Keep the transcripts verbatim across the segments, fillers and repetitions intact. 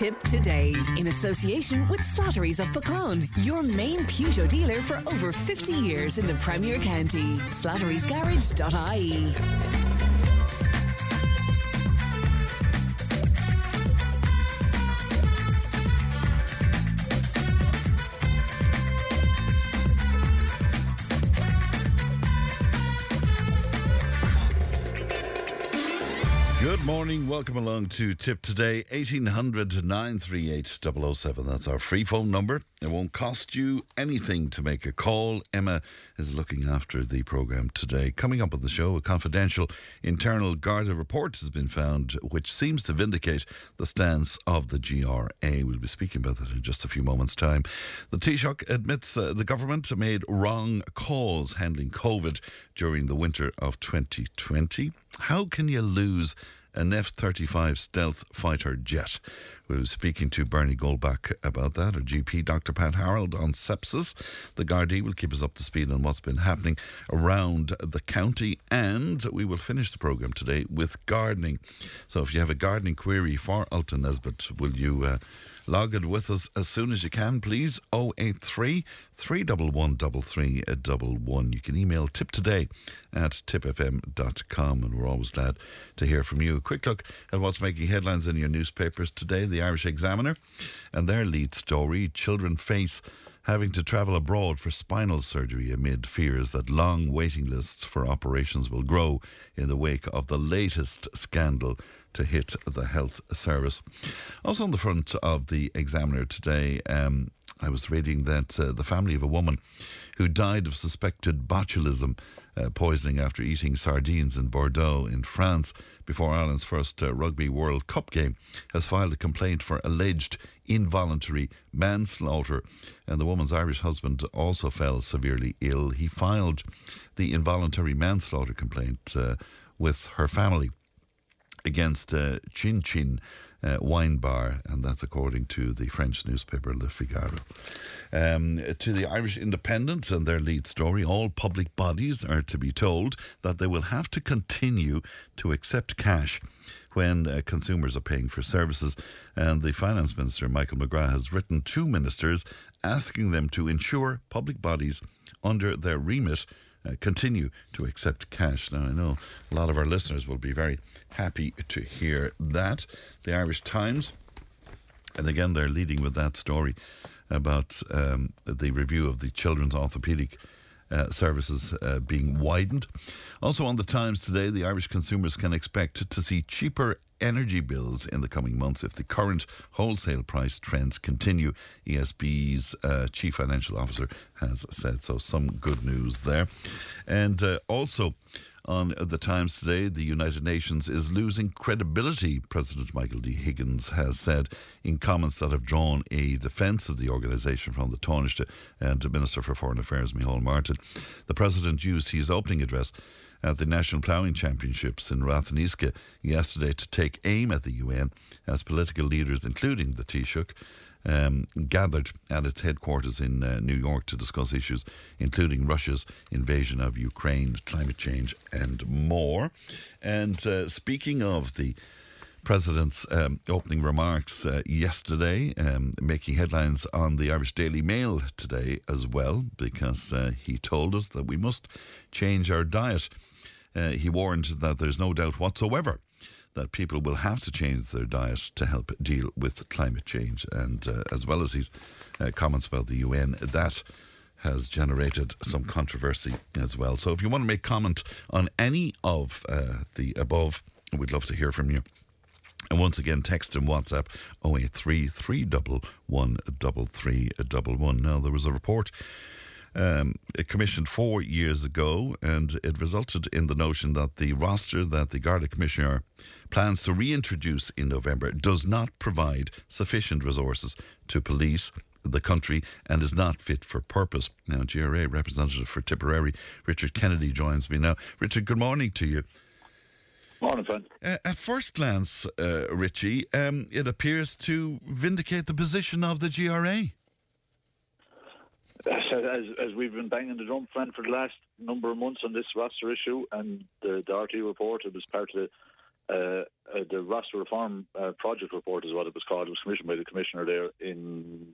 Tip Today, in association with Slatteries of Pecan, your main Peugeot dealer for over fifty years in the Premier County. Slatteries Garage dot I E. Good morning, welcome along to Tip Today, eighteen hundred, nine three eight, double oh seven. That's our free phone number. It won't cost you anything to make a call. Emma is looking after the programme today. Coming up on the show, a confidential internal Garda report has been found, which seems to vindicate the stance of the G R A. We'll be speaking about that in just a few moments' time. The Taoiseach admits uh, the government made wrong calls handling COVID during the winter of twenty twenty. How can you lose an F thirty-five stealth fighter jet? We were speaking to Bernie Goldbach about that, our G P, Doctor Pat Harold, on sepsis. The Gardaí will keep us up to speed on what's been happening around the county, and we will finish the programme today with gardening. So if you have a gardening query for Alton Nesbitt, will you uh, log in with us as soon as you can, please? oh eight three, three one one, three three one one. You can email tiptoday at tip f m dot com, and we're always glad to hear from you. A quick look at what's making headlines in your newspapers today. The Irish Examiner and their lead story: children face having to travel abroad for spinal surgery amid fears that long waiting lists for operations will grow in the wake of the latest scandal to hit the health service. Also on the front of the Examiner today, um, I was reading that uh, the family of a woman who died of suspected botulism uh, poisoning after eating sardines in Bordeaux in France before Ireland's first uh, Rugby World Cup game has filed a complaint for alleged involuntary manslaughter. And the woman's Irish husband also fell severely ill. He filed the involuntary manslaughter complaint uh, with her family against uh, Chin Chin Uh, wine bar, and that's according to the French newspaper Le Figaro. Um, to the Irish Independent and their lead story, all public bodies are to be told that they will have to continue to accept cash when uh, consumers are paying for services. And the Finance Minister, Michael McGrath, has written to ministers asking them to ensure public bodies under their remit Uh, continue to accept cash. Now, I know a lot of our listeners will be very happy to hear that. The Irish Times, and again they're leading with that story about um, the review of the children's orthopaedic Uh, services uh, being widened. Also on the Times today, the Irish consumers can expect to see cheaper energy bills in the coming months if the current wholesale price trends continue, E S B's uh, chief financial officer has said. So some good news there. And uh, also on the Times today, the United Nations is losing credibility, President Michael D. Higgins has said, in comments that have drawn a defence of the organisation from the Tánaiste and Minister for Foreign Affairs, Micheál Martin. The President used his opening address at the National Ploughing Championships in Ratheniske yesterday to take aim at the U N as political leaders, including the Taoiseach, Um, gathered at its headquarters in uh, New York to discuss issues including Russia's invasion of Ukraine, climate change and more. And uh, speaking of the President's um, opening remarks uh, yesterday, um, making headlines on the Irish Daily Mail today as well, because uh, he told us that we must change our diet. Uh, he warned that there's no doubt whatsoever that people will have to change their diet to help deal with climate change. And uh, as well as his uh, comments about the U N, that has generated some controversy as well. So if you want to make comment on any of uh, the above, we'd love to hear from you. And once again, text and WhatsApp oh eight three, three one one, three three one one. Now, there was a report Um, commissioned four years ago, and it resulted in the notion that the roster that the Garda Commissioner plans to reintroduce in November does not provide sufficient resources to police the country and is not fit for purpose. Now, G R A representative for Tipperary, Richard Kennedy, joins me now. Richard, good morning to you. Morning, friend. Uh, at first glance, uh, Richie, um, it appears to vindicate the position of the G R A. As, as we've been banging the drum, friend, for the last number of months on this roster issue, and the, the R T report, it was part of Uh, uh, the roster reform uh, project report is what it was called. It was commissioned by the commissioner there in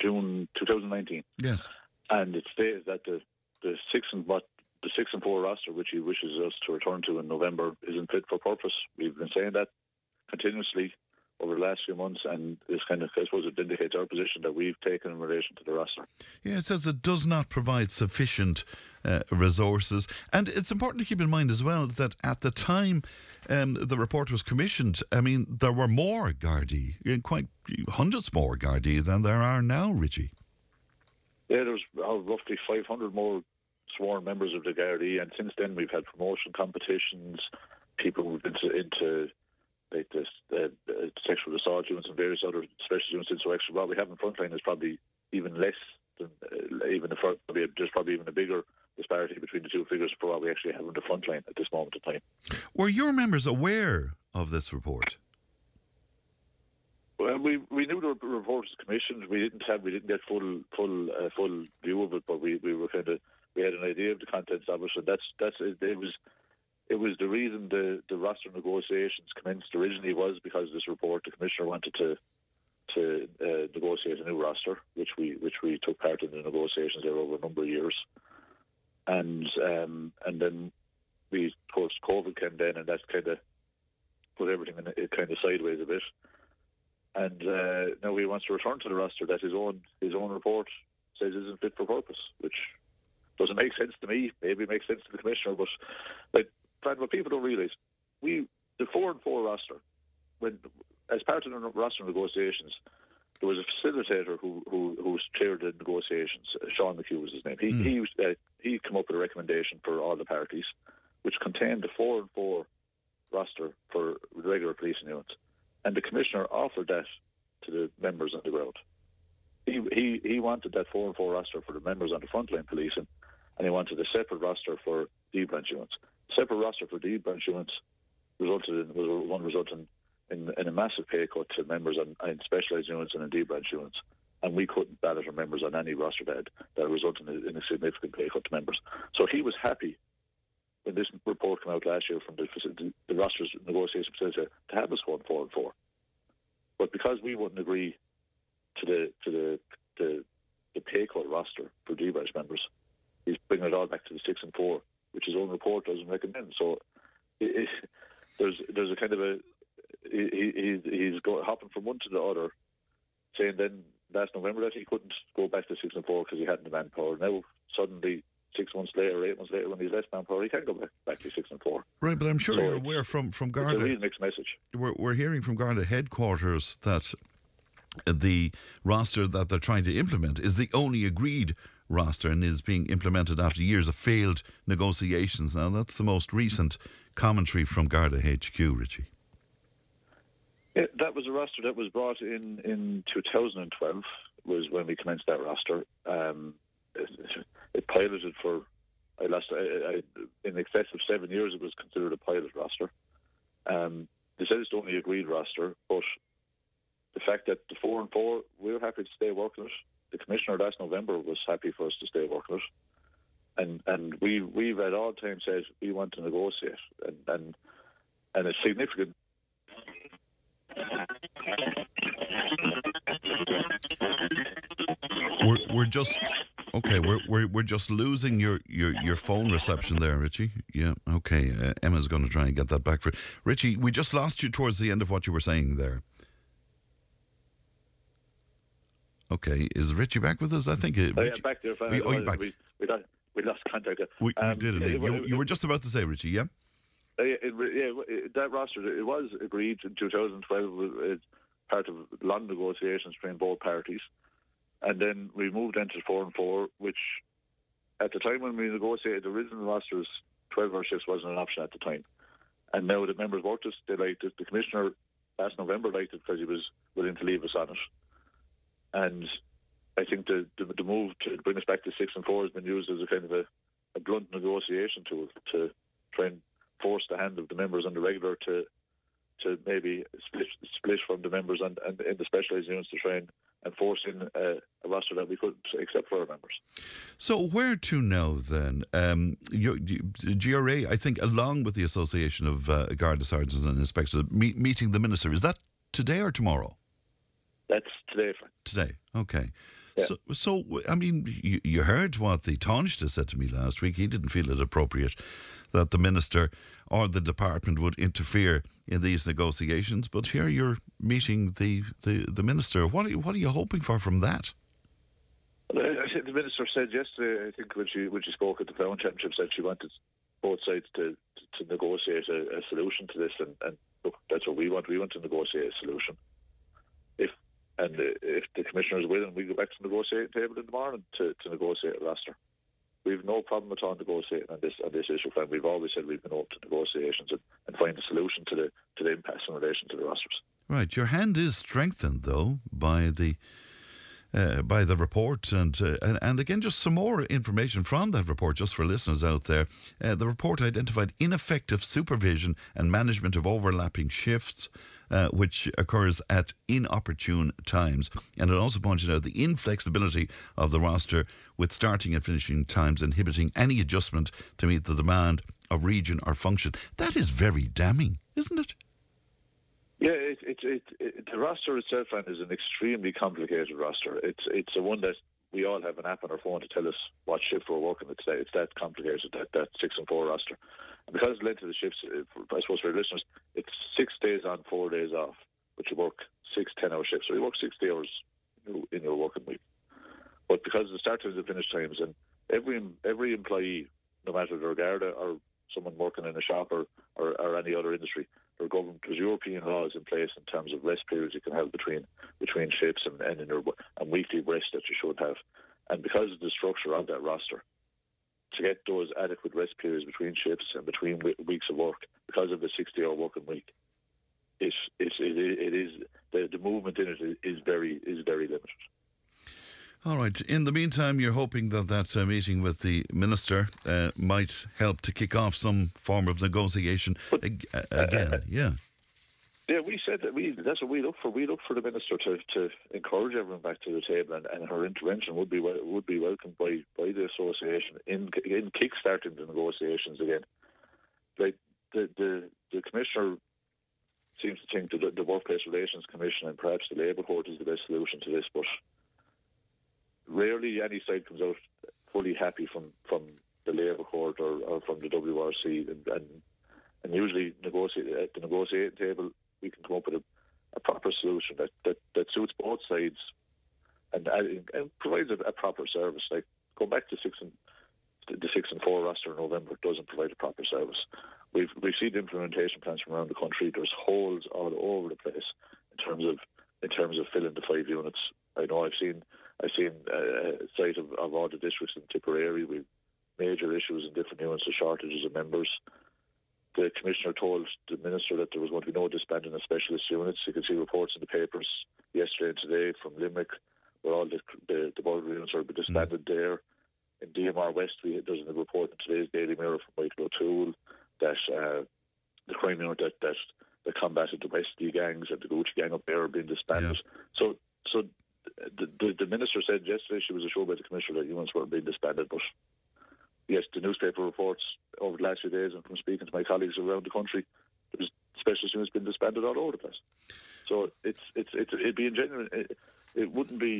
June twenty nineteen. Yes, and it states that the the six and what the six and four roster, which he wishes us to return to in November, isn't fit for purpose. We've been saying that continuously over the last few months, and this kind of, I suppose, it indicates our position that we've taken in relation to the roster. Yeah, it says it does not provide sufficient uh, resources, and it's important to keep in mind as well that at the time um, the report was commissioned, I mean, there were more Gardaí, quite hundreds more Gardaí than there are now, Richie. Yeah, there's uh, roughly five hundred more sworn members of the Gardaí, and since then we've had promotion competitions, people moved into... into Like this, uh, uh, sexual assault units and various other special units. So actually, what we have in frontline is probably even less than uh, even the front. There's probably even a bigger disparity between the two figures for what we actually have in the frontline at this moment in time. Were your members aware of this report? Well, we we knew the report was commissioned. We didn't have we didn't get full full uh, full view of it, but we, we were kind of we had an idea of the contents of it. So that's that's it, it was. It was the reason the, the roster negotiations commenced originally was because this report, the commissioner wanted to to uh, negotiate a new roster, which we which we took part in the negotiations there over a number of years, and um, and then we of course COVID came in, and that kind of put everything in it kind of sideways a bit, and uh, now he wants to return to the roster that his own his own report says isn't fit for purpose, which doesn't make sense to me. Maybe it makes sense to the commissioner, but like. What people don't realise, we the four and four roster, when as part of the roster negotiations, there was a facilitator who who, who chaired the negotiations. Sean McHugh was his name. He mm. he uh, he came up with a recommendation for all the parties, which contained the four and four roster for regular policing units, and the commissioner offered that to the members on the ground. He he he wanted that four and four roster for the members on the frontline policing, and he wanted a separate roster for D branch units. Separate roster for the branch units resulted in was one resulting in, in a massive pay cut to members on, on specialised units and in D branch units, and we couldn't ballot our members on any roster bed that resulted in a, in a significant pay cut to members. So he was happy when this report came out last year from the, the, the rosters negotiation facilitator to have us going four and four, but because we wouldn't agree to the to the the, the pay cut roster for D branch members, he's bringing it all back to the six and four, which his own report doesn't recommend. So it, it, there's there's a kind of a... He, he, he's go, hopping from one to the other, saying then last November that he couldn't go back to six and four because he hadn't the manpower. Now, suddenly, six months later, eight months later, when he's less manpower, he can go back, back to six and four. Right, but I'm sure so you're aware from, from Garda... It's a real mixed message. We're, we're hearing from Garda headquarters that the roster that they're trying to implement is the only agreed roster and is being implemented after years of failed negotiations. Now, that's the most recent commentary from Garda H Q, Richie. Yeah, that was a roster that was brought in in two thousand twelve, was when we commenced that roster. Um, it, it piloted for, I last, I, I, in excess of seven years, it was considered a pilot roster. Um, they said it's the only agreed roster, but the fact that the four and four, we're happy to stay working it. The commissioner last November was happy for us to stay working it, and and we we've at all times said we want to negotiate, and and and it's significant. We're we're just okay. We're we're we're just losing your your, your phone reception there, Richie. Yeah, okay. Uh, Emma's going to try and get that back for Richie. We just lost you towards the end of what you were saying there. Okay, is Richie back with us? I think... It, oh, yeah, back there. We, oh, you're back. We, we, lost, we lost contact. We, um, we did indeed. You, you were just about to say, Richie, yeah? Uh, yeah, it, yeah it, that roster, it was agreed in two thousand twelve. It's part of long negotiations between both parties. And then we moved into four and four, which at the time when we negotiated, the original roster's twelve-hour shifts wasn't an option at the time. And now the members worked us, they liked it. The commissioner last November liked it because he was willing to leave us on it. And I think the, the the move to bring us back to six and four has been used as a kind of a, a blunt negotiation tool to try and force the hand of the members on the regular to to maybe split, split from the members and, and in the specialised units to try and, and forcing uh, a roster that we couldn't accept for our members. So where to now then? Um, your, G R A, I think, along with the Association of uh, Garda Sergeants and Inspectors, meet, meeting the Minister. Is that today or tomorrow? That's today, Frank. Today, okay. Yeah. So, so, I mean, you, you heard what the Tánaiste said to me last week. He didn't feel it appropriate that the Minister or the Department would interfere in these negotiations. But here you're meeting the, the, the Minister. What are, what are you hoping for from that? Well, I, I think the Minister said yesterday, I think, when she, when she spoke at the Ploughing Championships, that she wanted both sides to, to negotiate a, a solution to this. And, and look, that's what we want. We want to negotiate a solution. If And uh, if the Commissioner's willing, we go back to the negotiating table in the morning to, to negotiate a roster. We have no problem at all negotiating on this on this issue, Frank. We've always said we've been open to negotiations and, and find a solution to the to the impasse in relation to the rosters. Right. Your hand is strengthened, though, by the uh, by the report. And, uh, and and again, just some more information from that report, just for listeners out there. Uh, the report identified ineffective supervision and management of overlapping shifts, Uh, which occurs at inopportune times. And it also pointed out the inflexibility of the roster, with starting and finishing times inhibiting any adjustment to meet the demand of region or function. That is very damning, isn't it? Yeah, it, it, it, it, the roster itself, Anne, is an extremely complicated roster. It's it's a one that we all have an app on our phone to tell us what shift we're working at today. It's that complicated, that, that six and four roster. And because it led to the shifts, I suppose for our listeners, it's six days on, four days off, but you work six ten-hour shifts. So you work sixty hours in your working week. But because of the start times and finish times, and every every employee, no matter their Garda or someone working in a shop or, or, or any other industry, their government, there's European laws in place in terms of rest periods you can have between between shifts and and, in your, and weekly rest that you should have. And because of the structure of that roster, to get those adequate rest periods between shifts and between w- weeks of work, because of the sixty-hour working week, it, it, it, it is the, the movement in it is very is very limited. All right. In the meantime, you're hoping that that uh, meeting with the Minister uh, might help to kick off some form of negotiation but, ag- again. Uh, yeah. Yeah, we said that we that's what we look for. We look for the Minister to, to encourage everyone back to the table, and, and her intervention would be would be welcomed by, by the association in in kick-starting the negotiations again. Like the, the, the Commissioner seems to think that the, the Workplace Relations Commission and perhaps the Labour Court is the best solution to this, but rarely any side comes out fully happy from, from the Labour Court or, or from the W R C, and and, and usually negotiate at the negotiating table. We can come up with a, a proper solution that, that, that suits both sides and and provides a, a proper service. Like going back to six and the six and four roster in November doesn't provide a proper service. We've we've seen implementation plans from around the country. There's holes all over the place in terms of in terms of filling the five units. I know I've seen I've seen a site of, of all the districts in Tipperary with major issues in different units of shortages of members. The Commissioner told the Minister that there was going to be no disbanding of specialist units. You can see reports in the papers yesterday and today from Limerick where all the, the, the border units are being disbanded mm. there. In D M R West, we, there's a report in today's Daily Mirror from Michael O'Toole that uh, the crime unit that, that, that combated the Westie gangs and the Gucci gang up there are being disbanded. Yeah. So so the, the, the Minister said yesterday she was assured by the Commissioner that units weren't being disbanded, but yes, the newspaper reports over the last few days and from speaking to my colleagues around the country, there's specialist units been disbanded all over the place. So it's it's, it's it'd be ingenuine. It, it wouldn't be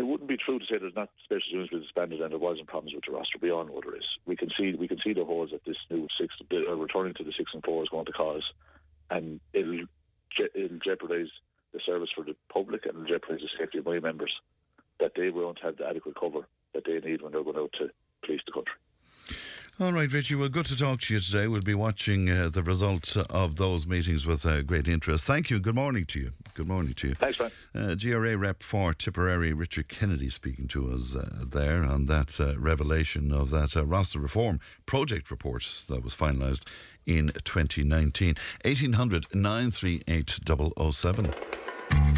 it wouldn't be true to say there's not specialist units been disbanded and there wasn't problems with the roster. We all know there is. We can see we can see the holes that this new six uh, returning to the six and four is going to cause, and it'll je- it'll jeopardise the service for the public and it'll jeopardise the safety of my members, that they won't have the adequate cover that they need when they're going out to police the country. All right, Richie, well, good to talk to you today. We'll be watching uh, the results of those meetings with uh, great interest. Thank you. Good morning to you. Good morning to you. Thanks, man. Uh, G R A rep for Tipperary, Richard Kennedy, speaking to us uh, there on that uh, revelation of that uh, roster reform project report that was finalised in twenty nineteen. eighteen hundred nine three eight double oh seven.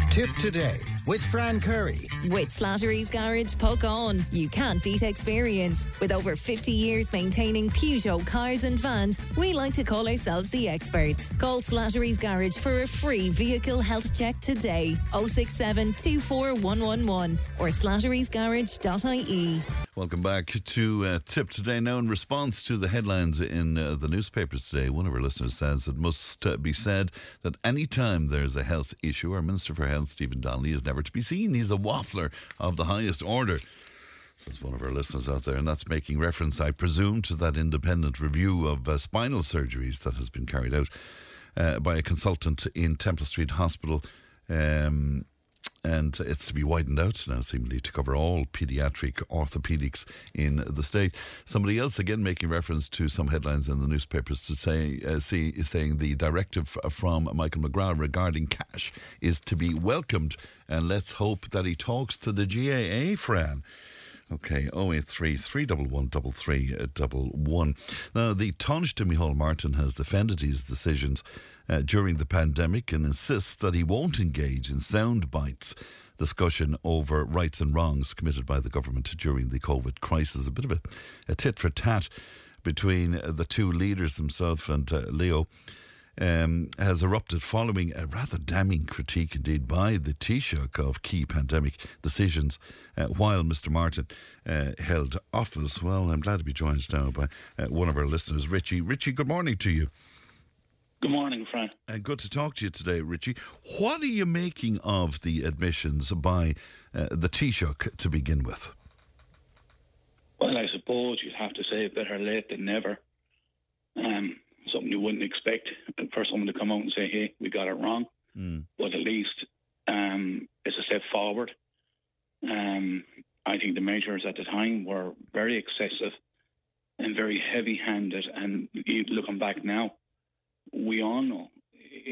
Tip Today. with Fran Curry. With Slatteries Garage, puck on. You can't beat experience. With over fifty years maintaining Peugeot cars and vans, we like to call ourselves the experts. Call Slatteries Garage for a free vehicle health check today. oh six seven, two four one one one or Slatteries Garage dot I E. Welcome back to uh, Tip Today. Now, in response to the headlines in uh, the newspapers today, one of our listeners says it must uh, be said that any time there's a health issue, our Minister for Health, Stephen Donnelly, is never to be seen. He's a waffler of the highest order, says one of our listeners out there, and that's making reference, I presume, to that independent review of uh, spinal surgeries that has been carried out uh, by a consultant in Temple Street Hospital. Um... And it's to be widened out now, seemingly, to cover all paediatric orthopaedics in the state. Somebody else, again, making reference to some headlines in the newspapers to say, uh, see, saying the directive from Michael McGrath regarding cash is to be welcomed. And let's hope that he talks to the G A A, Fran. Okay, oh eight three, three one one, three three one one. Now, the Tánaiste Micheál Martin has defended his decisions uh, during the pandemic and insists that he won't engage in sound bites discussion over rights and wrongs committed by the government during the COVID crisis. A bit of a, a tit-for-tat between the two leaders, himself and uh, Leo, Um, has erupted following a rather damning critique indeed by the Taoiseach of key pandemic decisions uh, while Mister Martin uh, held office. Well, I'm glad to be joined now by uh, one of our listeners, Richie. Richie, good morning to you. Good morning, Frank. Uh, good to talk to you today, Richie. What are you making of the admissions by uh, the Taoiseach to begin with? Well, I suppose you'd have to say better late than never. Um Something you wouldn't expect for someone to come out and say, hey, we got it wrong. Mm. But at least um, it's a step forward. Um, I think the measures at the time were very excessive and very heavy-handed. And looking back now, we all know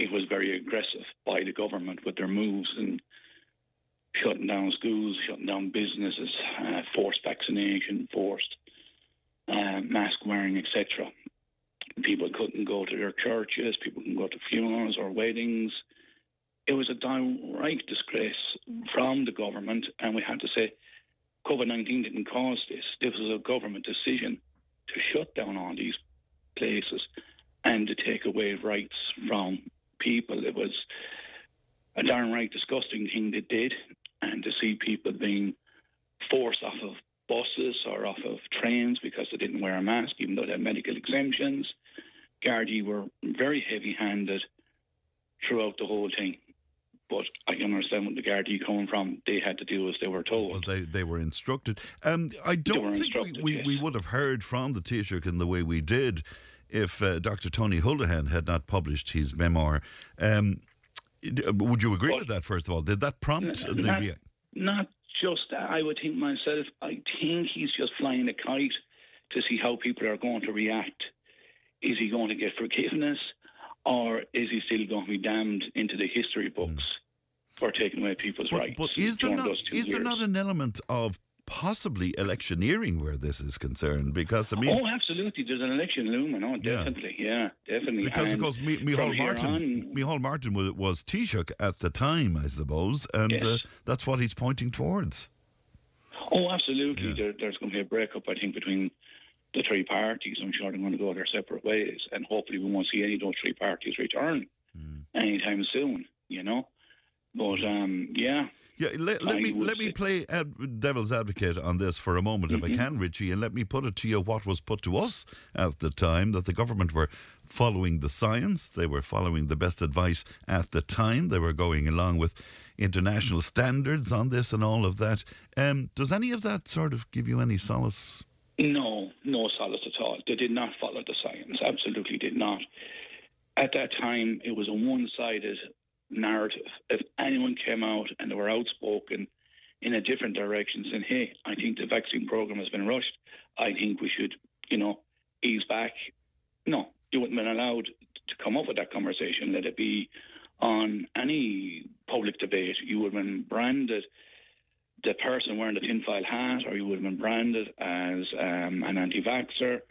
it was very aggressive by the government with their moves and shutting down schools, shutting down businesses, uh, forced vaccination, forced uh, mask wearing, et cetera. People couldn't go to their churches, people couldn't go to funerals or weddings. It was a downright disgrace from the government, and we had to say COVID nineteen didn't cause this. This was a government decision to shut down all these places and to take away rights from people. It was a downright disgusting thing they did, and to see people being forced off of buses or off of trains because they didn't wear a mask, even though they had medical exemptions. Gardaí were very heavy-handed throughout the whole thing. But I can understand what the Gardaí coming from. They had to do as they were told. Well, they, they were instructed. Um, I don't think we, we, yes. we would have heard from the Taoiseach in the way we did if uh, Doctor Tony Holohan had not published his memoir. Um, would you agree but, with that, first of all? Did that prompt not, the... Not... Just, I would think myself, I think he's just flying a kite to see how people are going to react. Is he going to get forgiveness, or is he still going to be damned into the history books mm. for taking away people's but, rights? But is, there not, is there not an element of possibly electioneering where this is concerned? Because, I mean... Oh, absolutely. There's an election looming. Oh, definitely. Yeah, yeah definitely. Because, and of course, Micheál Martin, on, Micheál Martin was, was Taoiseach at the time, I suppose, and yes. uh, that's what he's pointing towards. Oh, absolutely. Yeah. There, there's going to be a breakup, I think, between the three parties. I'm sure they're going to go their separate ways, and hopefully we won't see any of those three parties return mm. anytime soon, you know? But, um, yeah... Yeah, let, let me let me play ad- devil's advocate on this for a moment, mm-hmm. if I can, Richie, and let me put it to you what was put to us at the time, that the government were following the science, they were following the best advice at the time, they were going along with international standards on this and all of that. Um, does any of that sort of give you any solace? No, no solace at all. They did not follow the science, absolutely did not. At that time, it was a one-sided narrative. If anyone came out and they were outspoken in a different direction saying, hey, I think the vaccine program has been rushed, I think we should, you know, ease back. No, you wouldn't have been allowed to come up with that conversation. Let it be on any public debate. You would have been branded the person wearing the tinfoil hat, or you would have been branded as um, an anti-vaxxer.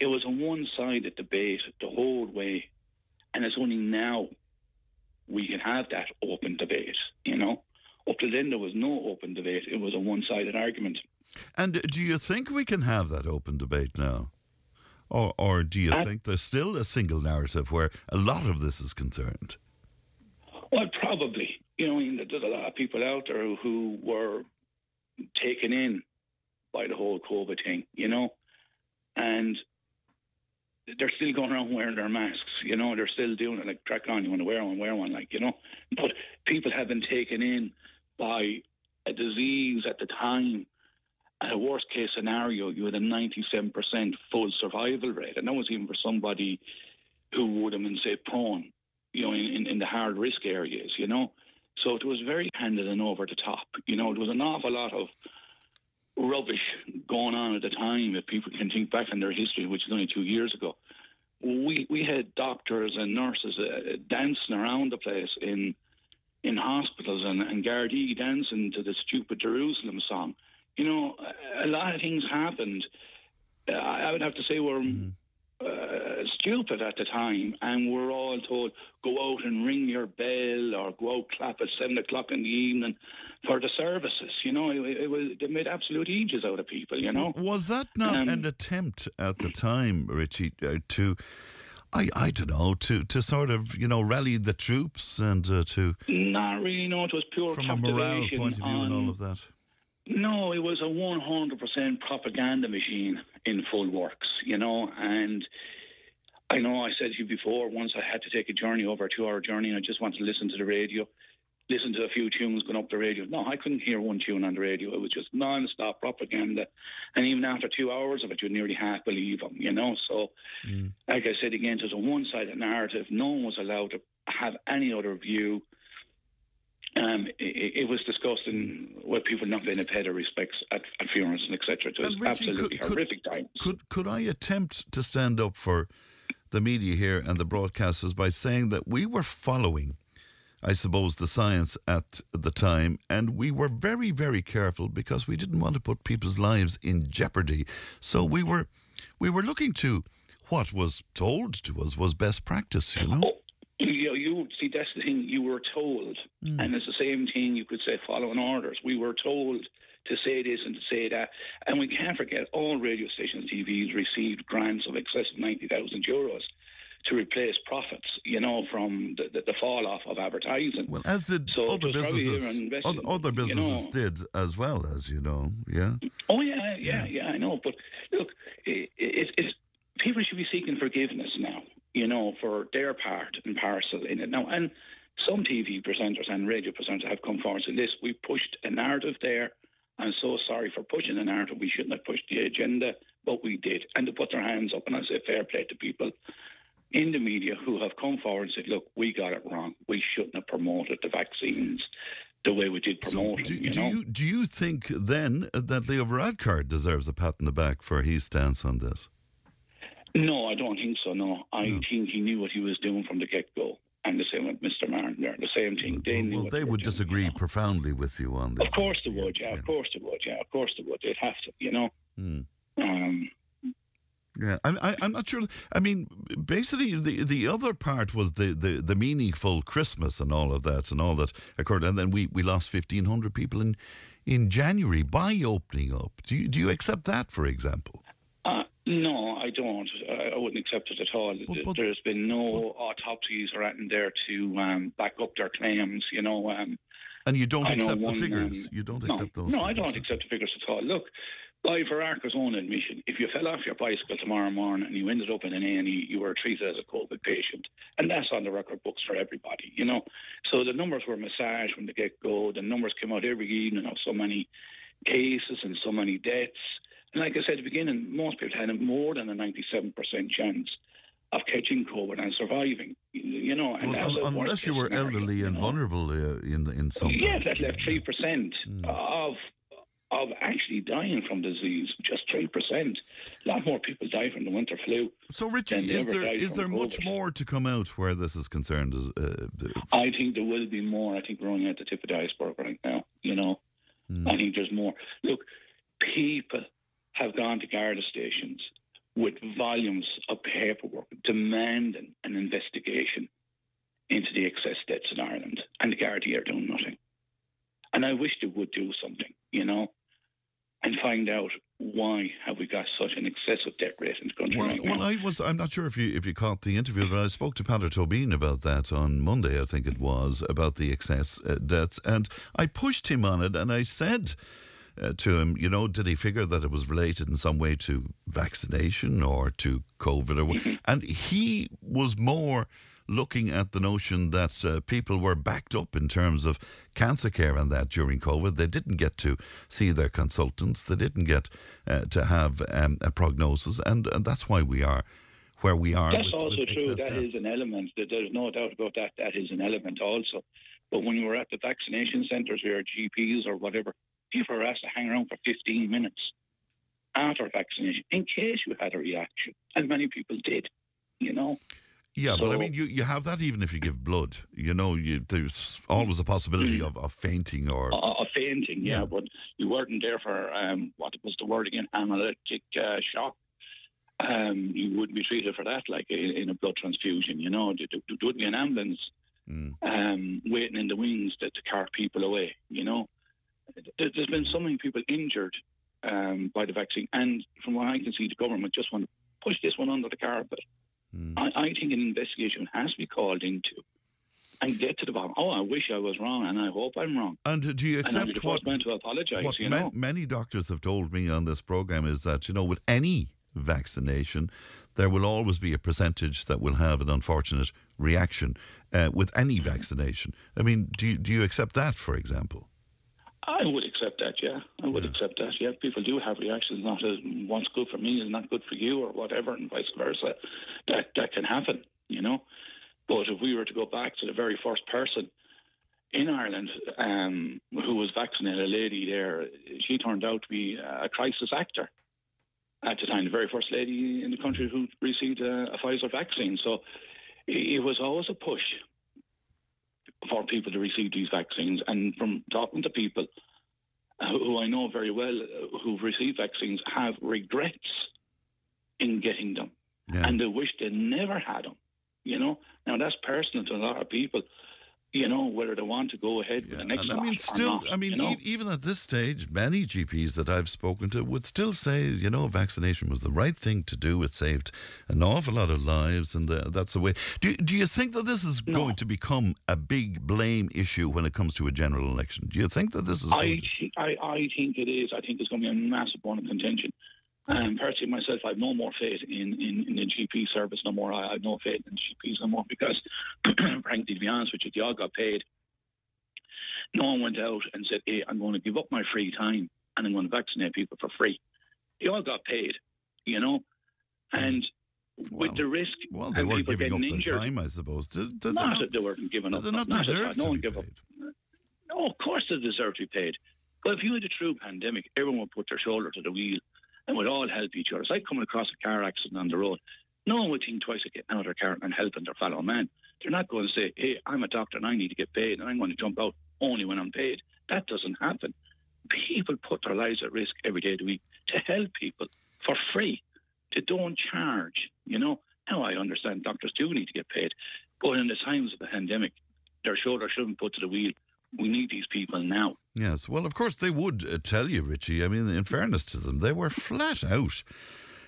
It was a one-sided debate the whole way, and it's only now we can have that open debate, you know. Up Up to then, there was no open debate. It was a one-sided argument. And do you think we can have that open debate now? Or, or do you I, think there's still a single narrative where a lot of this is concerned? Well, probably. You know, I mean, there's a lot of people out there who, who were taken in by the whole COVID thing, you know, and they're still going around wearing their masks, you know, they're still doing it, like, crack on, you want to wear one, wear one, like, you know. But people have been taken in by a disease at the time. At a worst-case scenario, you had a ninety-seven percent full survival rate. And that was even for somebody who would have been, say, prone, you know, in, in the hard risk areas, you know. So it was very handed and over the top. You know, there was an awful lot of rubbish going on at the time, if people can think back in their history, which is only two years ago. We we had doctors and nurses uh, dancing around the place in in hospitals and, and Gardaí dancing to the stupid Jerusalem song. You know, a lot of things happened. Uh, I would have to say we're mm. uh, stupid at the time, and we're all told, go out and ring your bell or go out clap at seven o'clock in the evening for the services. You know, it, it was, they made absolute ages out of people, you know. Was that not um, an attempt at the time, Richie, uh, to... I, I don't know, to, to sort of, you know, rally the troops and uh, to... Not really, no, it was pure from captivation. From a morale point of view on, and all of that. No, it was a one hundred percent propaganda machine in full works, you know, and I know I said to you before, once I had to take a journey, over a two-hour journey, and I just wanted to listen to the radio, listen to a few tunes going up the radio. No, I couldn't hear one tune on the radio. It was just non-stop propaganda. And even after two hours of it, you nearly half believe them, you know. So, mm. like I said again, it was a one-sided narrative. No one was allowed to have any other view. Um, it, it was disgusting what people not being paid their respects at, at funerals and et cetera. It was Richie, absolutely could, horrific could, times. Could, could I attempt to stand up for the media here and the broadcasters by saying that we were following, I suppose, the science at the time, and we were very, very careful because we didn't want to put people's lives in jeopardy. So we were, we were looking to what was told to us was best practice, you know? Oh. You know, you see, that's the thing, you were told. Mm. And it's the same thing you could say following orders. We were told to say this and to say that. And we can't forget all radio stations, T Vs received grants of excess of ninety thousand euros to replace profits, you know, from the, the, the fall off of advertising. Well, as did so other businesses, other, other businesses you know. did as well, as you know, yeah? Oh, yeah, yeah, yeah, I know. But look, it, it, it's, people should be seeking forgiveness now, you know, for their part and parcel in it. Now, and some T V presenters and radio presenters have come forward and said, this, we pushed a narrative there. I'm so sorry for pushing the narrative. We shouldn't have pushed the agenda, but we did. And to put their hands up, and I say fair play to people in the media who have come forward and said, look, we got it wrong. We shouldn't have promoted the vaccines the way we did promote so them, do, you know. Do you, do you think then that Leo Varadkar deserves a pat on the back for his stance on this? No, I don't think so, no. I no. think he knew what he was doing from the get-go. And the same with Mister Martin there, the same thing. They knew well, they would doing, disagree you know? profoundly with you on this. Of course they would, yeah, yeah, of course they would, yeah, of course they would. They'd have to, you know. Mm. Um, yeah, I, I, I'm not sure. I mean, basically, the, the other part was the, the, the meaningful Christmas and all of that and all that occurred. And then we, we lost fifteen hundred people in, in January by opening up. Do you, do you accept that, for example? Uh, no, I don't. I wouldn't accept it at all. But, but, There's been no but, autopsies or anything there to um, back up their claims, you know. Um, and you don't I accept one, the figures? Um, you don't accept no, those? No, figures. I don't accept the figures at all. Look, by Varadkar's own admission, if you fell off your bicycle tomorrow morning and you ended up in an A and E, you were treated as a COVID patient. And that's on the record books for everybody, you know. So the numbers were massaged from the get-go. The numbers came out every evening of so many cases and so many deaths. And like I said at the beginning, most people had more than a ninety-seven percent chance of catching COVID and surviving, you know. And well, un- unless you were scenario, elderly and you know? vulnerable uh, in, in some way. Yeah, that left three percent mm. of of actually dying from disease, just three percent. A lot more people die from the winter flu. So, Richie, is there, is there much more to come out where this is concerned? As, uh, I think there will be more. I think we're only at the tip of the iceberg right now, you know. Mm. I think there's more. Look, people have gone to Garda stations with volumes of paperwork demanding an investigation into the excess deaths in Ireland, and the Gardaí are doing nothing. And I wish they would do something, you know, and find out why have we got such an excessive debt rate in the country well, right well, now. Well, I was, I'm not sure if you if you caught the interview, but I spoke to Padder Tobin about that on Monday, I think it was, about the excess uh, debts. And I pushed him on it and I said... Uh, to him, you know, did he figure that it was related in some way to vaccination or to COVID? Or mm-hmm. And he was more looking at the notion that uh, people were backed up in terms of cancer care and that during COVID. They didn't get to see their consultants. They didn't get uh, to have um, a prognosis. And, and that's why we are where we are. That's with, also with true. That deaths. Is an element. There's no doubt about that. That is an element also. But when we're at the vaccination centres, we are G Ps or whatever, people are asked to hang around for fifteen minutes after vaccination in case you had a reaction, and many people did, you know. Yeah, so, but I mean, you, you have that even if you give blood, you know, you, there's always a possibility of, of fainting or... Uh, of fainting, yeah, yeah, but you weren't there for, um, what was the word again, anaphylactic uh, shock. Um, you wouldn't be treated for that, like in, in a blood transfusion, you know. There would be an ambulance mm. um, waiting in the wings to, to cart people away, you know. There's been so many people injured um, by the vaccine, and from what I can see, the government just want to push this one under the carpet. Mm. I, I think an investigation has to be called into and get to the bottom. Oh, I wish I was wrong, and I hope I'm wrong. And do you accept what, to apologize, what you know? man, many doctors have told me on this programme is that, you know, with any vaccination, there will always be a percentage that will have an unfortunate reaction uh, with any vaccination. I mean, do you, do you accept that, for example? I would accept that, yeah. I would yeah. accept that, yeah. People do have reactions, not as what's good for me is not good for you or whatever, and vice versa. That that can happen, you know. But if we were to go back to the very first person in Ireland um, who was vaccinated, a lady there, she turned out to be a crisis actor at the time, the very first lady in the country who received a, a Pfizer vaccine. So it was always a push for people to receive these vaccines. And from talking to people who I know very well who've received vaccines have regrets in getting them. Yeah. And they wish they never had them, you know. Now, that's personal to a lot of people, you know, whether they want to go ahead yeah. with the next lot I mean, still, not, I mean, you know? e- even at this stage, many G Ps that I've spoken to would still say, you know, vaccination was the right thing to do. It saved an awful lot of lives, and uh, that's the way. Do, do you think that this is no. going to become a big blame issue when it comes to a general election? Do you think that this is... I, th- I, I think it is. I think it's going to be a massive point of contention. Um, personally, myself, I have no more faith in, in, in the G P service no more. I have no faith in G Ps no more because, frankly, to be honest with you, they all got paid. No one went out and said, hey, I'm going to give up my free time and I'm going to vaccinate people for free. They all got paid, you know. And well, with the risk well, they and weren't people giving getting up injured... time, I suppose. Did, did not that they weren't giving up. Did they not not deserve to no one be paid? Up. No, of course they deserve to be paid. But if you had a true pandemic, everyone would put their shoulder to the wheel and would all help each other. It's like coming across a car accident on the road. No one would think twice of getting out of their car and helping their fellow man. They're not going to say, hey, I'm a doctor and I need to get paid and I'm going to jump out only when I'm paid. That doesn't happen. People put their lives at risk every day of the week to help people for free. They don't charge, you know. Now, I understand doctors do need to get paid, but in the times of the pandemic, their shoulder shouldn't put to the wheel. We need these people now. Yes, well, of course they would uh, tell you, Richie. I mean, in fairness to them, they were flat out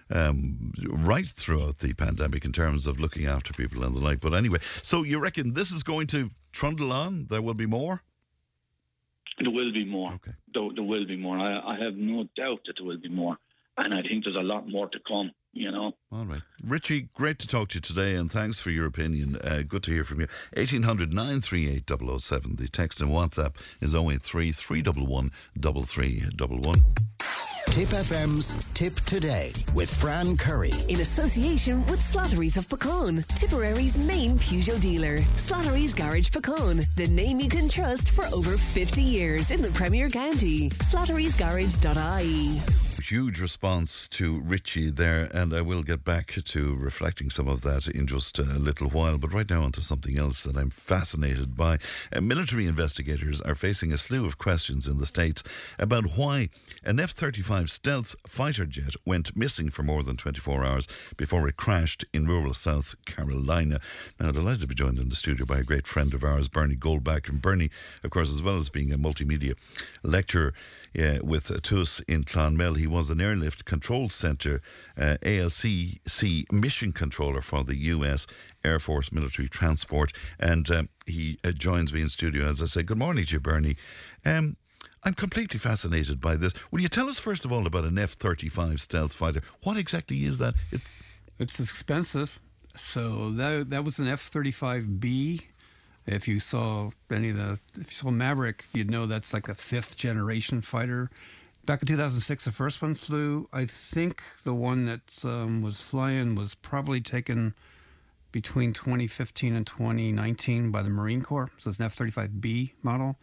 um, right throughout the pandemic in terms of looking after people and the like. But anyway, so you reckon this is going to trundle on? There will be more? There will be more. Okay. There, there will be more. I, I have no doubt that there will be more. And I think there's a lot more to come, you know. All right. Richie, great to talk to you today, and thanks for your opinion. Uh, good to hear from you. eighteen hundred nine three eight oh oh seven. The text and WhatsApp is oh eight three, three one one, three three one one. Tip F M's Tip Today with Fran Curry. In association with Slatteries of Pecan, Tipperary's main Peugeot dealer. Slatteries Garage Pecan, the name you can trust for over fifty years in the Premier County. Slatteries Garage dot I E. huge response to Richie there, and I will get back to reflecting some of that in just a little while. But right now onto something else that I'm fascinated by. Uh, military investigators are facing a slew of questions in the States about why an F thirty-five stealth fighter jet went missing for more than twenty-four hours before it crashed in rural South Carolina. Now, delighted to be joined in the studio by a great friend of ours, Bernie Goldbach. And Bernie, of course, as well as being a multimedia lecturer uh, with T U S in Clonmel, he was an airlift control centre uh, A L C C mission controller for the U S Air Force Military Transport, and um, he uh, joins me in studio. As I say, good morning to you, Bernie. Um, I'm completely fascinated by this. Will you tell us first of all about an F thirty-five stealth fighter? What exactly is that? It's, it's expensive. So that that was an F thirty-five B. If you saw any of the, if you saw Maverick, you'd know that's like a fifth generation fighter. Back in two thousand six, the first one flew. I think the one that um, was flying was probably taken between twenty fifteen and twenty nineteen by the Marine Corps. So it's an F thirty-five B model,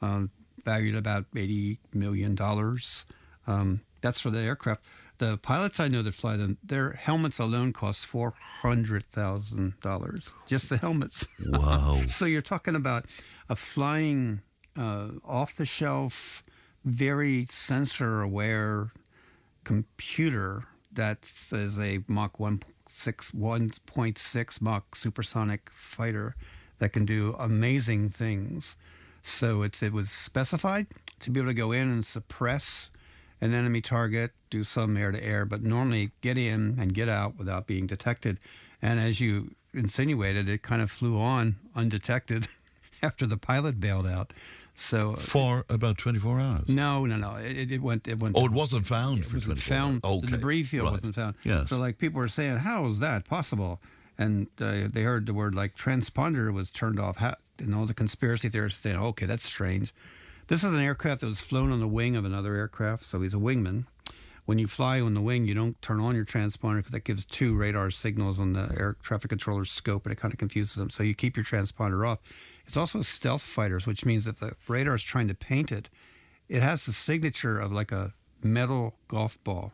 um, valued about eighty million dollars. Um, that's for the aircraft. The pilots I know that fly them, their helmets alone cost four hundred thousand dollars. Just the helmets. Wow. So you're talking about a flying, uh, off-the-shelf, very sensor-aware computer that is a Mach one point six Mach supersonic fighter that can do amazing things. So it's, it was specified to be able to go in and suppress an enemy target, do some air-to-air, but normally get in and get out without being detected. And as you insinuated, it kind of flew on undetected after the pilot bailed out. So for about twenty-four hours? No, no, no. It, it went. It went. Oh, it wasn't found for twenty-four hours. Okay. The debris field right. wasn't found. Yes. So like people were saying, how is that possible? And uh, they heard the word like transponder was turned off, how, and all the conspiracy theorists saying, okay, that's strange. This is an aircraft that was flown on the wing of another aircraft, so he's a wingman. When you fly on the wing, you don't turn on your transponder because that gives two radar signals on the air traffic controller's scope, and it kind of confuses them. So you keep your transponder off. It's also stealth fighters, which means that the radar is trying to paint it. It has the signature of like a metal golf ball,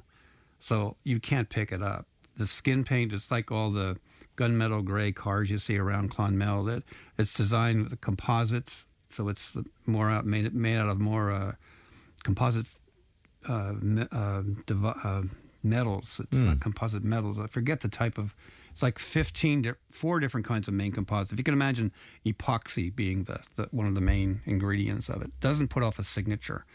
so you can't pick it up. The skin paint is like all the gunmetal gray cars you see around Clonmel. That it's designed with composites, so it's more out, made, made out of more uh, composite uh, me, uh, dev- uh, metals. It's mm. not composite metals. I forget the type of. It's like fifteen, four different kinds of main composites. If you can imagine epoxy being the, the one of the main ingredients of it. Doesn't put off a signature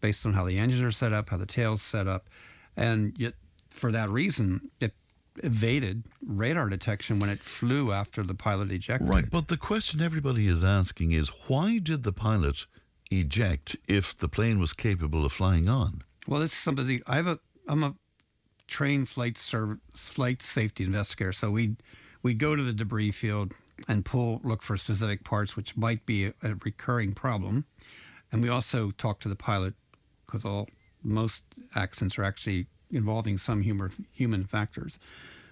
based on how the engines are set up, how the tail's set up. And yet, for that reason, it evaded radar detection when it flew after the pilot ejected. Right, but the question everybody is asking is, why did the pilot eject if the plane was capable of flying on? Well, this is something... I have a, I'm a... trained flight service, flight safety investigator. So we we go to the debris field and pull, look for specific parts, which might be a, a recurring problem. And we also talk to the pilot because all most accidents are actually involving some humor, human factors.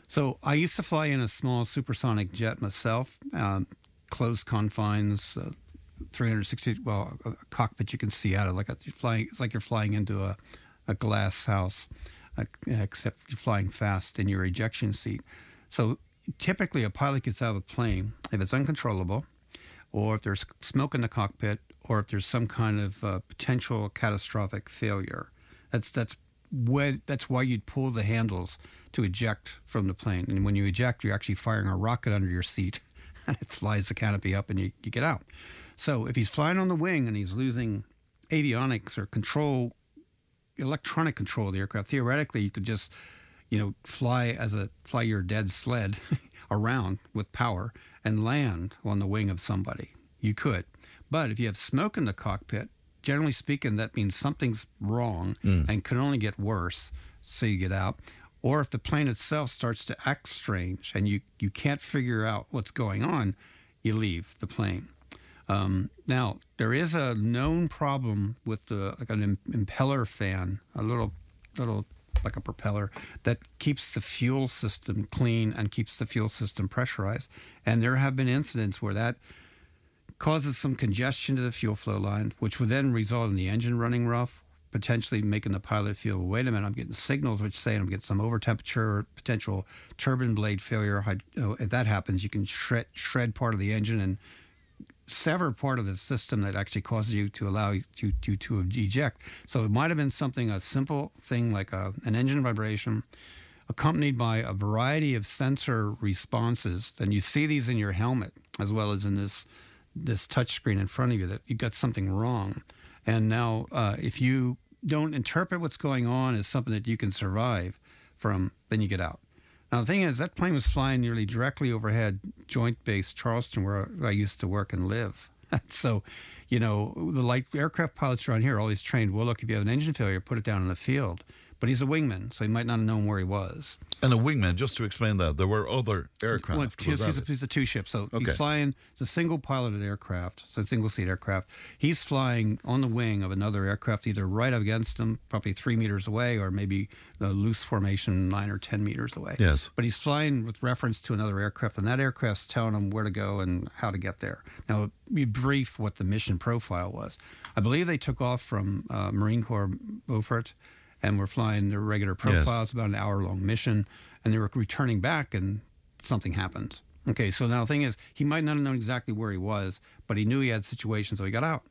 So I used to fly in a small supersonic jet myself, um, closed confines, uh, three sixty. Well, a, a cockpit you can see out of like a you're flying. It's like you're flying into a, a glass house. Except you're flying fast in your ejection seat. So typically a pilot gets out of a plane if it's uncontrollable, or if there's smoke in the cockpit, or if there's some kind of uh, potential catastrophic failure. That's that's when that's why you'd pull the handles to eject from the plane. And when you eject, you're actually firing a rocket under your seat, and it flies the canopy up, and you, you get out. So if he's flying on the wing and he's losing avionics or control, electronic control of the aircraft. Theoretically, you could just, you know, fly as a fly your dead sled around with power and land on the wing of somebody. You could. But if you have smoke in the cockpit, generally speaking, that means something's wrong mm. and can only get worse, so you get out. Or if the plane itself starts to act strange and you, you can't figure out what's going on, you leave the plane. Um, now, there is a known problem with the, like an im- impeller fan, a little, little like a propeller, that keeps the fuel system clean and keeps the fuel system pressurized. And there have been incidents where that causes some congestion to the fuel flow line, which would then result in the engine running rough, potentially making the pilot feel, wait a minute, I'm getting signals which say I'm getting some over temperature, potential turbine blade failure. If that happens, you can shred, shred part of the engine and sever part of the system that actually causes you to allow you to, to, to eject. So it might have been something, a simple thing like a, an engine vibration accompanied by a variety of sensor responses. Then you see these in your helmet as well as in this this touch screen in front of you that you got something wrong. And now uh, if you don't interpret what's going on as something that you can survive from, then you get out. Now, the thing is, that plane was flying nearly directly overhead Joint Base Charleston, where I used to work and live. So, you know, the light aircraft pilots around here always trained, well, look, if you have an engine failure, put it down in the field. But he's a wingman, so he might not have known where he was. And a wingman, just to explain that, there were other aircraft. Well, he's, he's, a, he's a two-ship, so okay. He's flying, it's a single-piloted aircraft, so a single-seat aircraft. He's flying on the wing of another aircraft, either right up against him, probably three meters away, or maybe the loose formation nine or ten meters away. Yes. But he's flying with reference to another aircraft, and that aircraft's telling him where to go and how to get there. Now, we brief what the mission profile was. I believe they took off from uh, Marine Corps Beaufort, and we're flying their regular profile. Yes. It's about an hour-long mission, and they were returning back, and something happens. Okay, so now the thing is, he might not have known exactly where he was, but he knew he had a situation, so he got out.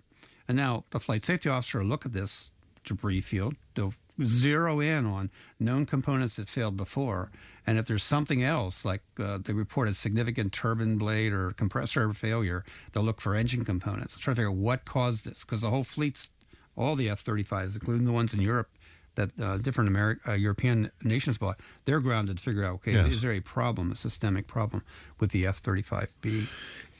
And now the flight safety officer will look at this debris field. They'll zero in on known components that failed before, and if there's something else, like uh, they reported significant turbine blade or compressor failure, they'll look for engine components. They'll try to figure out what caused this, because the whole fleet's, all the F thirty-fives, including the ones in Europe, that uh, different American, uh, European nations bought, they're grounded to figure out, okay, yes. Is there a problem, a systemic problem with the F thirty-five B?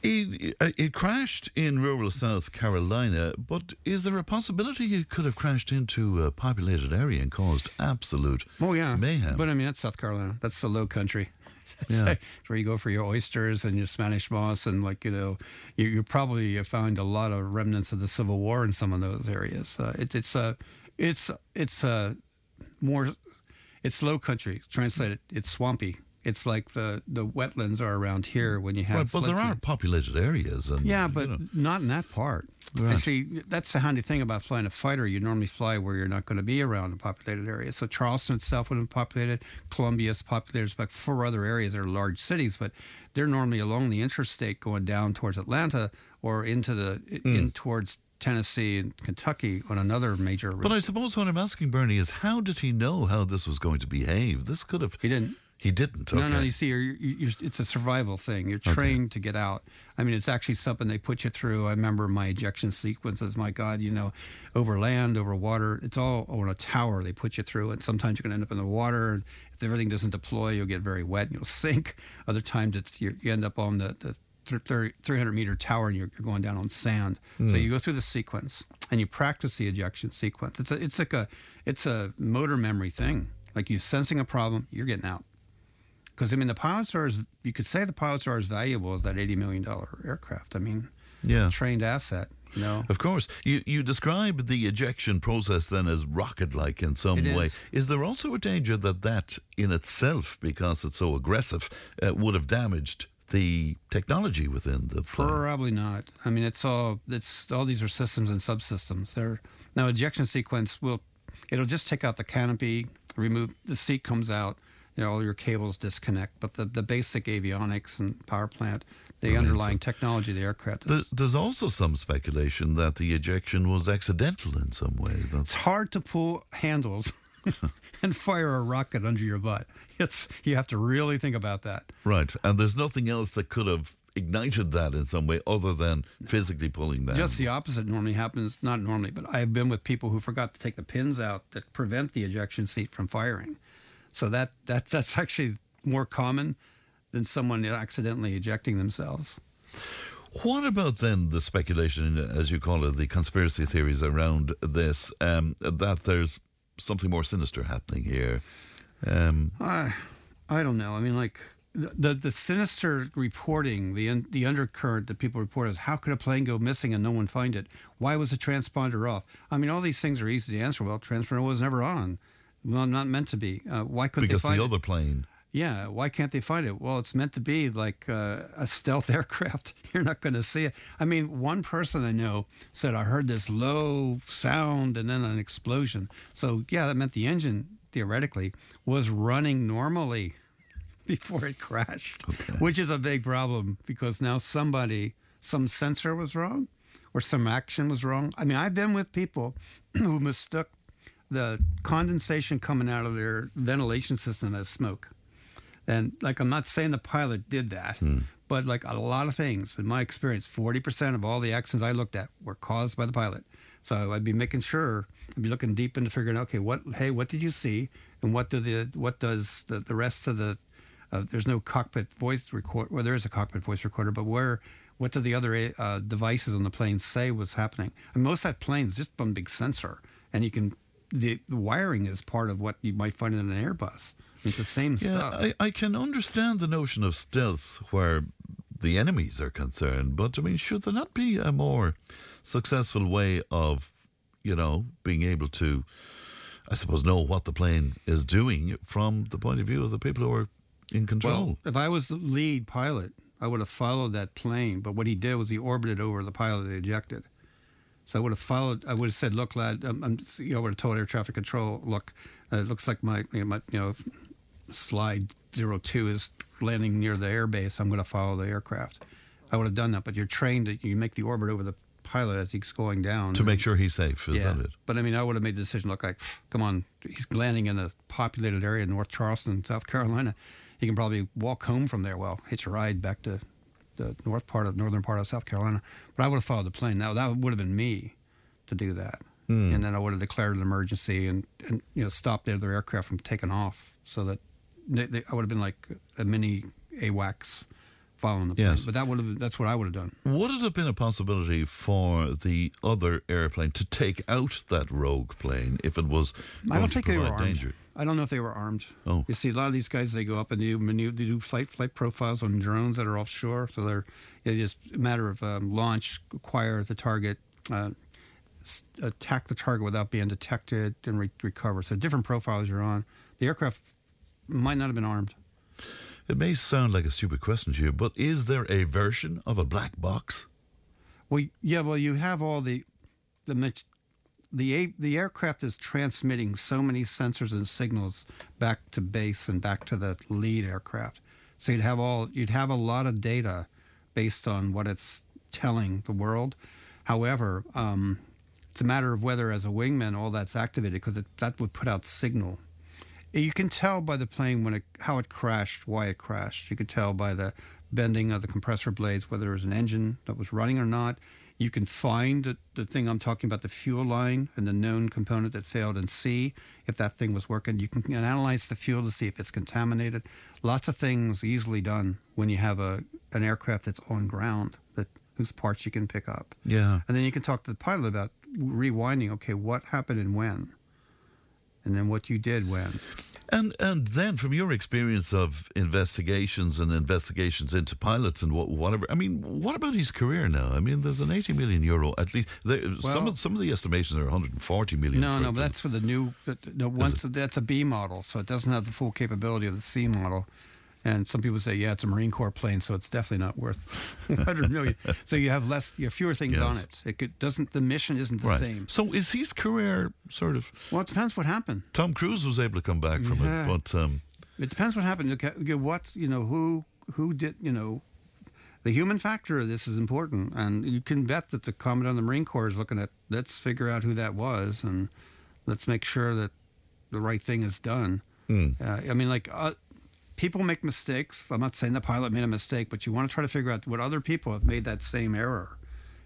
It, it crashed in rural South Carolina, but is there a possibility it could have crashed into a populated area and caused absolute oh, yeah. mayhem? But I mean, that's South Carolina. That's the low country. That's yeah. like where you go for your oysters and your Spanish moss, and like you know, you, you probably find a lot of remnants of the Civil War in some of those areas. Uh, it, it's a uh, It's it's uh, more, it's low country. Translate it, it's swampy. It's like the, the wetlands are around here when you have. Right, but there fields. Are populated areas. And, yeah, but you know. Not in that part. Right. And see, that's the handy thing about flying a fighter. You normally fly where you're not going to be around a populated area. So Charleston itself would have been populated. Columbia is populated. There's like four other areas that are large cities, but they're normally along the interstate going down towards Atlanta or into the mm. in towards. Tennessee and Kentucky on another major route. But I suppose what I'm asking, Bernie, is how did he know how this was going to behave? This could have... He didn't. He didn't, okay. No, no, you see, you're, you're, it's a survival thing. You're trained okay. to get out. I mean, it's actually something they put you through. I remember my ejection sequences, my God, you know, over land, over water. It's all on a tower they put you through, and sometimes you're going to end up in the water, and if everything doesn't deploy, you'll get very wet and you'll sink. Other times, it's, you end up on the... the three hundred meter tower and you're going down on sand. Mm. So you go through the sequence and you practice the ejection sequence. It's a, it's like a it's a motor memory thing. Like you're sensing a problem, you're getting out. Because I mean the pilots are as, you could say the pilots are as valuable as that eighty million dollar aircraft. I mean, yeah, trained asset. No. Of course. You you describe the ejection process then as rocket-like in some it way. Is. Is there also a danger that that in itself, because it's so aggressive, uh, would have damaged the technology within the plane? Probably not. I mean, it's all it's all these are systems and subsystems. They're now ejection sequence will it'll just take out the canopy, remove the seat comes out, you know, all your cables disconnect. But the, the basic avionics and power plant, the right, underlying so technology of the aircraft. Is, the, there's also some speculation that the ejection was accidental in some way. That's it's hard to pull handles. and fire a rocket under your butt. It's you have to really think about that. Right, and there's nothing else that could have ignited that in some way other than physically pulling that. Just the opposite normally happens, not normally, but I've been with people who forgot to take the pins out that prevent the ejection seat from firing. So that, that that's actually more common than someone accidentally ejecting themselves. What about then the speculation, as you call it, the conspiracy theories around this, um, that there's something more sinister happening here? Um, I, I don't know. I mean, like the the sinister reporting, the un, the undercurrent that people report is how could a plane go missing and no one find it? Why was the transponder off? I mean, all these things are easy to answer. Well, transponder was never on. Well, not meant to be. Uh, why couldn't they find it? Because the other plane Yeah, why can't they fight it? Well, it's meant to be like uh, a stealth aircraft. You're not going to see it. I mean, one person I know said, I heard this low sound and then an explosion. So, yeah, that meant the engine, theoretically, was running normally before it crashed, okay. Which is a big problem because now somebody, some sensor was wrong or some action was wrong. I mean, I've been with people who mistook the condensation coming out of their ventilation system as smoke. And, like, I'm not saying the pilot did that, hmm. but, like, a lot of things, in my experience, forty percent of all the accidents I looked at were caused by the pilot. So I'd be making sure, I'd be looking deep into figuring, okay, what, hey, what did you see? And what do the, what does the, the rest of the, uh, there's no cockpit voice record, well, there is a cockpit voice recorder, but where, what do the other uh, devices on the plane say was happening? And most of that plane's just one big sensor, and you can, the, the wiring is part of what you might find in an Airbus. It's the same yeah, stuff. I, I can understand the notion of stealth where the enemies are concerned, but I mean, should there not be a more successful way of, you know, being able to, I suppose, know what the plane is doing from the point of view of the people who are in control? Well, if I was the lead pilot, I would have followed that plane, but what he did was he orbited over the pilot that ejected. So I would have followed, I would have said, look, lad, I'm, I'm, you know, I would have told air traffic control, look, uh, it looks like my, you know, my, you know slide zero two is landing near the airbase. I'm going to follow the aircraft. I would have done that, but you're trained that you make the orbit over the pilot as he's going down. To make sure he's safe, is yeah. that it? But, I mean, I would have made the decision, look, like, come on, he's landing in a populated area in North Charleston, South Carolina. He can probably walk home from there. Well, hitch a ride back to the north part of, northern part of South Carolina. But I would have followed the plane. Now, that would have been me to do that. Mm. And then I would have declared an emergency and, and you know, stopped the other aircraft from taking off so that They, they, I would have been like a mini AWACS following the plane. Yes. But that would have, that's what I would have done. Would it have been a possibility for the other airplane to take out that rogue plane if it was going I don't to think provide they were armed. Danger? I don't know if they were armed. Oh. You see, a lot of these guys, they go up and they do, they do flight flight profiles on drones that are offshore. So they're it's just a matter of um, launch, acquire the target, uh, attack the target without being detected and re- recover. So different profiles you're on. The aircraft might not have been armed. It may sound like a stupid question to you, but is there a version of a black box? Well, yeah, well, you have all the... The the, the aircraft is transmitting so many sensors and signals back to base and back to the lead aircraft. So you'd have all... You'd have a lot of data based on what it's telling the world. However, um, it's a matter of whether, as a wingman, all that's activated, because that would put out signal. You can tell by the plane when it, how it crashed, why it crashed. You could tell by the bending of the compressor blades, whether it was an engine that was running or not. You can find the, the thing I'm talking about, the fuel line and the known component that failed, and see if that thing was working. You can analyze the fuel to see if it's contaminated. Lots of things easily done when you have a an aircraft that's on ground, that whose parts you can pick up. Yeah. And then you can talk to the pilot about rewinding, okay, what happened and when? And then what you did when. And and then from your experience of investigations and investigations into pilots and what, whatever, I mean, what about his career now? I mean, there's an eighty million euro, at least. There, well, some, of, some of the estimations are one hundred forty million. No, no, but that's for the new, no, once that's a B model, so it doesn't have the full capability of the C model. And some people say, yeah, it's a Marine Corps plane, so it's definitely not worth one hundred million. So you have less, you have fewer things yes. on it. It could, doesn't, the mission isn't the right. same. So is his career sort of? Well, it depends what happened. Tom Cruise was able to come back from yeah. it, but um, it depends what happened. Look at, what you know, who who did you know? The human factor of this is important, and you can bet that the Commandant of the Marine Corps is looking at. Let's figure out who that was, and let's make sure that the right thing is done. Hmm. Uh, I mean, like. Uh, People make mistakes. I'm not saying the pilot made a mistake, but you want to try to figure out would other people have made that same error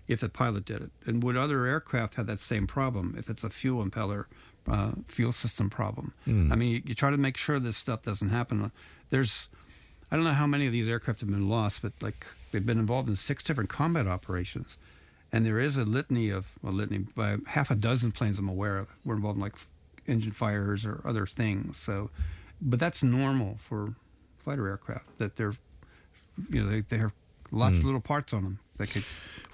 if the pilot did it? And would other aircraft have that same problem if it's a fuel impeller, uh, fuel system problem? Mm. I mean, you, you try to make sure this stuff doesn't happen. There's, I don't know how many of these aircraft have been lost, but like they've been involved in six different combat operations. And there is a litany of, a litany, by half a dozen planes I'm aware of, were involved in like engine fires or other things. So, but that's normal for fighter aircraft, that they're, you know, they, they have lots mm. of little parts on them that could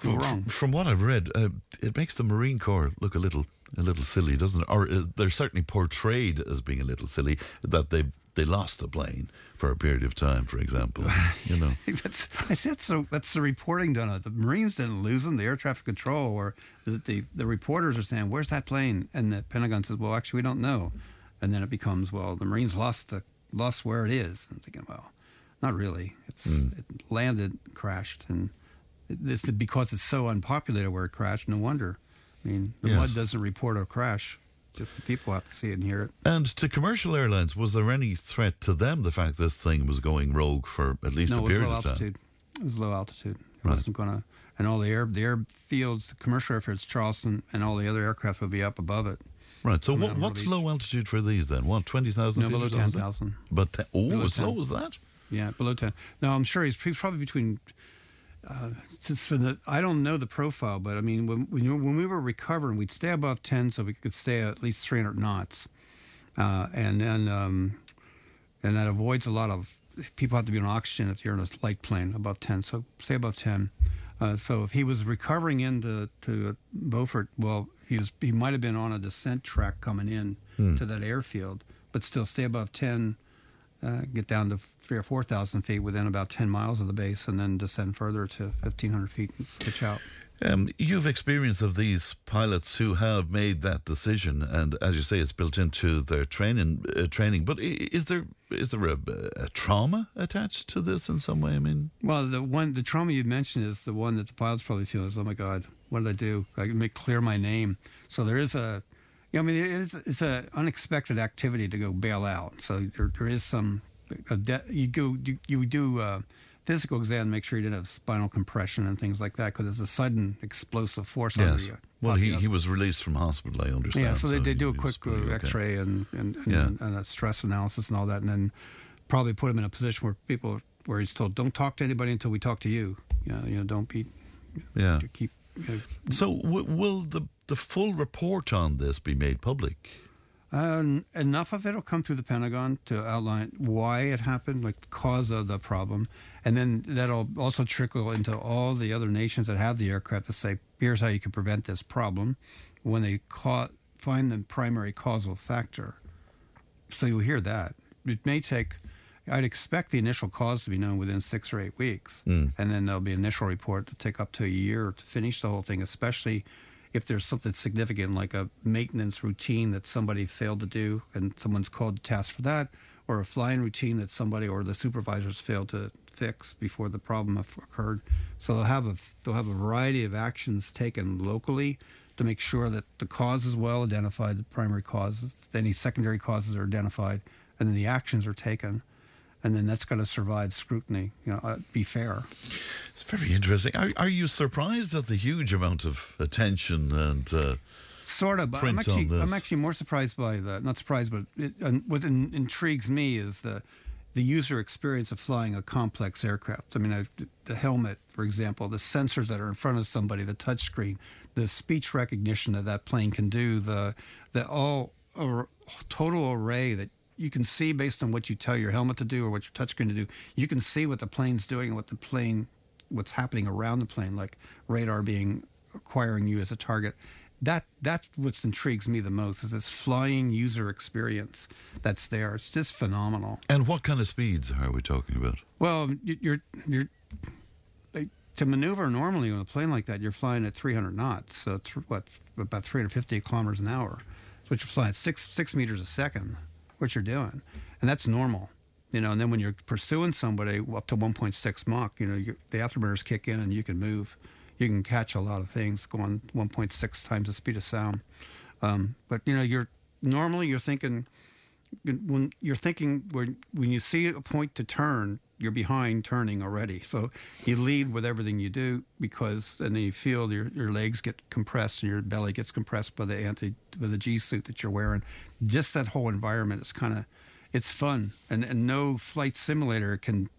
go well, wrong. From what I've read, uh, it makes the Marine Corps look a little a little silly, doesn't it? Or uh, they're certainly portrayed as being a little silly, that they they lost the plane for a period of time, for example. You know, that's, I said so. That's the reporting done. It. The Marines didn't lose them. The air traffic control or the, the the reporters are saying, "Where's that plane?" And the Pentagon says, "Well, actually, we don't know." And then it becomes, "Well, the Marines lost the lost where it is." And I'm thinking, "Well, not really. It's mm. it landed, crashed, and it's because it's so unpopulated where it crashed. No wonder. I mean, the yes. mud doesn't report a crash." Just the people have to see it and hear it. And to commercial airlines, was there any threat to them, the fact this thing was going rogue for at least no, a period of time? No, it was low altitude. It right. wasn't going to... And all the air the airfields, the commercial airfields, Charleston, and all the other aircraft would be up above it. Right, so what, what's beach. Low altitude for these then? What, twenty thousand? No, below ten thousand. But te- oh, below as ten. Low as that? Yeah, below ten. No, I'm sure he's probably between... Uh, for the, I don't know the profile, but I mean, when, when we were recovering, we'd stay above ten, so we could stay at least three hundred knots, uh, and then um, and that avoids a lot of people have to be on oxygen if you're in a light plane above ten. So stay above ten. Uh, so if he was recovering into to Beaufort, well, he was he might have been on a descent track coming in mm. to that airfield, but still stay above ten. Uh, get down to three or four thousand feet within about ten miles of the base, and then descend further to fifteen hundred feet and pitch out. Um, you've experience of these pilots who have made that decision, and as you say, it's built into their training. Uh, training, but is there is there a, a trauma attached to this in some way? I mean, well, the one the trauma you mentioned is the one that the pilots probably feel is, oh my God, what did I do? I can make clear my name. So there is a. Yeah, I mean, it's it's an unexpected activity to go bail out. So there, there is some a de- you go you, you do a physical exam to make sure you didn't have spinal compression and things like that because it's a sudden explosive force. Yes. Under you. Well, he, he was released from hospital, I understand. Yeah, so, so they, they do a quick uh, X-ray okay. and and, and, yeah. and and a stress analysis and all that, and then probably put him in a position where people where he's told, don't talk to anybody until we talk to you. You know, you know don't be. Yeah. Keep. You know, so w- will the. The full report on this be made public? Um, enough of it will come through the Pentagon to outline why it happened, like the cause of the problem. And then that'll also trickle into all the other nations that have the aircraft to say, here's how you can prevent this problem when they ca- find the primary causal factor. So you'll hear that. It may take, I'd expect the initial cause to be known within six or eight weeks. Mm. And then there'll be an initial report to take up to a year to finish the whole thing, especially if there's something significant like a maintenance routine that somebody failed to do and someone's called to task for that, or a flying routine that somebody or the supervisors failed to fix before the problem occurred. So they'll have a, they'll have a variety of actions taken locally to make sure that the cause is well identified, the primary causes, any secondary causes are identified, and then the actions are taken. And then that's going to survive scrutiny, you know, uh, be fair. It's very interesting. Are, are you surprised at the huge amount of attention and uh, sort of? But I'm actually, I'm actually more surprised by that. Not surprised, but it, and what in, intrigues me is the the user experience of flying a complex aircraft. I mean, I, the helmet, for example, the sensors that are in front of somebody, the touch screen, the speech recognition that that plane can do, the the all uh, total array that. You can see based on what you tell your helmet to do or what your touchscreen to do. You can see what the plane's doing and what the plane, what's happening around the plane, like radar being acquiring you as a target. That that's what intrigues me the most is this flying user experience that's there. It's just phenomenal. And what kind of speeds are we talking about? Well, you're you're to maneuver normally on a plane like that, you're flying at three hundred knots, so th- what about three hundred fifty kilometers an hour, which you're flying at six six meters a second. What you're doing, and that's normal, you know. And then when you're pursuing somebody up to one point six Mach, you know, you, the afterburners kick in, and you can move. You can catch a lot of things going one point six times the speed of sound. Um, but you know, you're normally you're thinking when you're thinking when when you see a point to turn, you're behind turning already. So you lead with everything you do because, and then you feel your your legs get compressed and your belly gets compressed by the anti by the G suit that you're wearing. Just that whole environment is kind of, it's fun, and and no flight simulator can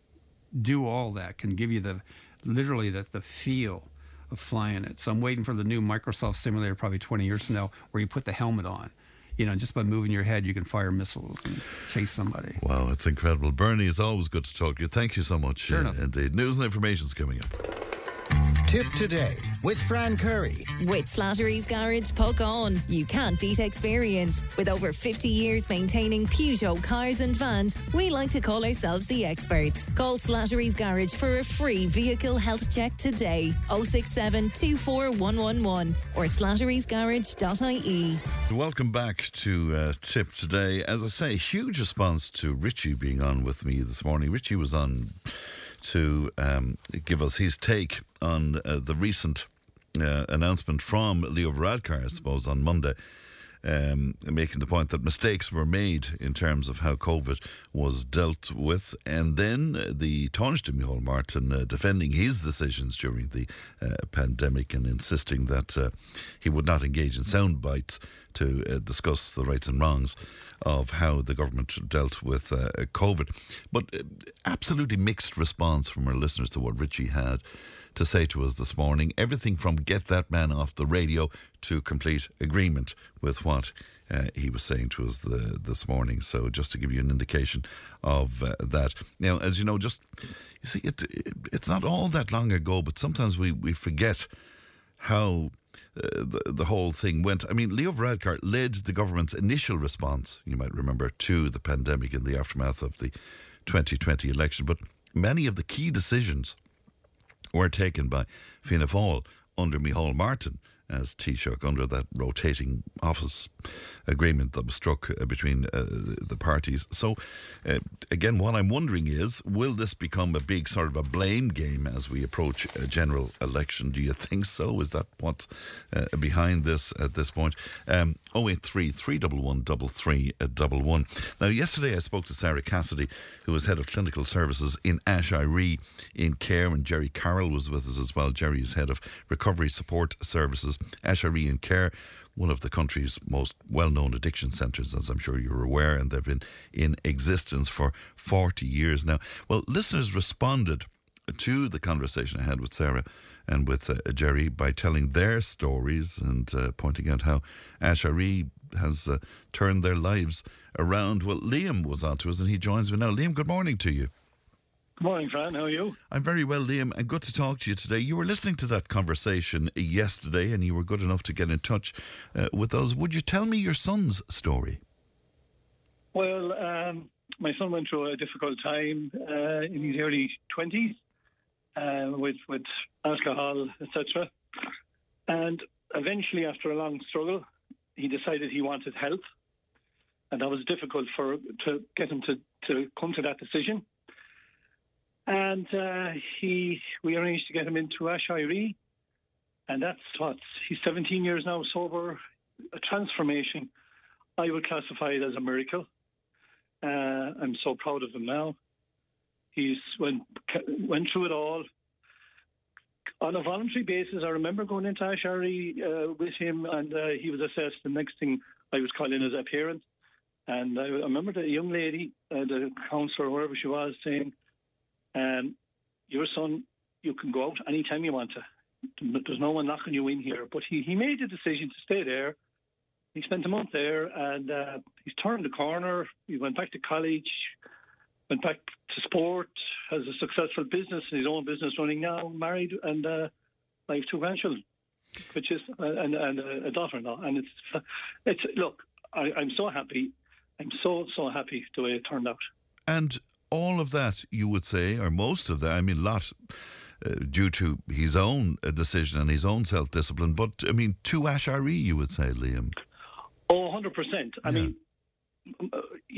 do all that. Can give you the literally the the feel of flying it. So I'm waiting for the new Microsoft simulator, probably twenty years from now, where you put the helmet on. You know, just by moving your head, you can fire missiles and chase somebody. Wow, it's incredible. Bernie, it's always good to talk to you. Thank you so much. Sure uh, enough. Indeed. News and information's coming up. Tip Today with Fran Curry. With Slatteries Garage, puck on. You can't beat experience. With over fifty years maintaining Peugeot cars and vans, we like to call ourselves the experts. Call Slatteries Garage for a free vehicle health check today. oh six seven, two four one one one or Slatteries Garage dot I E. Welcome back to uh, Tip Today. As I say, huge response to Richie being on with me this morning. Richie was on to um, give us his take on uh, the recent uh, announcement from Leo Varadkar, I suppose, on Monday, um, making the point that mistakes were made in terms of how COVID was dealt with. And then the Tánaiste Micheál Martin uh, defending his decisions during the uh, pandemic and insisting that uh, he would not engage in sound bites to uh, discuss the rights and wrongs of how the government dealt with uh, COVID. But uh, absolutely mixed response from our listeners to what Richie had to say to us this morning. Everything from get that man off the radio to complete agreement with what uh, he was saying to us the, this morning. So just to give you an indication of uh, that. Now, as you know, just, you see, it, it, it's not all that long ago, but sometimes we, we forget how Uh, the, the whole thing went. I mean, Leo Varadkar led the government's initial response, you might remember, to the pandemic in the aftermath of the twenty twenty election. But many of the key decisions were taken by Fianna Fáil under Micheál Martin as Taoiseach, under that rotating office agreement that was struck uh, between uh, the parties. So, uh, again, what I'm wondering is, will this become a big sort of a blame game as we approach a general election? Do you think so? Is that what's uh, behind this at this point? Um, oh eight three, three one one, three three one one. Now, yesterday I spoke to Sarah Cassidy, who was head of clinical services in Ashiree in Care, and Jerry Carroll was with us as well. Jerry is head of recovery support services. Ashiree in Care, one of the country's most well-known addiction centres, as I'm sure you're aware, and they've been in existence for forty years now. Well, listeners responded to the conversation I had with Sarah and with uh, Jerry by telling their stories and uh, pointing out how Ashiree has uh, turned their lives around. Well, Liam was on to us and he joins me now. Liam, good morning to you. Good morning, Fran. How are you? I'm very well, Liam, and good to talk to you today. You were listening to that conversation yesterday and you were good enough to get in touch uh, with us. Would you tell me your son's story? Well, um, my son went through a difficult time uh, in his early twenties uh, with, with alcohol, et cetera. And eventually, after a long struggle, he decided he wanted help. And that was difficult for to get him to, to come to that decision. And uh, he, we arranged to get him into Ashiree, and that's what, he's seventeen years now, sober, a transformation I would classify it as a miracle. Uh, I'm so proud of him now. He's went, went through it all. On a voluntary basis, I remember going into Ashiree uh, with him, and uh, he was assessed. The next thing I was called in as a parent, and I remember the young lady, uh, the counsellor, wherever she was, saying, Um, your son, you can go out anytime you want to. There's no one knocking you in here. But he, he made the decision to stay there. He spent a month there, and uh, he's turned the corner. He went back to college, went back to sport, has a successful business, his own business running now, married, and uh, I have two grandchildren, which is and, and a daughter-in-law. And it's it's look, I, I'm so happy. I'm so so happy the way it turned out. And all of that, you would say, or most of that, I mean, a lot uh, due to his own decision and his own self-discipline, but, I mean, to Ashiree, you would say, Liam. Oh, one hundred percent. I yeah. mean,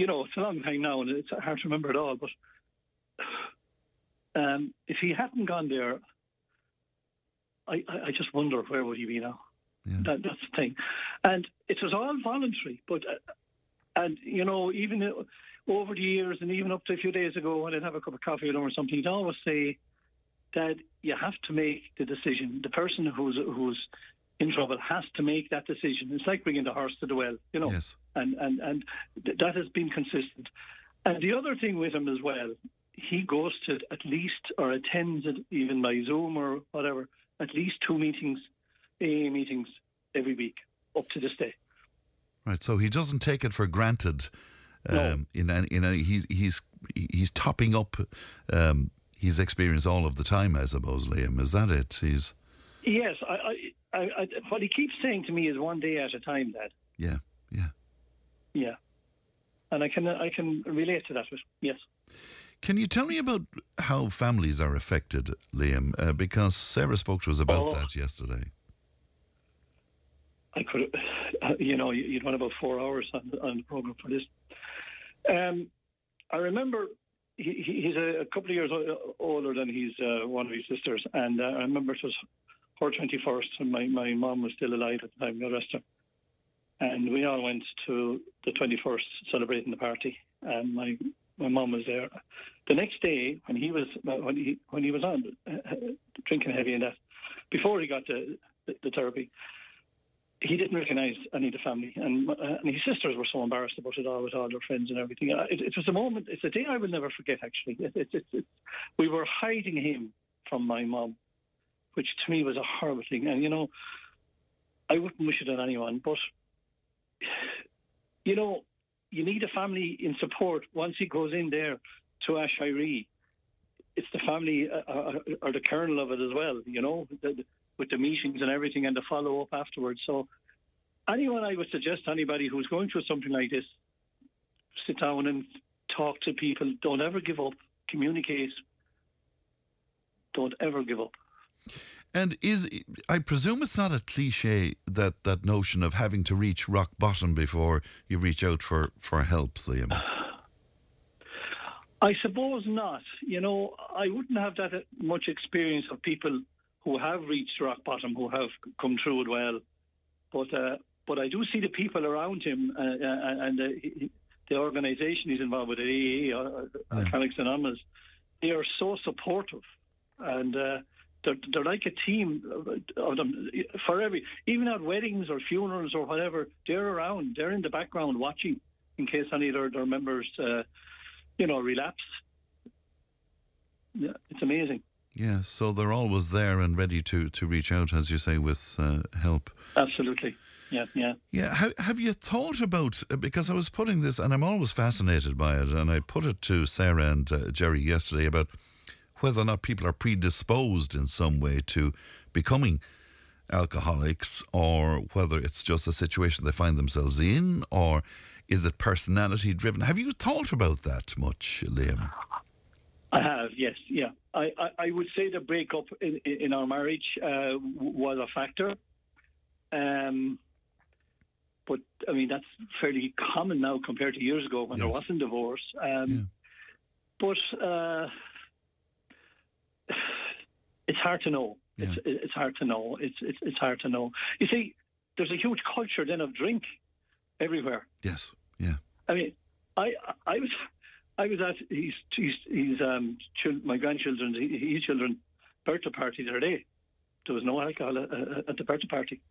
you know, it's a long time now, and it's hard to remember it all, but um, if he hadn't gone there, I, I, I just wonder where would he be now. Yeah. That, that's the thing. And it was all voluntary, but, uh, and, you know, even It, over the years, and even up to a few days ago, when I'd have a cup of coffee with him or something, he'd always say that you have to make the decision. The person who's who's in trouble has to make that decision. It's like bringing the horse to the well, you know. Yes. And and and th- that has been consistent. And the other thing with him as well, he goes to at least or attends it, even by Zoom or whatever, at least two meetings, A A meetings every week up to this day. Right. So he doesn't take it for granted. No. Um, in any, in any, he, he's he's topping up um, his experience all of the time, I suppose, Liam. Is that it? He's Yes, I, I, I, I, what he keeps saying to me is one day at a time, Dad. Yeah, yeah. Yeah. And I can I can relate to that, yes. Can you tell me about how families are affected, Liam? Uh, because Sarah spoke to us about oh, that yesterday. I could, you know, you'd run about four hours on, on the programme for this. Um, I remember he, he's a couple of years older than he's uh, one of his sisters, and uh, I remember it was her twenty-first, and my, my mum was still alive at the time, the rest of them. And we all went to the twenty-first, celebrating the party, and my my mum was there. The next day, when he was when he when he was on uh, drinking heavy and that, before he got to the, the therapy, he didn't recognise any of the family, and, uh, and his sisters were so embarrassed about it all with all their friends and everything. It, it was a moment. It's a day I will never forget. Actually, it, it, it, it, we were hiding him from my mum, which to me was a horrible thing. And you know, I wouldn't wish it on anyone, but. You know, you need a family in support. Once he goes in there to Ashiree, it's the family uh, or the kernel of it as well, you know, with the meetings and everything and the follow-up afterwards. So anyone, I would suggest anybody who's going through something like this, sit down and talk to people. Don't ever give up. Communicate. Don't ever give up. And is I presume it's not a cliche that, that notion of having to reach rock bottom before you reach out for, for help, Liam? I suppose not. You know, I wouldn't have that much experience of people who have reached rock bottom, who have come through it well. But uh, but I do see the people around him uh, and uh, the organisation he's involved with, A A A, or Alcoholics yeah. Anonymous, they are so supportive. And... Uh, They're, they're like a team of them for every, even at weddings or funerals or whatever, they're around, they're in the background watching in case any of their, their members, uh, you know, relapse. Yeah, it's amazing. Yeah, so they're always there and ready to, to reach out, as you say, with uh, help. Absolutely. Yeah, yeah. Yeah. How, have you thought about, because I was putting this, and I'm always fascinated by it, and I put it to Sarah and uh, Jerry yesterday about whether or not people are predisposed in some way to becoming alcoholics, or whether it's just a situation they find themselves in, or is it personality driven? Have you thought about that much, Liam? I have, yes, yeah. I, I, I would say the breakup in, in our marriage uh, was a factor. Um, but, I mean, that's fairly common now compared to years ago when yes. there wasn't divorce. Um, yeah. But... Uh, It's hard to know. Yeah. It's, it's hard to know. It's, it's it's hard to know. You see, there's a huge culture then of drink everywhere. Yes. Yeah. I mean, I I was I was at his his, his um my grandchildren's his children's birthday party the other day. There was no alcohol at, at the birthday party.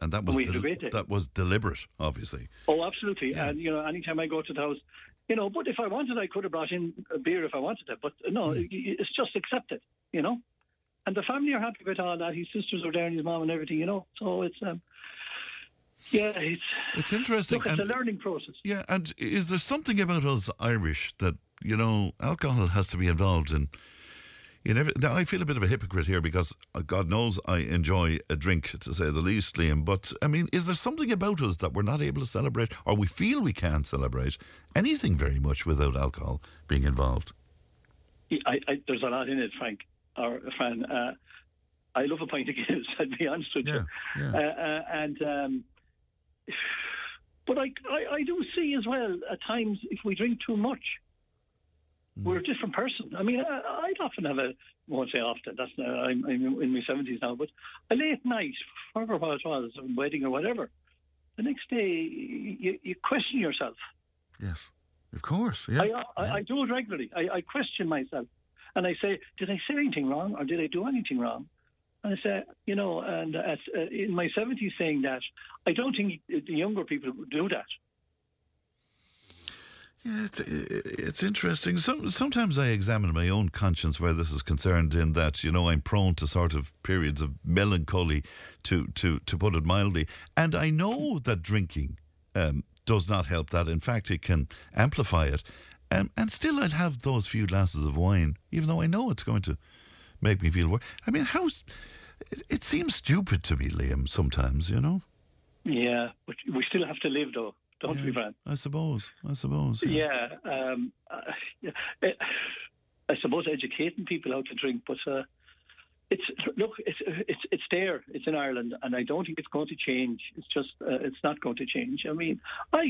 And that was and del- that was deliberate, obviously. Oh, absolutely. Yeah. And you know, anytime I go to the house, you know, but if I wanted, I could have brought in a beer if I wanted it. But no, mm. it's just accepted, you know. And the family are happy with all that. His sisters are there, and his mom and everything, you know. So it's, um, yeah, it's it's interesting. Look, it's and, a learning process. Yeah, and is there something about us Irish that you know alcohol has to be involved in? In every, now I feel a bit of a hypocrite here because uh, God knows I enjoy a drink to say the least, Liam. But I mean, is there something about us that we're not able to celebrate, or we feel we can't celebrate anything very much without alcohol being involved? I, I, there's a lot in it, Frank. Our fan, uh, I love a pint of Guinness, I'd be honest with you. Yeah, yeah. Uh, uh, and um, but I, I, I do see as well at times if we drink too much, mm. we're a different person. I mean, I, I'd often have a I won't say often. That's uh, I'm, I'm in my seventies now, but a late night, whatever what it was, a wedding or whatever. The next day, you, you question yourself. Yes, of course. Yeah, I, I, yeah. I do it regularly. I, I question myself. And I say, did I say anything wrong or did I do anything wrong? And I say, you know, and as, uh, in my seventies saying that, I don't think the younger people do that. Yeah, it's, it's interesting. Some, sometimes I examine my own conscience where this is concerned in that, you know, I'm prone to sort of periods of melancholy, to, to, to put it mildly. And I know that drinking um, does not help that. In fact, it can amplify it. Um, and still I'd have those few glasses of wine, even though I know it's going to make me feel worse. I mean, how's... it, it seems stupid to me, Liam, sometimes, you know? Yeah, but we still have to live, though, don't yeah, we, Brad? I suppose, I suppose. Yeah, yeah um, I, I suppose educating people how to drink, but... Uh, It's look, it's it's it's there. It's in Ireland, and I don't think it's going to change. It's just, uh, it's not going to change. I mean, I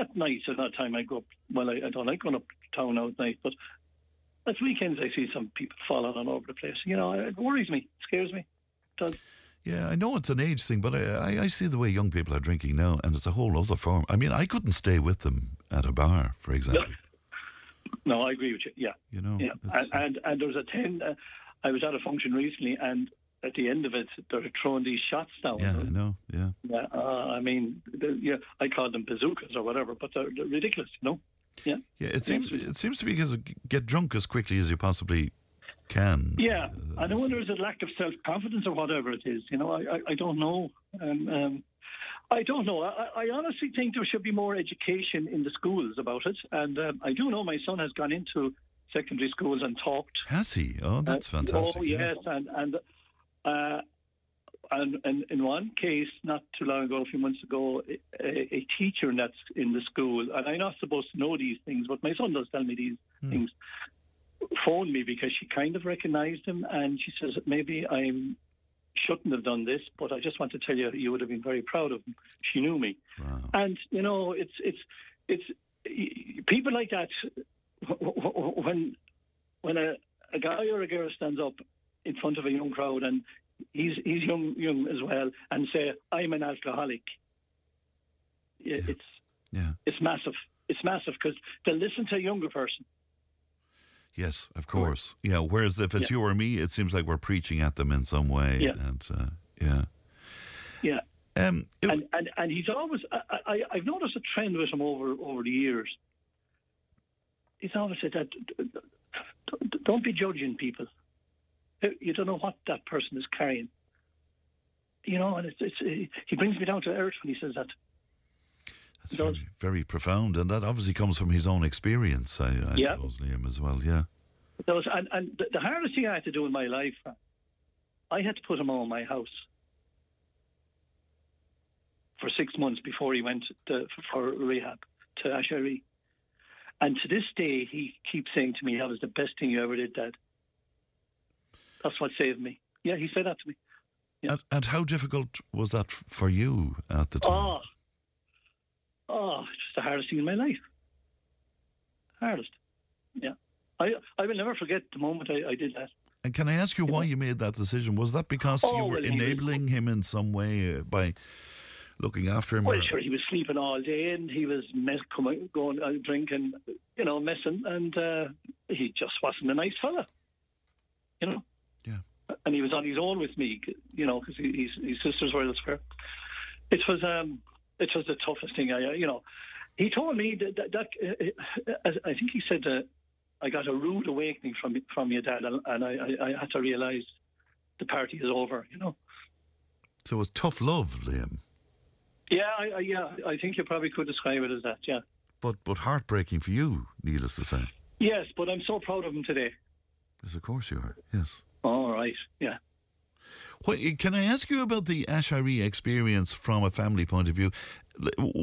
at night at that time I go up. Well, I, I don't like going up to town out at night, but at weekends I see some people falling all over the place. You know, it worries me, it scares me. It does. Yeah, I know it's an age thing, but I, I I see the way young people are drinking now, and it's a whole other form. I mean, I couldn't stay with them at a bar, for example. No, no I agree with you. Yeah, you know, yeah, and, and and there's a ten. Uh, I was at a function recently, and at the end of it, they're throwing these shots down. Yeah, I know, yeah. yeah uh, I mean, yeah, I call them bazookas or whatever, but they're, they're ridiculous, you know? Yeah, yeah it, seems, it seems to be because get drunk as quickly as you possibly can. Yeah, uh, and I wonder if it's a lack of self-confidence or whatever it is, you know? I, I, I don't know. Um, um, I don't know. I, I honestly think there should be more education in the schools about it, and um, I do know my son has gone into... secondary schools and talked. Has he? Oh, that's uh, fantastic. Oh, yes, yeah. and and, uh, and and in one case, not too long ago, a few months ago, a, a teacher that's in the school, and I'm not supposed to know these things, but my son does tell me these hmm. things, phoned me because she kind of recognised him, and she says, maybe I shouldn't have done this, but I just want to tell you, you would have been very proud of him. She knew me. Wow. And, you know, it's it's it's people like that... When when a, a guy or a girl stands up in front of a young crowd and he's he's young young as well and say I'm an alcoholic, yeah. it's yeah. it's massive. It's massive because they listen to a younger person. Yes, of course. Yeah. Whereas if it's yeah. you or me, it seems like we're preaching at them in some way. Yeah. And, uh, yeah. Yeah. Um, it, and, and and he's always. I, I I've noticed a trend with him over over the years. He's always said that, don't be judging people. You don't know what that person is carrying. You know, and it's, it's, he brings me down to earth when he says that. That's very, very profound, and that obviously comes from his own experience, I, I yeah. suppose, Liam, as well, yeah. Those, and and the hardest thing I had to do in my life, I had to put him on my house for six months before he went to, for rehab to Ashiree. And to this day, he keeps saying to me, that was the best thing you ever did, Dad. That's what saved me. Yeah, he said that to me. Yeah. And, and how difficult was that for you at the time? Oh, oh, it's just the hardest thing in my life. Hardest. Yeah. I I will never forget the moment I, I did that. And can I ask you why you made that decision? Was that because oh, you were well, enabling him in some way by... looking after him? Well, or... sure, he was sleeping all day and he was mess, coming, going out drinking, you know, messing, and uh, he just wasn't a nice fella, you know? Yeah. And he was on his own with me, you know, because his, his sisters were elsewhere. It was um, it was the toughest thing, I, you know. He told me that, that, that uh, I think he said, uh, I got a rude awakening from from your dad, and, and I, I had to realise the party is over, you know? So it was tough love, Liam. Yeah, I, I, yeah, I think you probably could describe it as that, yeah. But but heartbreaking for you, needless to say. Yes, but I'm so proud of him today. Yes, of course you are, yes. All right, yeah. Well, can I ask you about the Ashiree experience from a family point of view?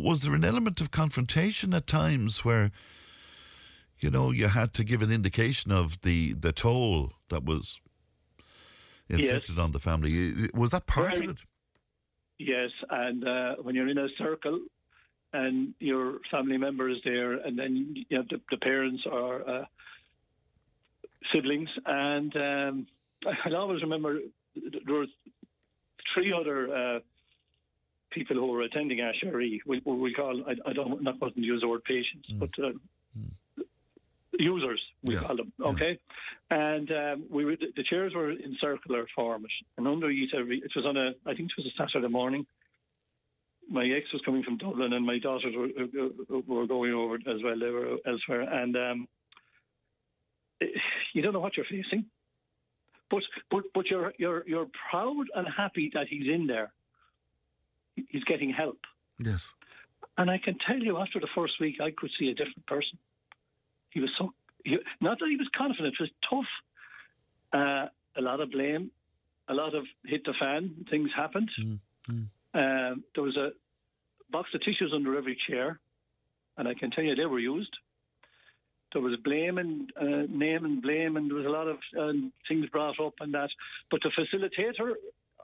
Was there an element of confrontation at times where, you know, you had to give an indication of the, the toll that was inflicted yes. on the family? Was that part right. of it? Yes, and uh, when you're in a circle and your family member is there, and then you have the, the parents or uh, siblings, and um, I always remember there were three other uh, people who were attending Ashiree. We, we call I, I don't not want to use the word patients, mm. but uh, mm. users we yes. call them. Okay, yeah. and um, we were, the chairs were in circular format, and underneath every it was on a I think it was a Saturday morning. My ex was coming from Dublin, and my daughters were, were going over as well. They were elsewhere, and um, you don't know what you're facing, but but but you're you're you're proud and happy that he's in there. He's getting help. Yes, and I can tell you, after the first week, I could see a different person. He was so, he, not that he was confident, it was tough. Uh, a lot of blame, a lot of hit the fan, things happened. Mm-hmm. Uh, there was a box of tissues under every chair, and I can tell you they were used. There was blame and uh, name and blame, and there was a lot of um, things brought up and that. But the facilitator,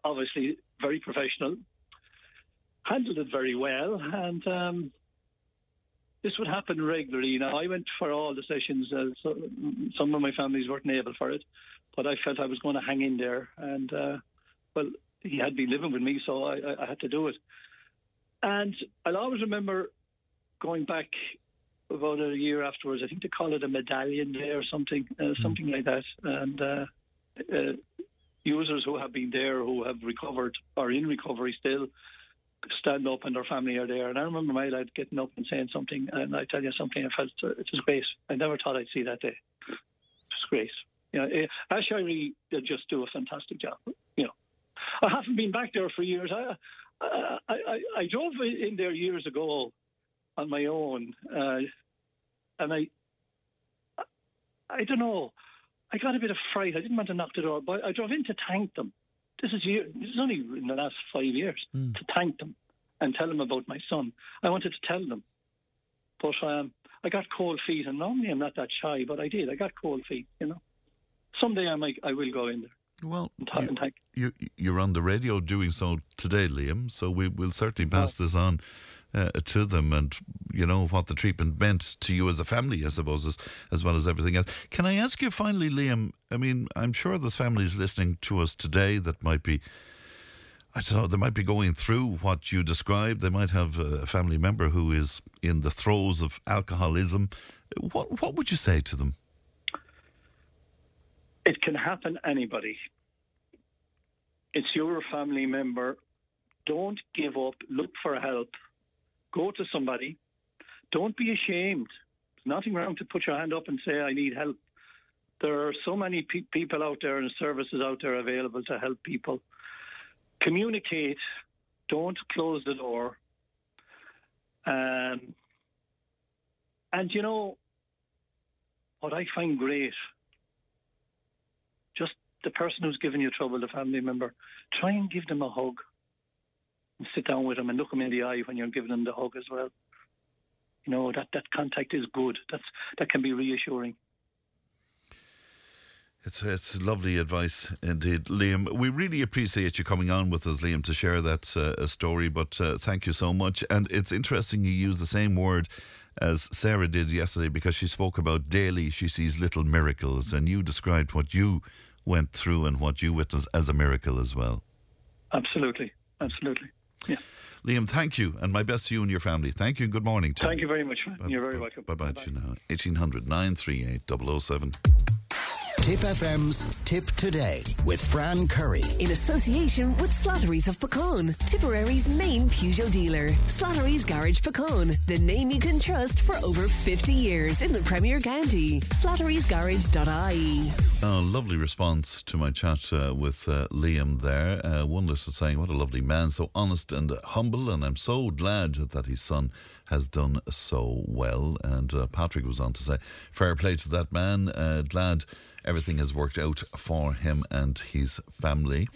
obviously very professional, handled it very well, and um, this would happen regularly. You know, I went for all the sessions. Uh, so some of my families weren't able for it, but I felt I was going to hang in there. And, uh, well, he had been living with me, so I, I had to do it. And I'll always remember going back about a year afterwards. I think they call it a medallion day or something, uh, something mm-hmm. like that. And uh, uh, users who have been there, who have recovered, or in recovery still, stand up and their family are there. And I remember my lad getting up and saying something, and I tell you something, I felt uh, it was great. I never thought I'd see that day. It was great. You know, uh, Ashiree, they just do a fantastic job. You know, I haven't been back there for years. I I, I, I drove in there years ago on my own, uh, and I, I don't know, I got a bit of fright. I didn't want to knock the door, but I drove in to thank them. This is year, this is only in the last five years, mm. to thank them and tell them about my son. I wanted to tell them, but um, I got cold feet, and normally I'm not that shy, but I did. I got cold feet, you know. Someday I might, I will go in there. Well, you, you, you're on the radio doing so today, Liam, so we will certainly pass oh. this on uh, to them, and, you know, what the treatment meant to you as a family, I suppose, as, as well as everything else. Can I ask you finally, Liam, I mean, I'm sure there's families listening to us today that might be, I don't know, they might be going through what you described. They might have a family member who is in the throes of alcoholism. What, what would you say to them? It can happen anybody. It's your family member. Don't give up. Look for help. Go to somebody. Don't be ashamed. There's nothing wrong to put your hand up and say, I need help. There are so many pe- people out there and services out there available to help people. Communicate. Don't close the door. Um, and, you know, what I find great, the person who's giving you trouble, the family member, try and give them a hug and sit down with them and look them in the eye when you're giving them the hug as well. You know, that, that contact is good. That's That can be reassuring. It's, it's lovely advice indeed, Liam. We really appreciate you coming on with us, Liam, to share that uh, story, but uh, thank you so much. And it's interesting you use the same word as Sarah did yesterday, because she spoke about daily she sees little miracles, and you described what you went through and what you witnessed as a miracle as well. Absolutely, absolutely. Yeah. Liam, thank you, and my best to you and your family. Thank you, and good morning to you. Thank you very much, man. Bye, You're very bye, welcome. Bye bye to you now. eighteen hundred nine three eight double oh seven. Tip F M's Tip Today with Fran Curry. In association with Slatteries of Pecan, Tipperary's main Peugeot dealer. Slatteries Garage Pecan, the name you can trust for over fifty years in the Premier County. Slatteries Garage dot I E. Oh, lovely response to my chat uh, with uh, Liam there. Uh, one listener saying, what a lovely man, so honest and humble, and I'm so glad that his son has done so well. And uh, Patrick was on to say, fair play to that man, uh, glad everything has worked out for him and his family.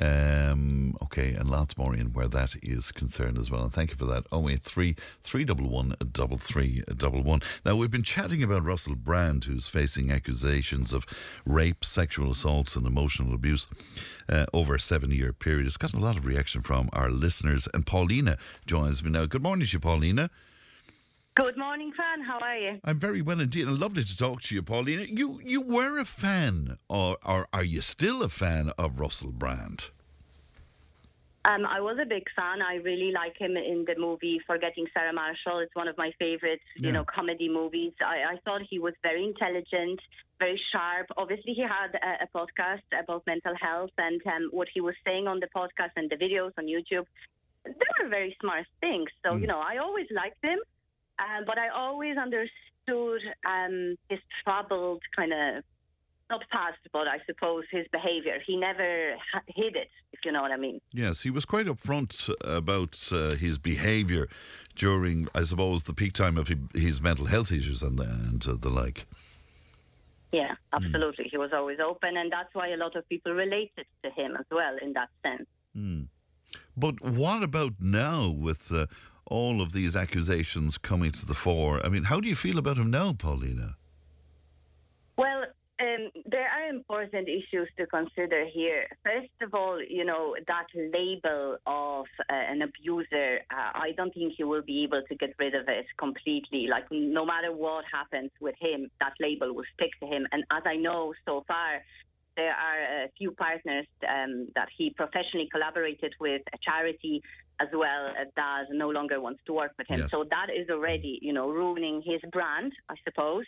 Um, okay, and lots more in where that is concerned as well. And thank you for that. oh eight three, three one one, three three one one. Now, we've been chatting about Russell Brand, who's facing accusations of rape, sexual assaults and emotional abuse uh, over a seven-year period. It's gotten a lot of reaction from our listeners. And Paulina joins me now. Good morning to you, Paulina. Good morning, Fran. How are you? I'm very well indeed. And lovely to talk to you, Paulina. You you were a fan, or, or are you still a fan of Russell Brand? Um, I was a big fan. I really like him in the movie Forgetting Sarah Marshall. It's one of my favourite, yeah. you know, comedy movies. I, I thought he was very intelligent, very sharp. Obviously, he had a, a podcast about mental health, and um, what he was saying on the podcast and the videos on YouTube, they were very smart things. So, mm. you know, I always liked him. Um, but I always understood um, his troubled kind of, not past, but I suppose his behaviour. He never ha- hid it, if you know what I mean. Yes, he was quite upfront about uh, his behaviour during, I suppose, the peak time of his mental health issues and the, and, uh, the like. Yeah, absolutely. Mm. He was always open, and that's why a lot of people related to him as well in that sense. Mm. But what about now with uh, all of these accusations coming to the fore? I mean, how do you feel about him now, Paulina? Well, um, there are important issues to consider here. First of all, you know, that label of uh, an abuser, uh, I don't think he will be able to get rid of it completely. Like, no matter what happens with him, that label will stick to him. And as I know so far, there are a few partners um, that he professionally collaborated with, a charity as well, that no longer wants to work with him. Yes. So that is already, you know, ruining his brand, I suppose.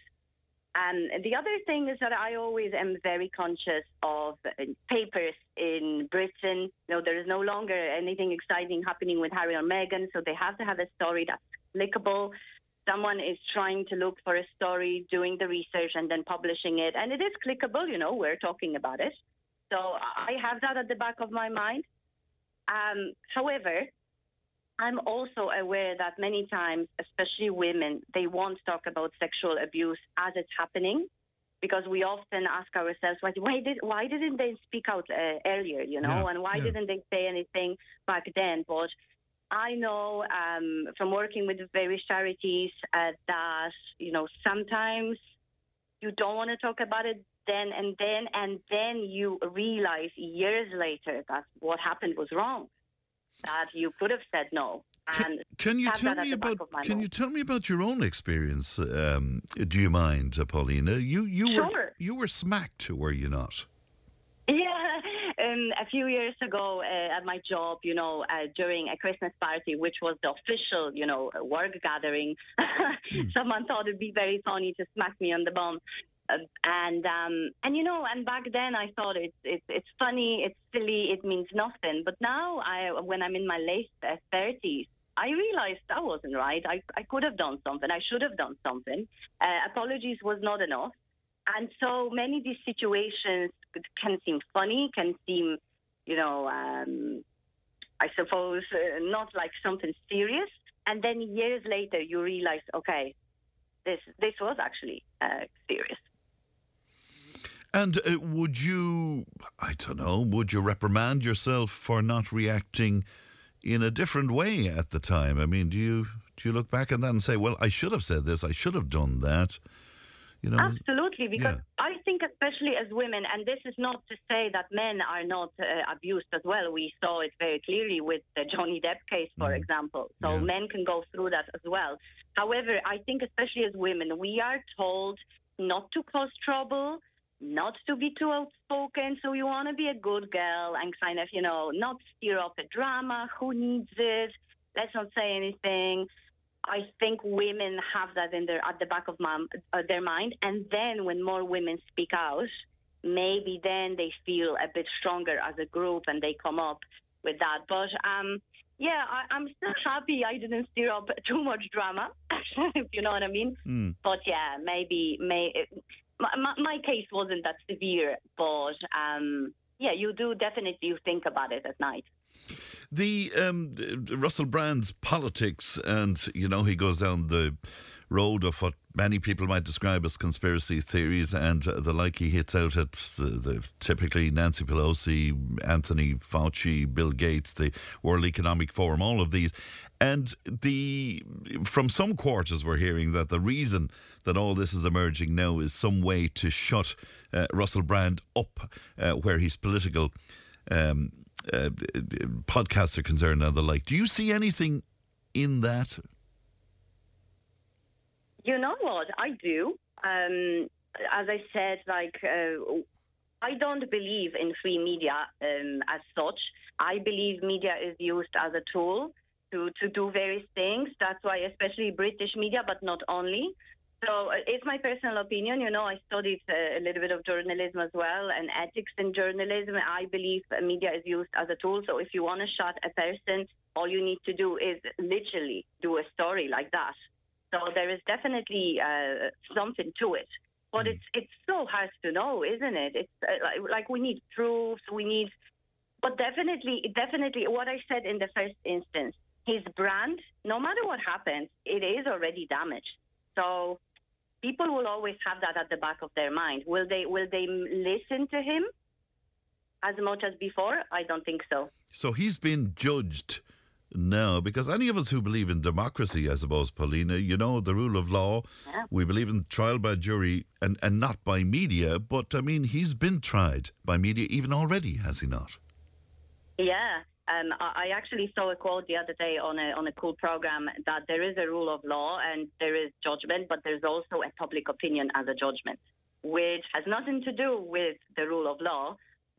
And um, the other thing is that I always am very conscious of uh, papers in Britain. You know, there is no longer anything exciting happening with Harry or Meghan, so they have to have a story that's clickable. Someone is trying to look for a story, doing the research and then publishing it. And it is clickable, you know, we're talking about it. So I have that at the back of my mind. Um, however, I'm also aware that many times, especially women, they won't talk about sexual abuse as it's happening, because we often ask ourselves, why, did, why didn't they speak out uh, earlier, you know, yeah, and why yeah. didn't they say anything back then? But I know um, from working with various charities uh, that, you know, sometimes you don't want to talk about it then and then, and then you realize years later that what happened was wrong, that you could have said no. And can, can you tell me about Can mind. you tell me about your own experience? Um, do you mind, Paulina? You you sure. were you were smacked, were you not? Yeah. Um, a few years ago uh, at my job, you know, uh, during a Christmas party, which was the official, you know, work gathering, mm. someone thought it'd be very funny to smack me on the bum. Uh, and, um, and you know, and back then I thought it's, it's, it's funny, it's silly, it means nothing. But now, I, when I'm in my late uh, thirties, I realized that wasn't right. I, I could have done something. I should have done something. Uh, apologies was not enough. And so many of these situations can seem funny, can seem, you know, um, I suppose uh, not like something serious. And then years later, you realize, okay, this this was actually uh, serious. And uh, would you, I don't know, would you reprimand yourself for not reacting in a different way at the time? I mean, do you do you look back at that and say, well, I should have said this, I should have done that? You know, absolutely, because yeah. I think especially as women, and this is not to say that men are not uh, abused as well. We saw it very clearly with the Johnny Depp case, for mm. example. So yeah. men can go through that as well. However, I think especially as women, we are told not to cause trouble, not to be too outspoken. So you want to be a good girl and kind of, you know, not stir up a drama. Who needs it? Let's not say anything. I think women have that in their, at the back of mom, uh, their mind. And then when more women speak out, maybe then they feel a bit stronger as a group and they come up with that. But, um, yeah, I, I'm still happy I didn't stir up too much drama, if you know what I mean. Mm. But, yeah, maybe may, my, my case wasn't that severe. But, um, yeah, you do definitely think about it at night. The um, Russell Brand's politics, and, you know, he goes down the road of what many people might describe as conspiracy theories and uh, the like. He hits out at the, the typically Nancy Pelosi, Anthony Fauci, Bill Gates, the World Economic Forum, all of these. And the from some quarters we're hearing that the reason that all this is emerging now is some way to shut uh, Russell Brand up uh, where his political... Um, Uh, podcasts are concerned and the like. Do you see anything in that? You know what? I do. Um, as I said, like, uh, I don't believe in free media um, as such. I believe media is used as a tool to, to do various things. That's why especially British media, but not only. So it's my personal opinion. You know, I studied a little bit of journalism as well and ethics in journalism. I believe media is used as a tool. So if you want to shut a person, all you need to do is literally do a story like that. So there is definitely uh, something to it. But it's it's so hard to know, isn't it? It's uh, like, like we need proofs, we need... But definitely, definitely what I said in the first instance, his brand, no matter what happens, it is already damaged. So... people will always have that at the back of their mind. Will they, will they listen to him as much as before? I don't think so. So he's been judged now, because any of us who believe in democracy, I suppose, Paulina, you know, the rule of law, yeah. we believe in trial by jury and, and not by media. But, I mean, he's been tried by media even already, has he not? Yeah. Um, I actually saw a quote the other day on a on a cool program that there is a rule of law and there is judgment, but there's also a public opinion as a judgment, which has nothing to do with the rule of law.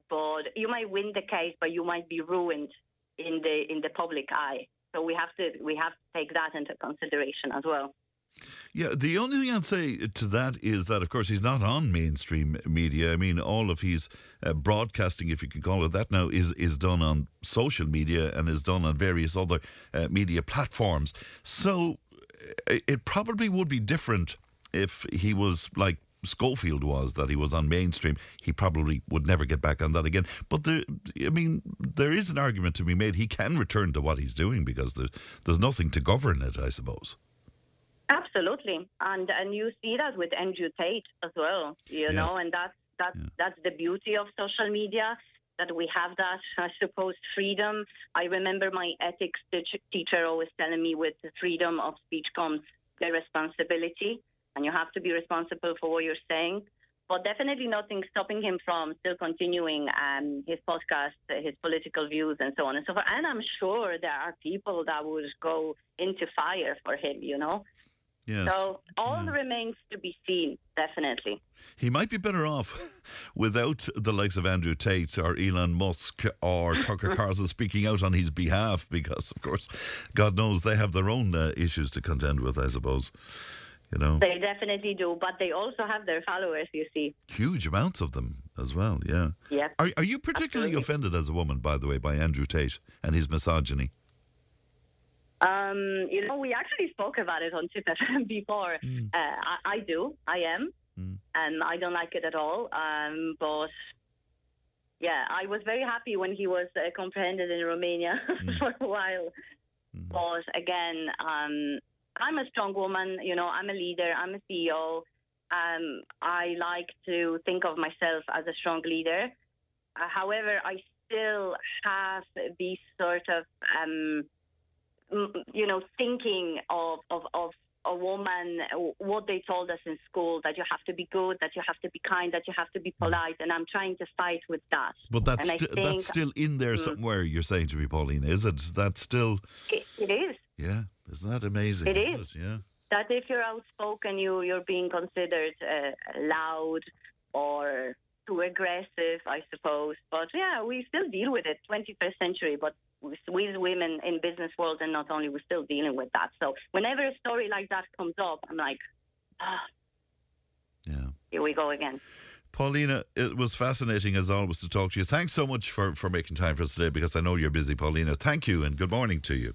But you might win the case, but you might be ruined in the in the public eye. So we have to we have to take that into consideration as well. Yeah, the only thing I'd say to that is that, of course, he's not on mainstream media. I mean, all of his uh, broadcasting, if you can call it that now, is, is done on social media and is done on various other uh, media platforms. So it probably would be different if he was like Schofield was, that he was on mainstream. He probably would never get back on that again. But there, I mean, there is an argument to be made. He can return to what he's doing because there's, there's nothing to govern it, I suppose. Absolutely, and and you see that with Andrew Tate as well, you yes. know, and that's that's yeah. that's the beauty of social media, that we have that, I suppose, freedom. I remember my ethics teacher always telling me, with the freedom of speech comes the responsibility, and you have to be responsible for what you're saying. But definitely nothing stopping him from still continuing um, his podcast, his political views, and so on and so forth. And I'm sure there are people that would go into fire for him, you know. Yes. So all yeah. remains to be seen, definitely. He might be better off without the likes of Andrew Tate or Elon Musk or Tucker Carlson speaking out on his behalf, because, of course, God knows they have their own uh, issues to contend with, I suppose. You know. They definitely do, but they also have their followers, you see. Huge amounts of them as well, yeah. Yep. Are, are you particularly Absolutely. offended as a woman, by the way, by Andrew Tate and his misogyny? Um, you know, we actually spoke about it on Tip F M before. Mm. Uh, I, I do. I am. Mm. Um, I don't like it at all. Um, but, yeah, I was very happy when he was uh, comprehended in Romania mm. for a while. Mm. But, again, um, I'm a strong woman. You know, I'm a leader. I'm a C E O. Um, I like to think of myself as a strong leader. Uh, however, I still have these sort of... Um, you know, thinking of, of, of a woman, what they told us in school, that you have to be good, that you have to be kind, that you have to be polite, and I'm trying to fight with that. But that's, sti- think, that's still in there mm, somewhere, you're saying to me, Paulina, is it? That's still... It, it is. Yeah, isn't that amazing? It is. It? Yeah. That if you're outspoken, you, you're being considered uh, loud or too aggressive, I suppose. But yeah, we still deal with it, twenty-first century, but with women in business world, and not only, we're still dealing with that. So whenever a story like that comes up, I'm like, ah, yeah, here we go again. Paulina, it was fascinating as always to talk to you. Thanks so much for, for making time for us today, because I know you're busy, Paulina. Thank you, and good morning to you.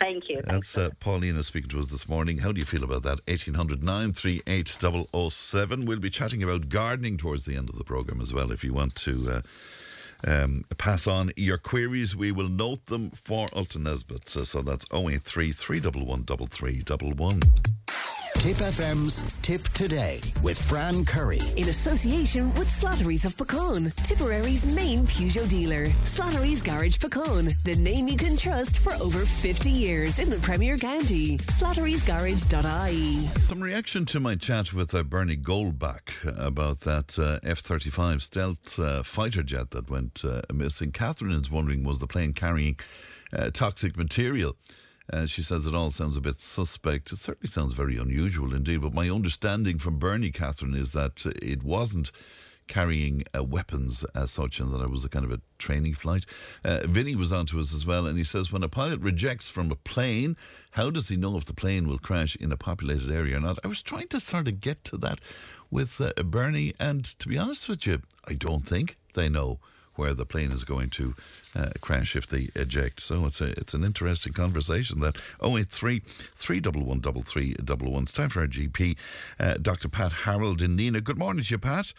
Thank you. That's uh, Paulina speaking to us this morning. How do you feel about that? eighteen hundred nine three eight oh oh seven. We'll be chatting about gardening towards the end of the programme as well, if you want to... Uh, Um, pass on your queries. We will note them for Alton Nesbitt. So, so that's oh eight three, three one one, three three one one. Tip F M's Tip Today with Fran Curry. In association with Slatteries of Pecan, Tipperary's main Peugeot dealer. Slatteries Garage Pecan, the name you can trust for over fifty years in the Premier County. Slatteries Garage dot I E. Some reaction to my chat with uh, Bernie Goldbach about that uh, F thirty-five stealth uh, fighter jet that went uh, missing. Catherine is wondering, was the plane carrying uh, toxic material? Uh, she says it all sounds a bit suspect. It certainly sounds very unusual indeed. But my understanding from Bernie, Catherine, is that it wasn't carrying uh, weapons as such, and that it was a kind of a training flight. Uh, Vinny was on to us as well, and he says, when a pilot rejects from a plane, how does he know if the plane will crash in a populated area or not? I was trying to sort of get to that with uh, Bernie, and to be honest with you, I don't think they know where the plane is going to uh, crash if they eject. So it's a, it's an interesting conversation, that. oh eight three, three one one, three three one one. It's time for our G P, uh, Doctor Pat Harold in Nenagh. Good morning to you, Pat.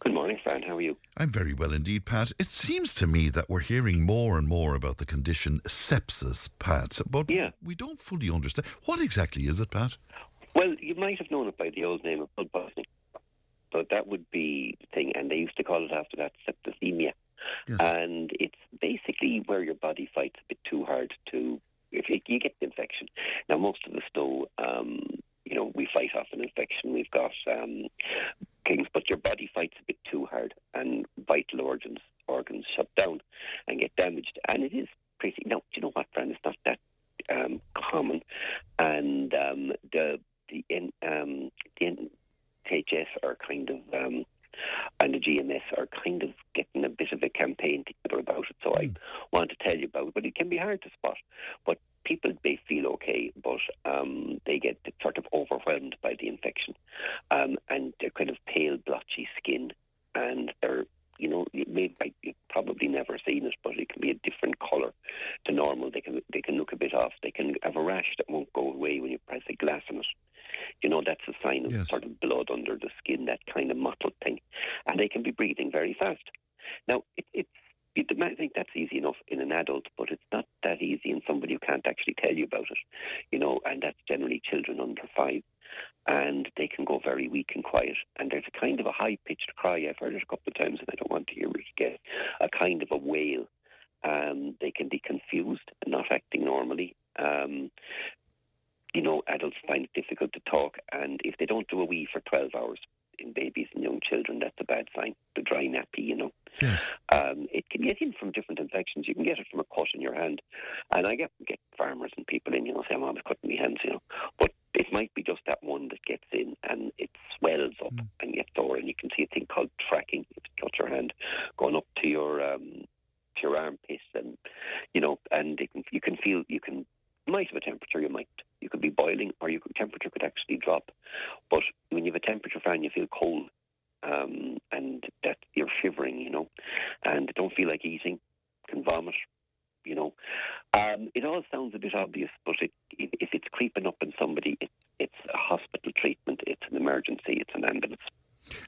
Good morning, Fran. How are you? I'm very well indeed, Pat. It seems to me that we're hearing more and more about the condition sepsis, Pat, but yeah. we don't fully understand. What exactly is it, Pat? Well, you might have known it by the old name of blood poisoning. So that would be the thing. And they used to call it after that septicemia. Yes. And it's basically where your body fights a bit too hard to... If you, you get the infection. Now, most of us know, um, you know, we fight off an infection. We've got um, things, but your body fights a bit too hard and vital organs organs shut down and get damaged. And it is pretty... Now, do you know what, Fran? It's not that um, common. And um, the... The, N, um, the N H S are kind of, um, and the G M S are kind of getting a bit of a campaign together about it, so mm. I want to tell you about it, but it can be hard to spot. But people, they feel okay, but um, they get sort of overwhelmed by the infection, um, and they're kind of pale, blotchy skin, and they're, you know, maybe you've probably never seen it, but it can be a different colour to normal. They can they can look a bit off. They can have a rash that won't go away when you press a glass on it. You know, that's a sign of yes. sort of blood under the skin, that kind of mottled thing. And they can be breathing very fast. Now, it, it's, you might think that's easy enough in an adult, but it's not that easy in somebody who can't actually tell you about it, you know, and that's generally children under five. And they can go very weak and quiet. And there's a kind of a high-pitched cry. I've heard it a couple of times, and I don't want to hear it again. A kind of a wail. Um, they can be confused and not acting normally. Um, you know, adults find it difficult to talk. And if they don't do a wee for twelve hours in babies and young children, that's a bad sign. The dry nappy, you know. Yes. Um, it can get in from different infections. You can get it from a cut in your hand. And I get, get farmers and people in, you know, say, I'm always cutting my hands, you know. But it might be just that one that gets in and it swells up mm. and gets sore, and you can see a thing called tracking. If you cut your hand, going up to your um, to your armpits, and you know, and it can, you can feel you can you might have a temperature, you might you could be boiling, or your temperature could actually drop. But when you have a temperature fan, you feel cold, um, and that you're shivering, you know, and don't feel like eating, can vomit. You know, um, it all sounds a bit obvious, but it, it, if it's creeping up in somebody, it, it's a hospital treatment, it's an emergency, it's an ambulance.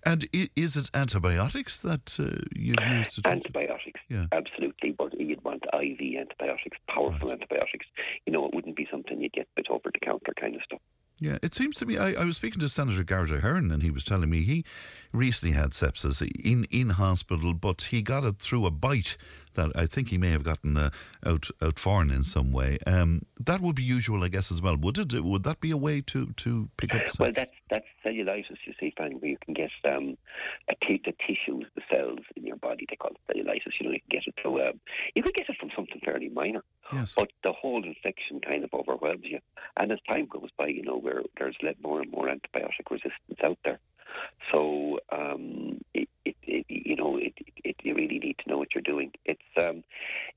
And is it antibiotics that uh, you use? To antibiotics, yeah. Absolutely. But you'd want I V antibiotics, powerful right. antibiotics. You know, it wouldn't be something you'd get a bit over-the-counter kind of stuff. Yeah, it seems to me, I, I was speaking to Senator Garda Hearn, and he was telling me he recently had sepsis in, in hospital, but he got it through a bite that I think he may have gotten uh, out out foreign in some way. Um, that would be usual, I guess, as well. Would it? Would that be a way to, to pick up sepsis? Well, that's, that's cellulitis, you see, Frank, where you can get um, a t- the tissues, the cells in your body, they call it cellulitis. You know, you can get it through, um, you could get it from something fairly minor, yes. but the whole infection kind of overwhelms you. And as time goes by, you know, we're there's more and more antibiotic resistance out there. So, um, it, it, it, you know, it, it, you really need to know what you're doing. It's um,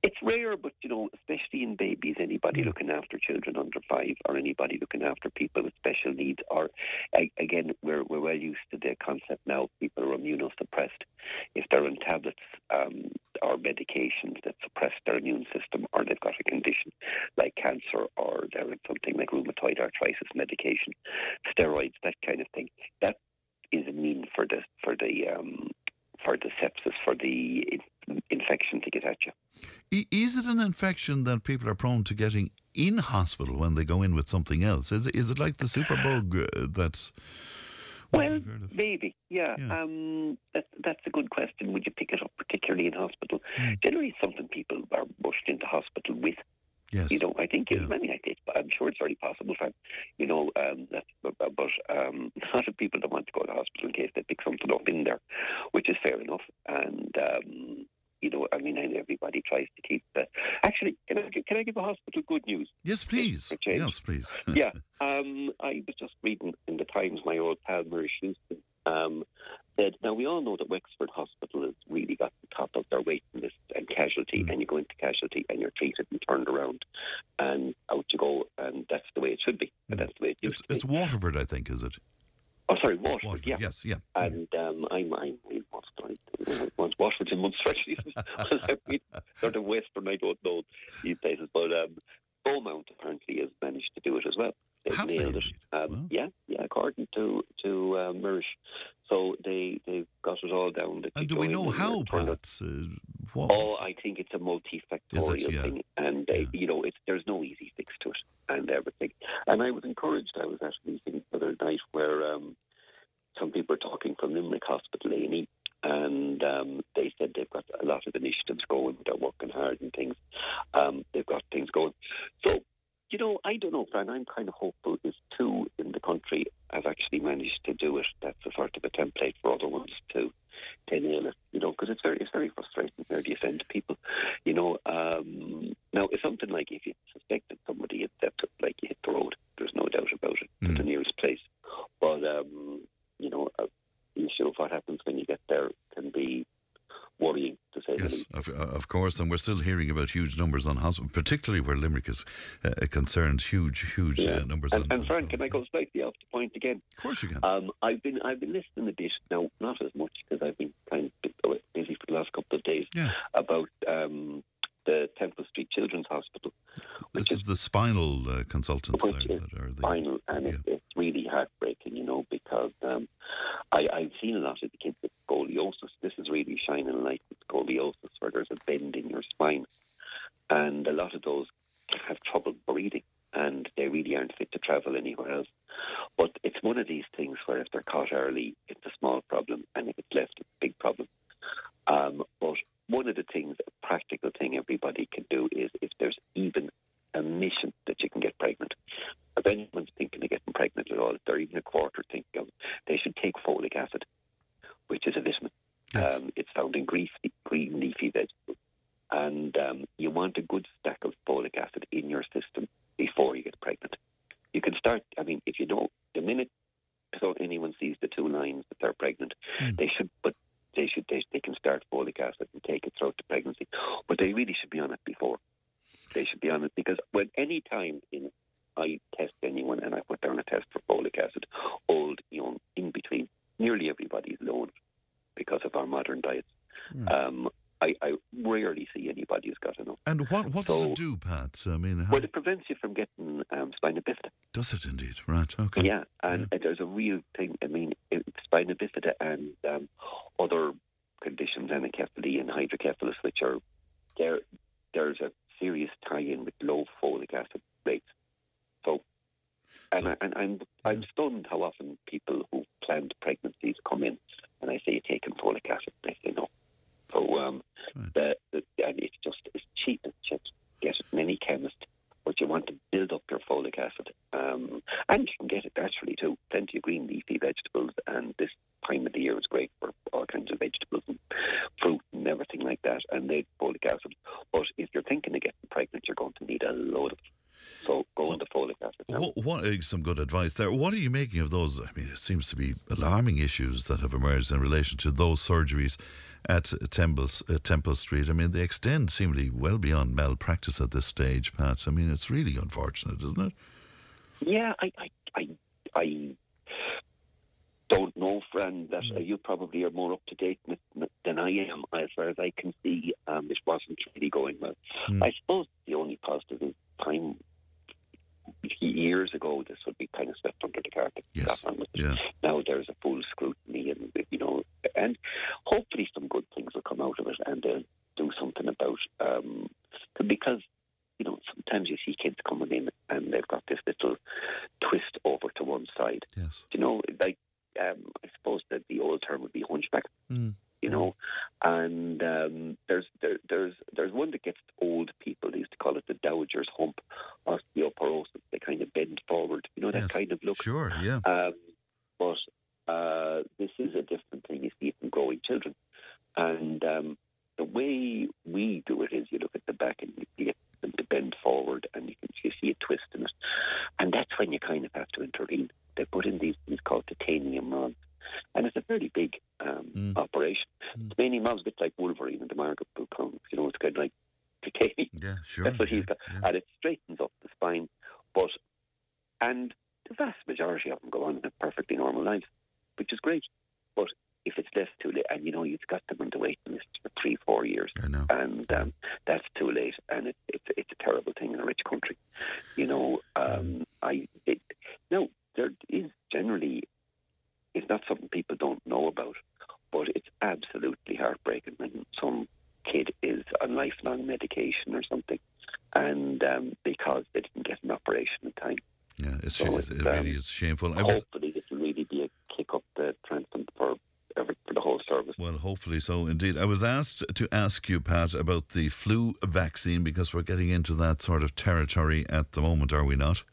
it's rare, but, you know, especially in babies, anybody mm. looking after children under five or anybody looking after people with special needs are, again, we're, we're well used to the concept now. People are immunosuppressed. If they're on tablets um, or medications that suppress their immune system, or they've got a condition like cancer, or they're on something like rheumatoid arthritis medication, steroids, that kind of thing, that is a mean for the for the um, for the sepsis, for the in- infection to get at you. Is it an infection that people are prone to getting in hospital when they go in with something else? Is it, is it like the superbug uh, that's? Well, maybe, yeah. yeah. Um, that, that's a good question. Would you pick it up particularly in hospital? Mm. Generally, it's something people are rushed into hospital with. Yes. You know, I think yeah. many like this, but I'm sure it's very possible. For, you know, um, that's, but um, a lot of people don't want to go to hospital in case they pick something up in there, which is fair enough. And um, you know, I mean, everybody tries to keep that. Actually, can I can I give a hospital good news? Yes, please. Yes, please. yeah, um, I was just reading in the Times. My old pal Mary Houston um, said. Now we all know that Wexford Hospital has really got the top of their waiting list and casualty, mm. and you go into casualty and you're treated and turned around and out you go, and that's the way it should be. And that's the way it used it's, to be. It's Waterford, I think, is it? Oh, sorry, Waterford, Waterford yeah. Yes, yeah. And um, I'm, I'm in Waterford. I was Waterford in Munster, actually. Sort of Western, I don't know these places. But um, Beaumont apparently has managed to do it as well. They've Have nailed they it. Um, well. Yeah, yeah, according to, to uh, Mirish. So they, they've got it all down. And do we know how, Pat? Uh, oh, I think it's a multifactorial it, yeah. thing. And, uh, yeah. you know, it's, there's no easy fix to it and everything. And I was encouraged. I was at a meeting the other night where um, some people were talking from Limerick Hospital A and E, and um, they said they've got a lot of initiatives going. They're working hard and things. Um, they've got things going. So, you know, I don't know, Fran, I'm kind of hopeful if two in the country have actually managed to do it, that's a sort of a template for other ones to, to nail it, you know, because it's very, it's very frustrating where you send people, you know. Um, now, it's something like if you suspected somebody had stepped up, like you hit the road, there's no doubt about it, mm. to the nearest place. But, um, you know, uh, the issue of what happens when you get there can be worrying, to say the least. Yes, of, of course, and we're still hearing about huge numbers on hospital, particularly where Limerick is uh, concerned. Huge, huge yeah. uh, numbers. And, on And Fran, can I go slightly off the point again? Of course you can. Um, I've been, I've been listening a bit now, not as much because I've been kind of busy for the last couple of days yeah. about um, the Temple Street Children's Hospital. Which this is, is the spinal uh, consultants which there. Is that are the, spinal, and yeah. it's, it's really heartbreaking, you know, because um, I, I've seen a lot of the kids with scoliosis. This is really shining a light with scoliosis, where there's a bend in your spine. And a lot of those have trouble breathing, and they really aren't fit to travel anywhere else. But it's one of these things where if they're caught early, it's a small problem, and if it's left, it's a big problem. Um, but one of the things, a practical thing everybody can do is if there's even a mission that you can get pregnant. If anyone's thinking of getting pregnant at all, if they're even a quarter thinking of it, they should take folic acid, which is a vitamin. Yes. Um, it's found in green, green leafy vegetables. And um, you want a good stack of folic acid in your system before you get pregnant. You can start, I mean, if you don't, the minute so anyone sees the two lines that they're pregnant, mm. they should, but they should, they, they can start folic acid and take it throughout the pregnancy. But they really should be on it before. They should be on it because when any time in I test anyone and I put down a test for folic acid, old, young, in between, nearly everybody is low on it because of our modern diets. Mm. Um, I, I rarely see anybody who's got enough. And what, what so, does it do, Pat? I mean, how... Well, it prevents you from getting um, spina bifida. Does it indeed? Right, okay. Yeah, and yeah. there's a real thing, I mean, spina bifida and um, other conditions, anencephaly and hydrocephalus, which are, there. there's a serious tie-in with low folic acid rates. So, and, so, I, and I'm I'm yeah. stunned how often people who planned pregnancies come in and I say, you're taking folic acid, and they say no. So, um, right. the, the, and it's just, it's cheap, it's just get it in any chemist, but you want to build up your folic acid. Um, and you can get it naturally too. Plenty of green leafy vegetables, and this time of the year is great for all kinds of vegetables and fruit and everything like that, and they folic acid. But if you're thinking of getting pregnant, you're going to need a load of. So go on the folic acid. What, what, some good advice there. What are you making of those? I mean, it seems to be alarming issues that have emerged in relation to those surgeries at Temple, uh, Temple Street. I mean, they extend seemingly well beyond malpractice at this stage, Pat. I mean, it's really unfortunate, isn't it? Yeah, I, I, I, I don't know, Fran, that mm. you probably are more up to date than I am. As far as I can see, um, it wasn't really going well. Mm. I suppose the only positive is time. Years ago, this would be kind of swept under the carpet. Yes. Yeah. Now there's a full scrutiny, and you know, and hopefully some good things will come out of it, and they'll do something about. Um, because you know, sometimes you see kids coming in, and they've got this little twist over to one side. Yes. You know, like um, I suppose that the old term would be hunchback. Mm. You know, and um, there's there, there's there's one that gets old people. They used to call it the dowager's hump, osteoporosis. They kind of bend forward. You know that yes, kind of look. Sure, yeah. Um, but uh, this is a different thing. You see it in growing children, and um, the way we do it is you look at the back and you get them to bend forward, and you can you see a twist in it, and that's when you kind of have to intervene. They put in these things called titanium rods. And it's a fairly big um, mm. operation. Mm. It's mainly mobs, a bit like Wolverine in the Margaret Book Comics. You know, it's kind of like titanium. Yeah, sure. That's what yeah, he's got. Yeah. And it straightens up the spine. But, and the vast majority of them go on in a perfectly normal life, which is great. But if it's left too late, and you know, you've got them on the waiting list for three, four years. I know. And um, that's too late. And it, it, it's a terrible thing in a rich country. You know, um, I. It, no, there is generally. It's not something people don't know about, but it's absolutely heartbreaking when some kid is on lifelong medication or something, and um, because they didn't get an operation in time. Yeah, it's so it, it really is shameful. I was, hopefully it will really be a kick up the transplant for every, for the whole service. Well, hopefully so indeed. I was asked to ask you, Pat, about the flu vaccine, because we're getting into that sort of territory at the moment, are we not?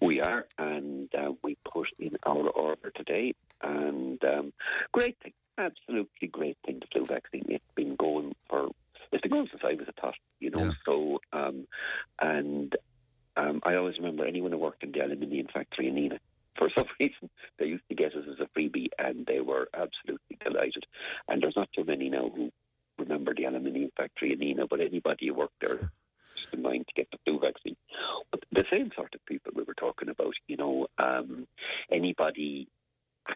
We are, and uh, we put in our order today, and um, great thing, absolutely great thing, the flu vaccine. It's been going for, it's been going since I was a tot, you know, yeah. so, um, and um, I always remember anyone who worked in the aluminium factory in Nenagh, for some reason, they used to get us as a freebie, and they were absolutely delighted. And there's not too many now who remember the aluminium factory in Nenagh, but anybody who worked there, in mind to get the flu vaccine. But the same sort of people we were talking about, you know, um, anybody,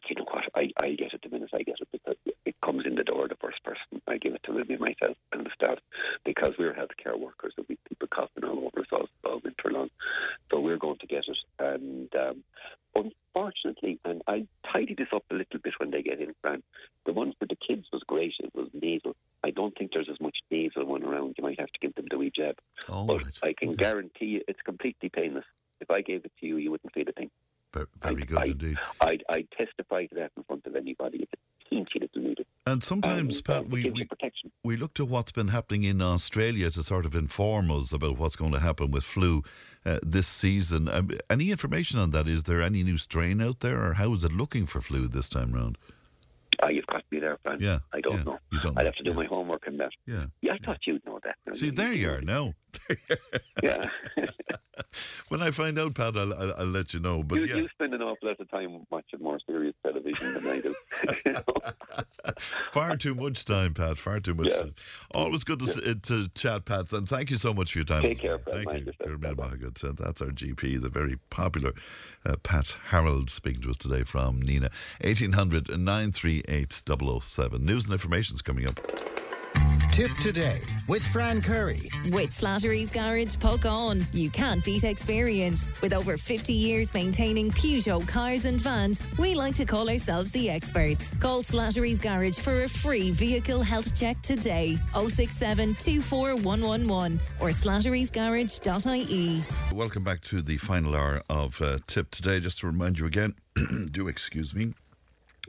you know what, I, I get it the minute I get it, because it comes in the door, the first person, I give it to Libby, myself and the staff, because we're healthcare workers and we people coughing all over us all, all winter long. So we're going to get it. And um, unfortunately, and I tidy this up a little bit when they get in, Fran, the one for the kids was great, it was nasal. I don't think there's as much nasal one around. You might have to give them the wee jab. Oh, but right. I can okay. guarantee you it's completely painless. If I gave it to you, you wouldn't feel a thing. Very, very I'd, good I'd, indeed. I'd, I'd testify to that in front of anybody. It's a teensy little needle. And sometimes, um, Pat, we, we, we look to what's been happening in Australia to sort of inform us about what's going to happen with flu uh, this season. Um, any information on that? Is there any new strain out there, or how is it looking for flu this time round? Oh, you've got me there, Fran. Yeah, I don't yeah, know. You don't I'd know. have to do yeah. my homework on that. Yeah, yeah I yeah. thought you'd know that. No, See, no, there you, you are now. yeah. When I find out, Pat, I'll, I'll, I'll let you know. But you, yeah. you spend an awful lot of time watching more serious television than I do. You know? Far too much time, Pat. Far too much yeah. time. Always good to, yeah. s- to chat, Pat. And thank you so much for your time. Take care, Fran. Thank you. Yourself, That's our G P, the very popular uh, Pat Harold, speaking to us today from Nenagh. eighteen hundred nine three eight double oh seven. News and information's coming up. Tip Today with Fran Curry. With Slatteries Garage, puck on. You can't beat experience. With over fifty years maintaining Peugeot cars and vans, we like to call ourselves the experts. Call Slatteries Garage for a free vehicle health check today. oh six seven, two four one one one or Slatteries Garage dot I E. Welcome back to the final hour of uh, Tip Today. Just to remind you again, do excuse me,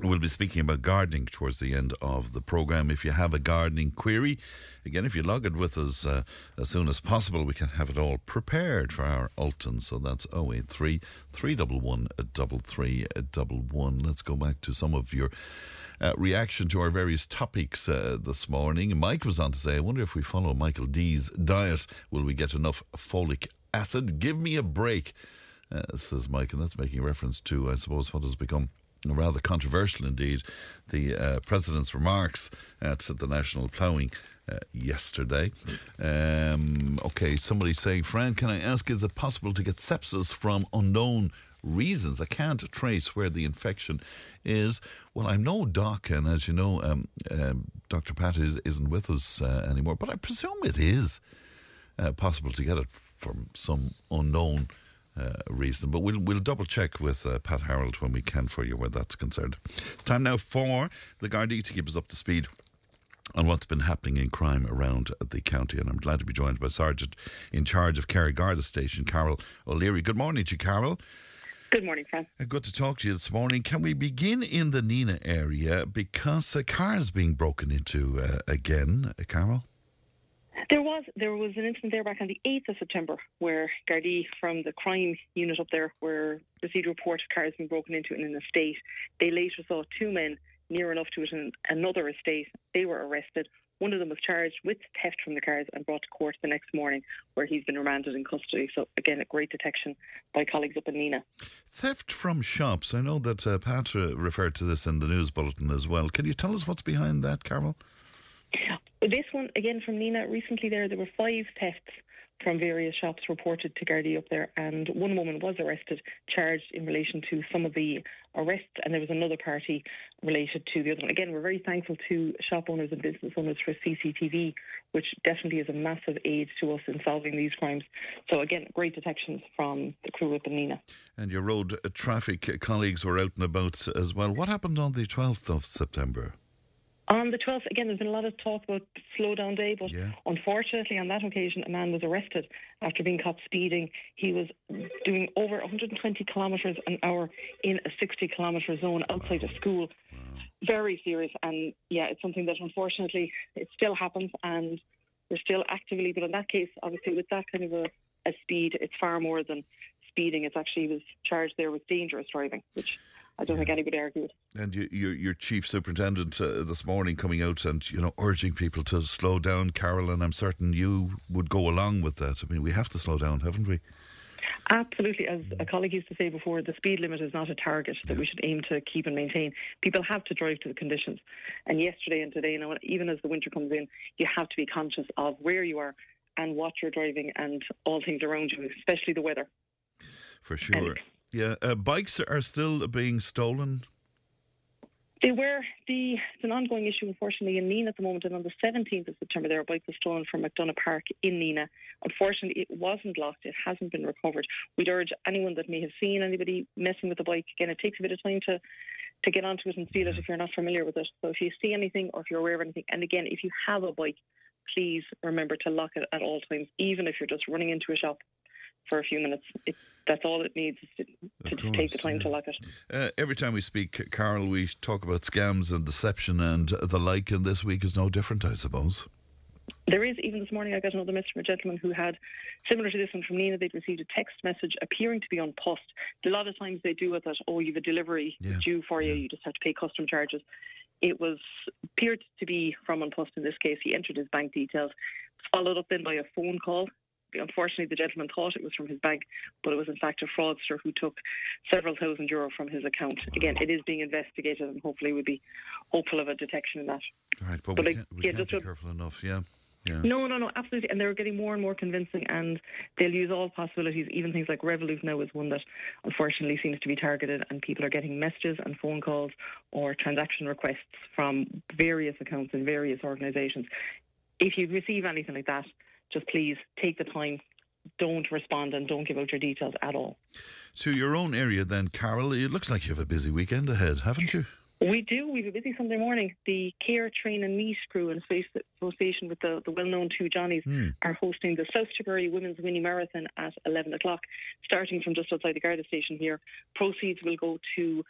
we'll be speaking about gardening towards the end of the programme. If you have a gardening query, again, if you log it with us uh, as soon as possible, we can have it all prepared for our Alton. So that's oh eight three, three one one, three three one one. Let's go back to some of your uh, reaction to our various topics uh, this morning. Mike was on to say, I wonder if we follow Michael D's diet, will we get enough folic acid? Give me a break, uh, says Mike. And that's making reference to, I suppose, what has become rather controversial indeed, the uh, President's remarks at the National Ploughing uh, yesterday. Um, okay, somebody saying, Fran, can I ask, is it possible to get sepsis from unknown reasons? I can't trace where the infection is. Well, I'm no doc, and as you know, um, um, Doctor Pat is, isn't with us uh, anymore, but I presume it is uh, possible to get it from some unknown Uh, reason, but we'll we'll double check with uh, Pat Harold when we can for you where that's concerned. It's time now for the Gardaí to keep us up to speed on what's been happening in crime around the county, and I'm glad to be joined by Sergeant in charge of Kerry Garda Station, Carol O'Leary. Good morning to you, Carol. Good morning, Fran. Uh, good to talk to you this morning. Can we begin in the Nenagh area, because a car is being broken into uh, again, uh, Carol? There was there was an incident there back on the eighth of September where Gardaí from the crime unit up there were received a report of cars being broken into in an estate. They later saw two men near enough to it in another estate. They were arrested. One of them was charged with theft from the cars and brought to court the next morning, where he's been remanded in custody. So, again, a great detection by colleagues up in Nenagh. Theft from shops. I know that uh, Pat referred to this in the news bulletin as well. Can you tell us what's behind that, Carol? Yeah. This one, again, from Nenagh. Recently there, there were five thefts from various shops reported to Gardaí up there, and one woman was arrested, charged in relation to some of the arrests, and there was another party related to the other one. Again, we're very thankful to shop owners and business owners for C C T V, which definitely is a massive aid to us in solving these crimes. So again, great detections from the crew up in Nenagh. And your road traffic colleagues were out and about as well. What happened on the twelfth of September? On the twelfth, again, there's been a lot of talk about slowdown day, but yeah. unfortunately on that occasion a man was arrested after being caught speeding. He was doing over one hundred twenty kilometres an hour in a sixty kilometre zone outside wow. a school. Wow. Very serious, and yeah, it's something that unfortunately it still happens, and we're still actively, but in that case, obviously with that kind of a, a speed, it's far more than speeding. It's actually, he was charged there with dangerous driving, which... I don't yeah. think anybody argued. And you, you, your chief superintendent uh, this morning coming out and, you know, urging people to slow down, Carol, and I'm certain you would go along with that. I mean, we have to slow down, haven't we? Absolutely. As a colleague used to say before, the speed limit is not a target that yeah. we should aim to keep and maintain. People have to drive to the conditions. And yesterday and today, you know, even as the winter comes in, you have to be conscious of where you are and what you're driving and all things around you, especially the weather. For sure. And Yeah, uh, bikes are still being stolen. They were. The, it's an ongoing issue, unfortunately, in Nenagh at the moment. And on the seventeenth of September, there a bike was stolen from McDonough Park in Nenagh. Unfortunately, it wasn't locked. It hasn't been recovered. We'd urge anyone that may have seen anybody messing with the bike. Again, it takes a bit of time to, to get onto it and feel it if you're not familiar with it. So if you see anything or if you're aware of anything, and again, if you have a bike, please remember to lock it at all times, even if you're just running into a shop for a few minutes. It, that's all it needs to, to course, take the time yeah. to lock it. Uh, every time we speak, Carol, we talk about scams and deception and the like, and this week is no different, I suppose. There is. Even this morning I got another message from a gentleman who had, similar to this one from Nenagh, they'd received a text message appearing to be on post. A lot of times they do with that, oh, you have a delivery yeah. due for you, yeah. you just have to pay custom charges. It was appeared to be from on post in this case. He entered his bank details, followed up then by a phone call. Unfortunately, the gentleman thought it was from his bank, but it was in fact a fraudster who took several thousand euro from his account. Wow. Again, it is being investigated, and hopefully we'll be hopeful of a detection in that. Right, but, but we, like, can't, we yeah, can't be careful enough, yeah. yeah. No, no, no, absolutely. And they're getting more and more convincing, and they'll use all possibilities. Even things like Revolut now is one that unfortunately seems to be targeted, and people are getting messages and phone calls or transaction requests from various accounts in various organisations. If you receive anything like that, just please take the time, don't respond, and don't give out your details at all. To your own area then, Carol, it looks like you have a busy weekend ahead, haven't you? We do. We have a busy Sunday morning. The Care, Train and Meet crew, in association with the, the well-known Two Johnnies, mm. are hosting the South Tipperary Women's Mini Marathon at eleven o'clock, starting from just outside the Garda station here. Proceeds will go to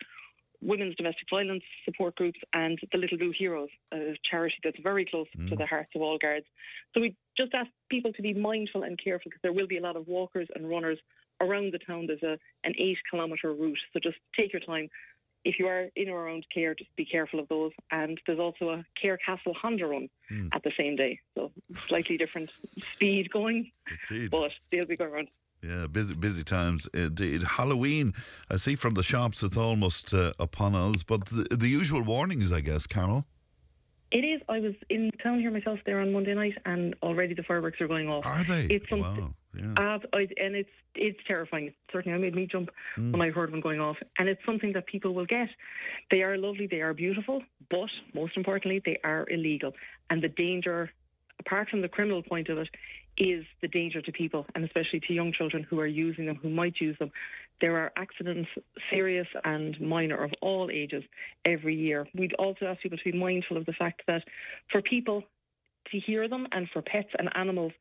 women's domestic violence support groups and the Little Blue Heroes, a charity that's very close mm. to the hearts of all Guards. So we just ask people to be mindful and careful, because there will be a lot of walkers and runners around the town. There's a an eight kilometre route, so just take your time. If you are in or around Care, just be careful of those. And there's also a Care Castle Honda run mm. at the same day, so slightly different speed going, but they'll be going around. Yeah, busy busy times indeed. Halloween, I see from the shops it's almost uh, upon us, but the, the usual warnings, I guess, Carol. It is. I was in town here myself there on Monday night, and already the fireworks are going off. Are they? It's wow. Yeah. Uh, and it's it's terrifying. Certainly, I made me jump mm. when I heard one going off. And it's something that people will get. They are lovely, they are beautiful, but most importantly, they are illegal. And the danger, apart from the criminal point of it, is the danger to people, and especially to young children who are using them, who might use them. There are accidents, serious and minor, of all ages every year. We'd also ask people to be mindful of the fact that for people to hear them, and for pets and animals,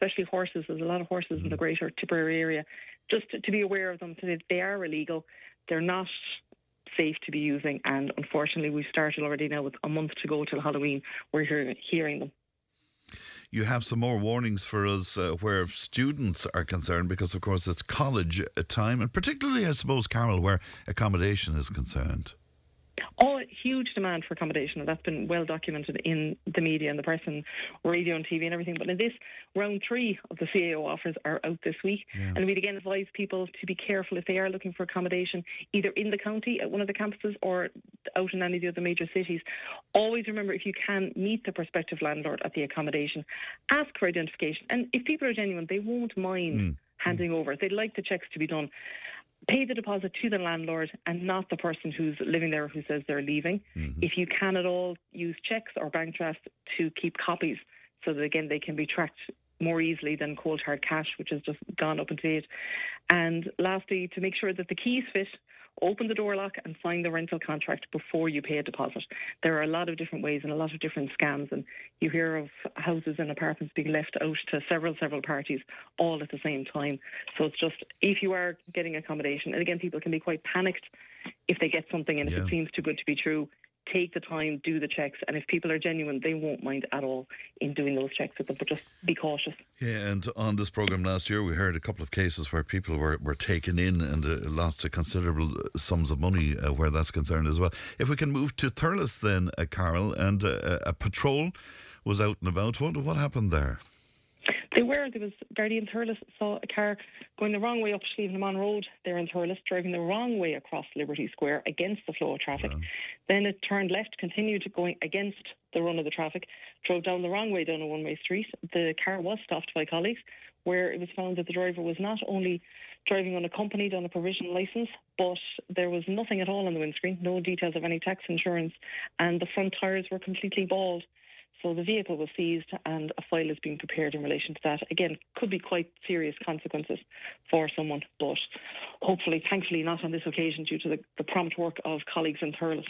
especially horses, there's a lot of horses in the greater Tipperary area, just to be aware of them. They are illegal. They're not safe to be using, and unfortunately we've started already now with a month to go till Halloween. We're hearing, hearing them. You have some more warnings for us uh, where students are concerned, because, of course, it's college time, and particularly, I suppose, Carol, where accommodation is concerned. Oh, huge demand for accommodation, and that's been well documented in the media and the press and radio and T V and everything. But in this, round three of the C A O offers are out this week, yeah. and we'd again advise people to be careful if they are looking for accommodation, either in the county at one of the campuses or out in any of the other major cities. Always remember, if you can, meet the prospective landlord at the accommodation, ask for identification, and if people are genuine, they won't mind mm. handing mm. over. They'd like the checks to be done. Pay the deposit to the landlord and not the person who's living there who says they're leaving. Mm-hmm. If you can at all, use cheques or bank drafts to keep copies so that, again, they can be tracked more easily than cold hard cash, which has just gone up in date. And lastly, to make sure that the keys fit, open the door lock and sign the rental contract before you pay a deposit. There are a lot of different ways and a lot of different scams, and you hear of houses and apartments being left out to several, several parties all at the same time. So it's just, if you are getting accommodation, and again, people can be quite panicked if they get something and yeah. if it seems too good to be true, take the time, do the checks, and if people are genuine, they won't mind at all in doing those checks with them, but just be cautious. Yeah, and on this programme last year, we heard a couple of cases where people were, were taken in and uh, lost a considerable sums of money uh, where that's concerned as well. If we can move to Thurles then, uh, Carol, and uh, a patrol was out and about. What, what happened there? They were. There was Gardaí in Thurles saw a car going the wrong way up Schlievenoman Road there in Thurles, driving the wrong way across Liberty Square against the flow of traffic. Yeah. Then it turned left, continued going against the run of the traffic, drove down the wrong way down a one-way street. The car was stopped by colleagues, where it was found that the driver was not only driving unaccompanied on a provisional licence, but there was nothing at all on the windscreen, no details of any tax insurance, and the front tyres were completely bald. So the vehicle was seized and a file is being prepared in relation to that. Again, could be quite serious consequences for someone, but hopefully, thankfully not on this occasion due to the, the prompt work of colleagues in Thurles.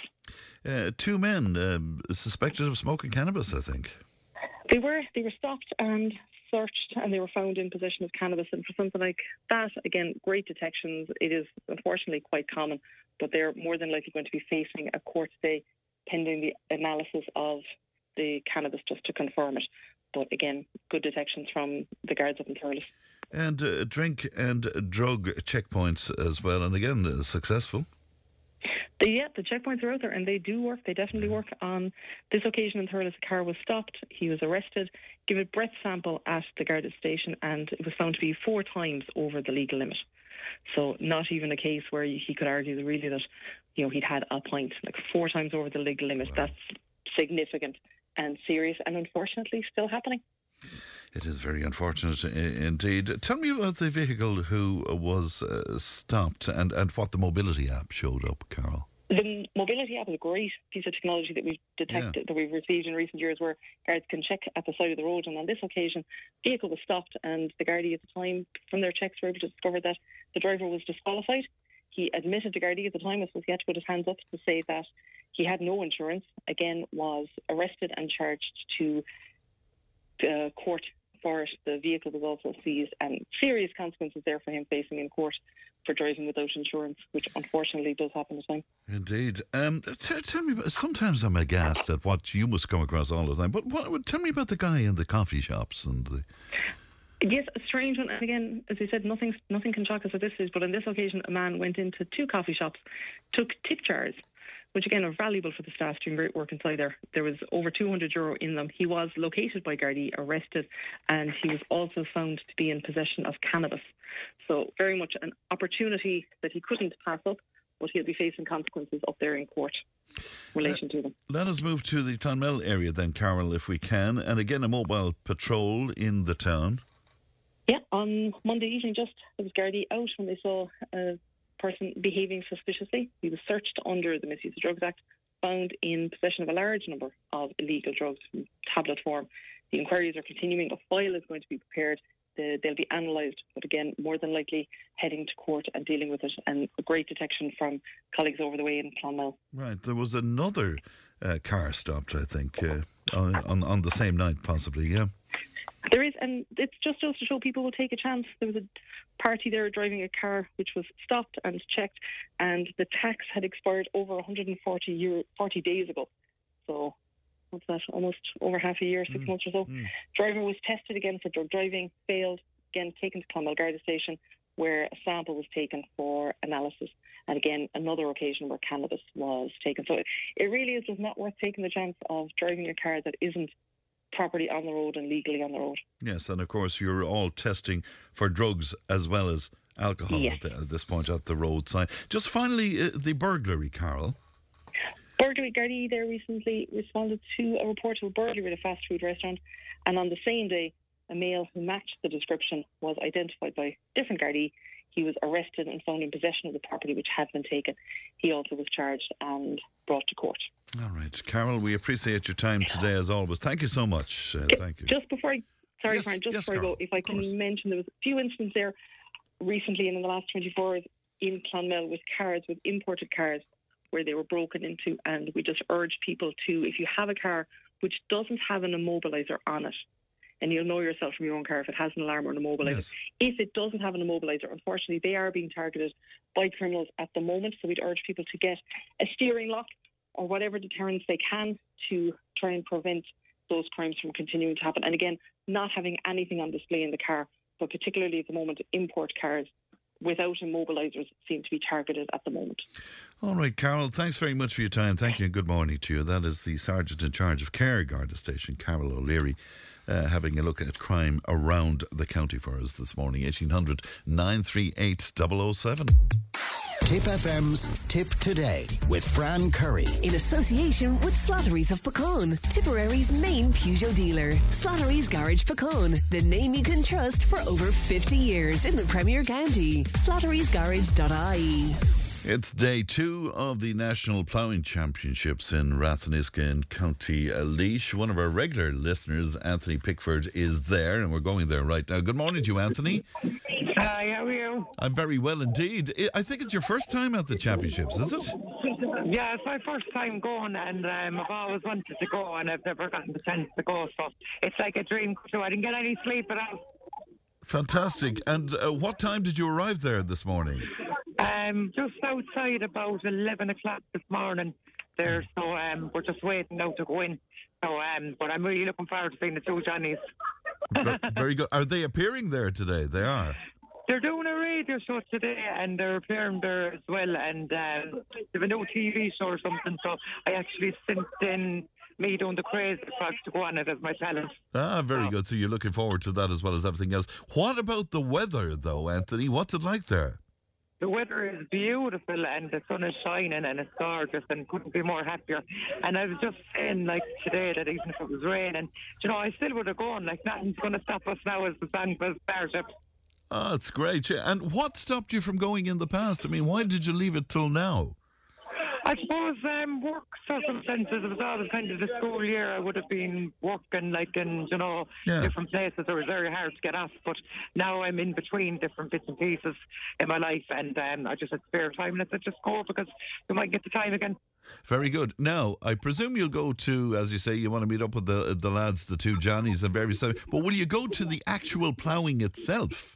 Uh, two men uh, suspected of smoking cannabis, I think. They were. They were stopped and searched and they were found in possession of cannabis. And for something like that, again, great detections. It is unfortunately quite common, but they're more than likely going to be facing a court today pending the analysis of the cannabis just to confirm it. But again, good detections from the guards up in Thurles. And uh, drink and drug checkpoints as well, and again, uh, successful. The, yeah, the checkpoints are out there and they do work. They definitely work. On this occasion in Thurles, a car was stopped. He was arrested, given a breath sample at the guarded station, and it was found to be four times over the legal limit. So not even a case where he could argue really that, you know, he'd had a pint, like four times over the legal limit. Wow. That's significant and serious, and unfortunately still happening. It is very unfortunate indeed. Tell me about the vehicle who was uh, stopped and, and what the mobility app showed up, Carol. The mobility app is a great piece of technology that we've detected, yeah. that we've received in recent years, where guards can check at the side of the road. And on this occasion, the vehicle was stopped and the Gardaí at the time, from their checks, were able to discover that the driver was disqualified. He admitted to Gardaí at the time, I suppose he had to put his hands up to say that he had no insurance, again, was arrested and charged to uh, court for it. The vehicle was also seized and serious consequences there for him facing in court for driving without insurance, which unfortunately does happen at times. Indeed. Um, t- tell me, about, sometimes I'm aghast at what you must come across all the time, but what, tell me about the guy in the coffee shops and the... Yes, a strange one. And again, as we said, nothing nothing can shock us at this stage, but on this occasion, a man went into two coffee shops, took tip jars, which again are valuable for the staff doing great work inside there. There was over two hundred euro in them. He was located by Gardaí, arrested, and he was also found to be in possession of cannabis. So very much an opportunity that he couldn't pass up, but he'll be facing consequences up there in court in relation uh, to them. Let us move to the Clonmel area then, Carol, if we can. And again, a mobile patrol in the town. Yeah, on Monday evening just, there was Gardaí out when they saw a person behaving suspiciously. He was searched under the Misuse of Drugs Act, found in possession of a large number of illegal drugs in tablet form. The inquiries are continuing. A file is going to be prepared. The, they'll be analysed, but again, more than likely heading to court and dealing with it. And a great detection from colleagues over the way in Clonmel. Right, there was another uh, car stopped, I think, uh, on, on on the same night possibly, yeah. There is, and it's just to show people will take a chance. There was a party there driving a car which was stopped and checked, and the tax had expired over one hundred forty euro, forty days ago. So, what's that, almost over half a year, six mm. months or so. Mm. Driver was tested again for drug driving, failed, again taken to Clonmel Garda Station, where a sample was taken for analysis. And again, another occasion where cannabis was taken. So, it, it really is just not worth taking the chance of driving a car that isn't properly on the road and legally on the road. Yes, and of course you're all testing for drugs as well as alcohol yes. at, the, at this point at the roadside. Just finally, uh, the burglary, Carol. Burglary, Gardaí there recently responded to a report of a burglary at a fast food restaurant, and on the same day, a male who matched the description was identified by different Gardaí. He was arrested and found in possession of the property which had been taken. He also was charged and brought to court. All right, Carol, we appreciate your time today as always. Thank you so much. Uh, thank you. Just before I Sorry, yes, Brian, just yes, before Carol, I go, if I can mention there was a few incidents there recently and in the last twenty-four hours in Clonmel with cars, with imported cars, where they were broken into, and we just urge people to, if you have a car which doesn't have an immobiliser on it, and you'll know yourself from your own car if it has an alarm or an immobiliser. Yes. If it doesn't have an immobiliser, unfortunately, they are being targeted by criminals at the moment, so we'd urge people to get a steering lock or whatever deterrence they can to try and prevent those crimes from continuing to happen. And again, not having anything on display in the car, but particularly at the moment, import cars without immobilisers seem to be targeted at the moment. All right, Carol, thanks very much for your time. Thank you and good morning to you. That is the Sergeant in Charge of Care, Garda Station, Carol O'Leary, uh, having a look at crime around the county for us this morning. eighteen hundred nine three eight double oh seven. Tip F M's Tip Today with Fran Curry. In association with Slatteries of Pecan, Tipperary's main Peugeot dealer. Slatteries Garage Pecan, the name you can trust for over fifty years in the Premier County. Slatteries Garage dot I E. It's day two of the National Ploughing Championships in Ratheniska in County Laois. One of our regular listeners, Anthony Pickford, is there, and we're going there right now. Good morning to you, Anthony. Hi, how are you? I'm very well indeed. I think it's your first time at the championships, is it? Yeah, it's my first time going, and um, I've always wanted to go, and I've never gotten the chance to go, so it's like a dream. So I didn't get any sleep at all. Fantastic. And uh, what time did you arrive there this morning? Um, just outside about eleven o'clock this morning there, so um, we're just waiting now to go in. So, um, but I'm really looking forward to seeing the two Johnnies. Very good. Are they appearing there today? They are. They're doing a radio show today, and they're appearing there as well, and um, they have a new T V show or something, so I actually sent in me doing the crazy part to go on it as my challenge. Ah, very so. good. So you're looking forward to that as well as everything else. What about the weather, though, Anthony? What's it like there? The weather is beautiful and the sun is shining and it's gorgeous and couldn't be more happier. And I was just saying, like, today that even if it was raining, you know, I still would have gone. Like, nothing's going to stop us now as the song was started. Oh, it's great. And what stopped you from going in the past? I mean, why did you leave it till now? I suppose um, work circumstances. It was all the kind of the school year. I would have been working, like, in, you know, yeah. different places. It was very hard to get off, but now I'm in between different bits and pieces in my life, and um, I just had spare time, and I said, just go, because you might get the time again. Very good. Now, I presume you'll go to, as you say, you want to meet up with the the lads, the two Johnnies and various stuff, but will you go to the actual ploughing itself?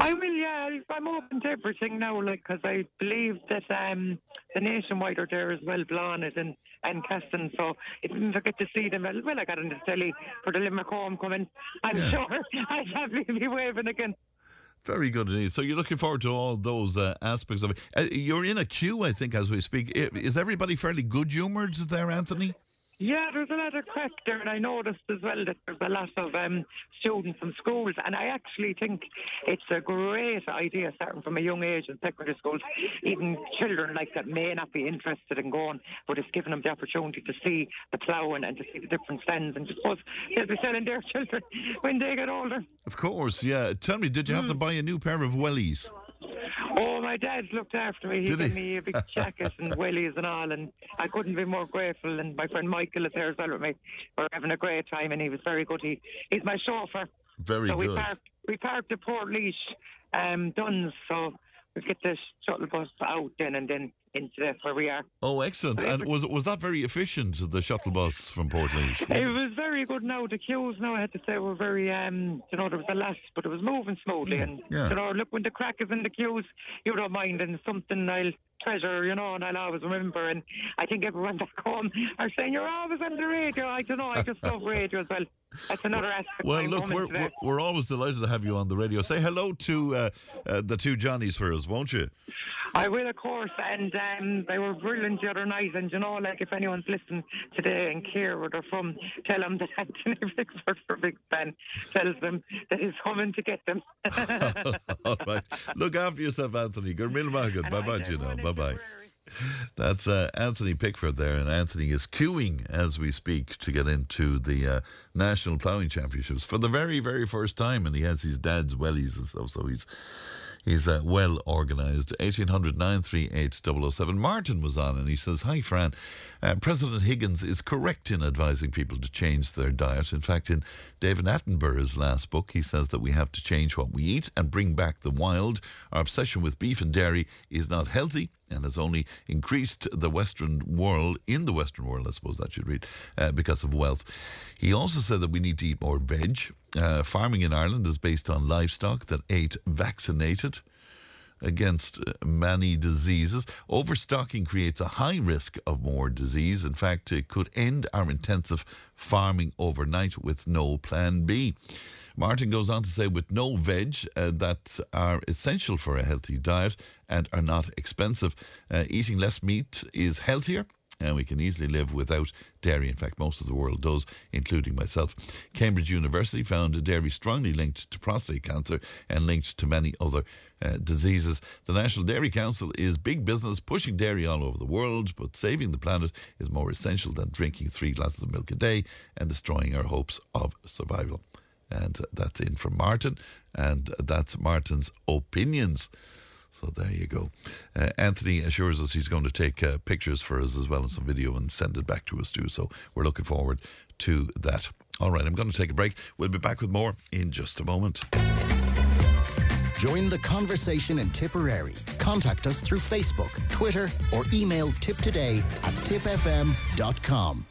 I will, yeah. I'm open to everything now, like, because I believe that um, the Nationwide are there as well, Blanet and, and Caston, so it didn't forget to see them. Well, I got into the telly for the Limerick home coming. I'm yeah. sure I'll happily be waving again. Very good indeed. So you're looking forward to all those uh, aspects of it. Uh, you're in a queue, I think, as we speak. Is everybody fairly good-humoured there, Anthony? Yeah, there's a lot of crack there, and I noticed as well that there's a lot of um, students from schools, and I actually think it's a great idea, starting from a young age in secondary schools, even children like that may not be interested in going, but it's giving them the opportunity to see the ploughing and to see the different stands, and I suppose they'll be selling their children when they get older. Of course, yeah. Tell me, did you have mm. to buy a new pair of wellies? Oh, my dad looked after me. He Did gave he? me a big jacket and wellies and all, and I couldn't be more grateful. And my friend Michael is there as well with me. We're having a great time, and he was very good. He He's my chauffeur. Very so good. We parked, we parked at Port Leash, um, Duns, so we get the shuttle bus out then and then into where we are. Oh, excellent. And was was that very efficient, the shuttle bus from Port Leash? It, it was very good now. The queues now, I had to say, were very, um, you know, there was a lot, but it was moving smoothly. And, yeah. you know, look, when the crack is in the queues, you don't mind, and something I'll treasure, you know, and I'll always remember. And I think everyone back home are saying, you're always on the radio. I don't know, I just love radio as well. That's another aspect. Well, look, we're, we're, we're always delighted to have you on the radio. Say hello to uh, uh, the two Johnnies for us, won't you? I will, of course, and um, they were brilliant the other night, and you know, like, if anyone's listening today and care where they're from, tell them that Anthony Pickford for Big Ben tells them that he's coming to get them. All right. Look after yourself, Anthony. Bye-bye, you know. Bye-bye. That's uh, Anthony Pickford there, and Anthony is queuing as we speak to get into the uh, National Ploughing Championships for the very, very first time, and he has his dad's wellies and stuff, so he's is uh, well organised. eighteen hundred nine three eight double oh seven. Martin was on and he says, hi Fran, uh, President Higgins is correct in advising people to change their diet. In fact, in David Attenborough's last book, he says that we have to change what we eat and bring back the wild. Our obsession with beef and dairy is not healthy and has only increased the Western world, in the Western world, I suppose that should read, uh, because of wealth. He also said that we need to eat more veg. Uh, farming in Ireland is based on livestock that ate vaccinated against many diseases. Overstocking creates a high risk of more disease. In fact, it could end our intensive farming overnight with no plan B. Martin goes on to say, with no veg uh, that are essential for a healthy diet and are not expensive, uh, eating less meat is healthier. And we can easily live without dairy. In fact, most of the world does, including myself. Cambridge University found dairy strongly linked to prostate cancer and linked to many other uh, diseases. The National Dairy Council is big business, pushing dairy all over the world, but saving the planet is more essential than drinking three glasses of milk a day and destroying our hopes of survival. And that's in from Martin, and that's Martin's opinions. So there you go. Uh, Anthony assures us he's going to take uh, pictures for us as well and some video and send it back to us too. So we're looking forward to that. All right, I'm going to take a break. We'll be back with more in just a moment. Join the conversation in Tipperary. Contact us through Facebook, Twitter or email tiptoday at tip f m dot com.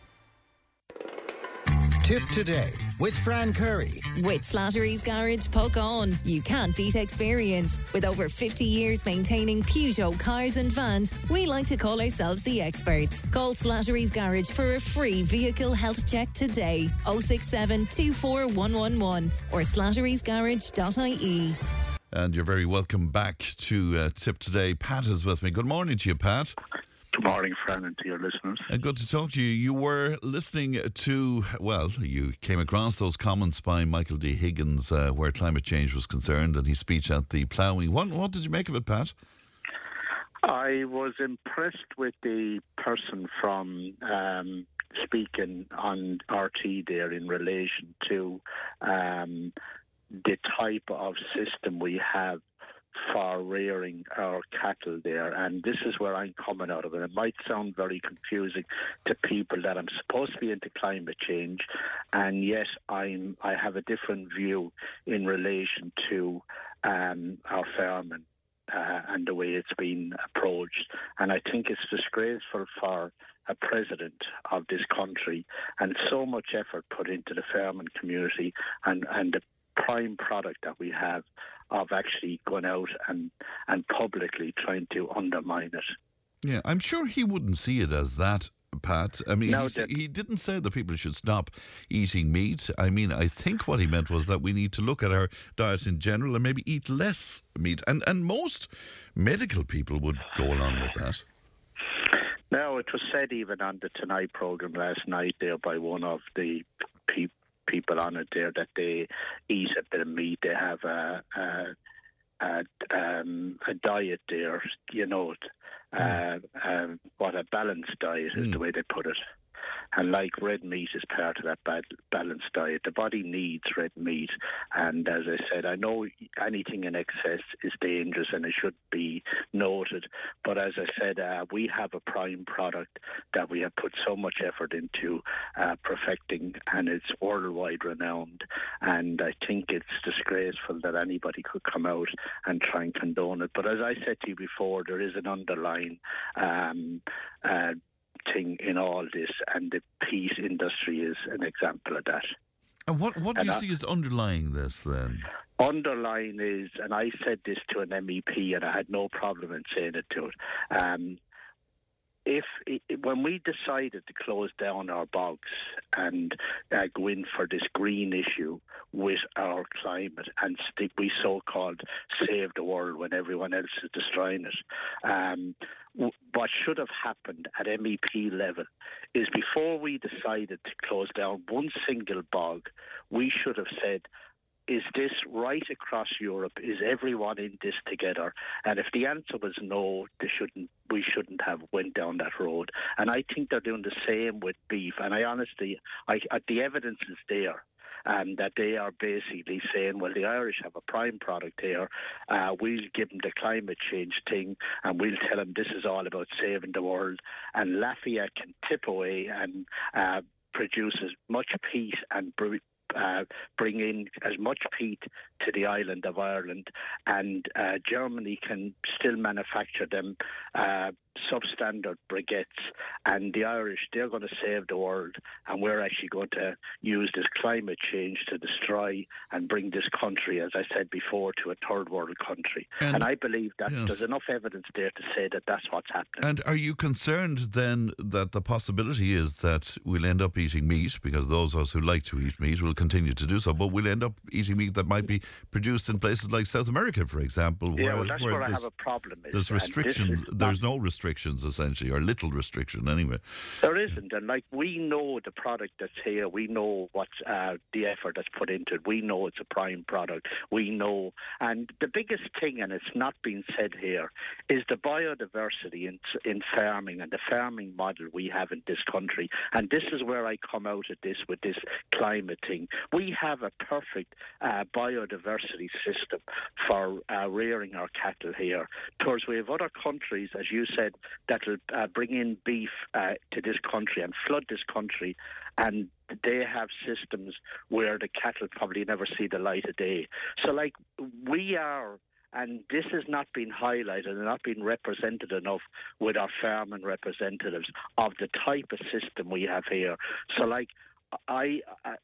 Tip Today with Fran Curry. With Slatteries Garage, puck on. You can't beat experience. With over fifty years maintaining Peugeot cars and vans, we like to call ourselves the experts. Call Slatteries Garage for a free vehicle health check today. oh six seven, two four one one one or slatteries garage dot i e. And you're very welcome back to uh, Tip Today. Pat is with me. Good morning to you, Pat. Good morning, Fran, and to your listeners. And good to talk to you. You were listening to, well, you came across those comments by Michael D. Higgins uh, where climate change was concerned and his speech at the ploughing. What, what did you make of it, Pat? I was impressed with the person from um, speaking on R T there in relation to um, the type of system we have for rearing our cattle there, and this is where I'm coming out of it. It might sound very confusing to people that I'm supposed to be into climate change, and yes, I'm I have a different view in relation to um, our farming uh, and the way it's been approached. And I think it's disgraceful for a president of this country, and so much effort put into the farming community and and the prime product that we have, of actually going out and, and publicly trying to undermine it. Yeah, I'm sure he wouldn't see it as that, Pat. I mean, no, he, he didn't say that people should stop eating meat. I mean, I think what he meant was that we need to look at our diet in general and maybe eat less meat. And, and most medical people would go along with that. No, it was said even on the Tonight programme last night there by one of the people people on it there that they eat a bit of meat, they have a a, a, um, a diet there, you know, uh, um, what a balanced diet is mm. the way they put it. And like red meat is part of that balanced diet. The body needs red meat. And as I said, I know anything in excess is dangerous and it should be noted. But as I said, uh, we have a prime product that we have put so much effort into uh, perfecting, and it's worldwide renowned. And I think it's disgraceful that anybody could come out and try and condone it. But as I said to you before, there is an underlying um, uh thing in all this, and the peat industry is an example of that. And what, what do you see is underlying this then? Underlying is, and I said this to an M E P and I had no problem in saying it to it, um, if when we decided to close down our bogs and uh, go in for this green issue with our climate and stick, we so-called save the world when everyone else is destroying it, um, what should have happened at M E P level is before we decided to close down one single bog, we should have said, is this right across Europe? Is everyone in this together? And if the answer was no, they shouldn't. We shouldn't have went down that road. And I think they're doing the same with beef. And I honestly, I, I, the evidence is there. and that they are basically saying, well, the Irish have a prime product here, uh, we'll give them the climate change thing and we'll tell them this is all about saving the world, and Lafayette can tip away and uh, produce as much peace and brute Uh, bring in as much peat to the island of Ireland, and uh, Germany can still manufacture them uh, substandard briquettes, and the Irish, they're going to save the world, and we're actually going to use this climate change to destroy and bring this country, as I said before, to a third world country. And, and I believe that yes. there's enough evidence there to say that that's what's happening. And are you concerned then that the possibility is that we'll end up eating meat, because those of us who like to eat meat will continue to do so, but we'll end up eating meat that might be produced in places like South America, for example? Yeah, where, well, that's where, where I have a problem. Is, there's restrictions. There's no restrictions. Restrictions essentially, or little restriction anyway. There isn't, and like we know the product that's here, we know what's uh, the effort that's put into it, we know it's a prime product, we know. And the biggest thing, and it's not being said here, is the biodiversity in, in farming and the farming model we have in this country. And this is where I come out at this with this climate thing. We have a perfect uh, biodiversity system for uh, rearing our cattle here. Towards we have other countries, as you said, that will uh, bring in beef uh, to this country and flood this country, and they have systems where the cattle probably never see the light of day. So, like, we are... And this has not been highlighted and not been represented enough with our farming representatives of the type of system we have here. So, like, I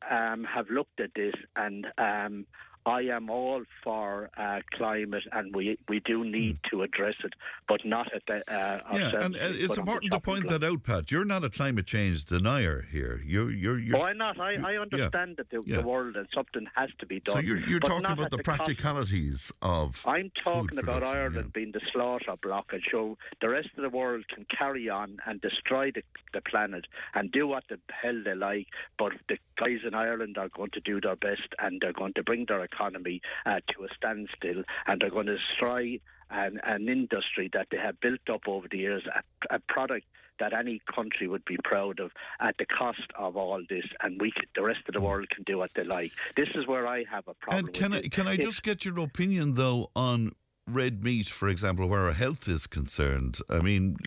um, have looked at this and... Um, I am all for uh, climate, and we, we do need mm. to address it, but not at the... Uh, yeah, and, and it's important to point block. that out, Pat. You're not a climate change denier here. You're, you're, you're, Why not? I, I understand yeah, that the, yeah. the world and something has to be done. So you're, you're talking about the, the practicalities cost. of I'm talking about Ireland yeah. being the slaughter block, and show the rest of the world can carry on and destroy the, the planet and do what the hell they like, but the guys in Ireland are going to do their best, and they're going to bring their economy uh, to a standstill, and they're going to destroy an, an industry that they have built up over the years, a, a product that any country would be proud of, at the cost of all this, and we could, the rest of the world can do what they like. This is where I have a problem. And can I, can I just get your opinion though on red meat, for example, where our health is concerned? I mean,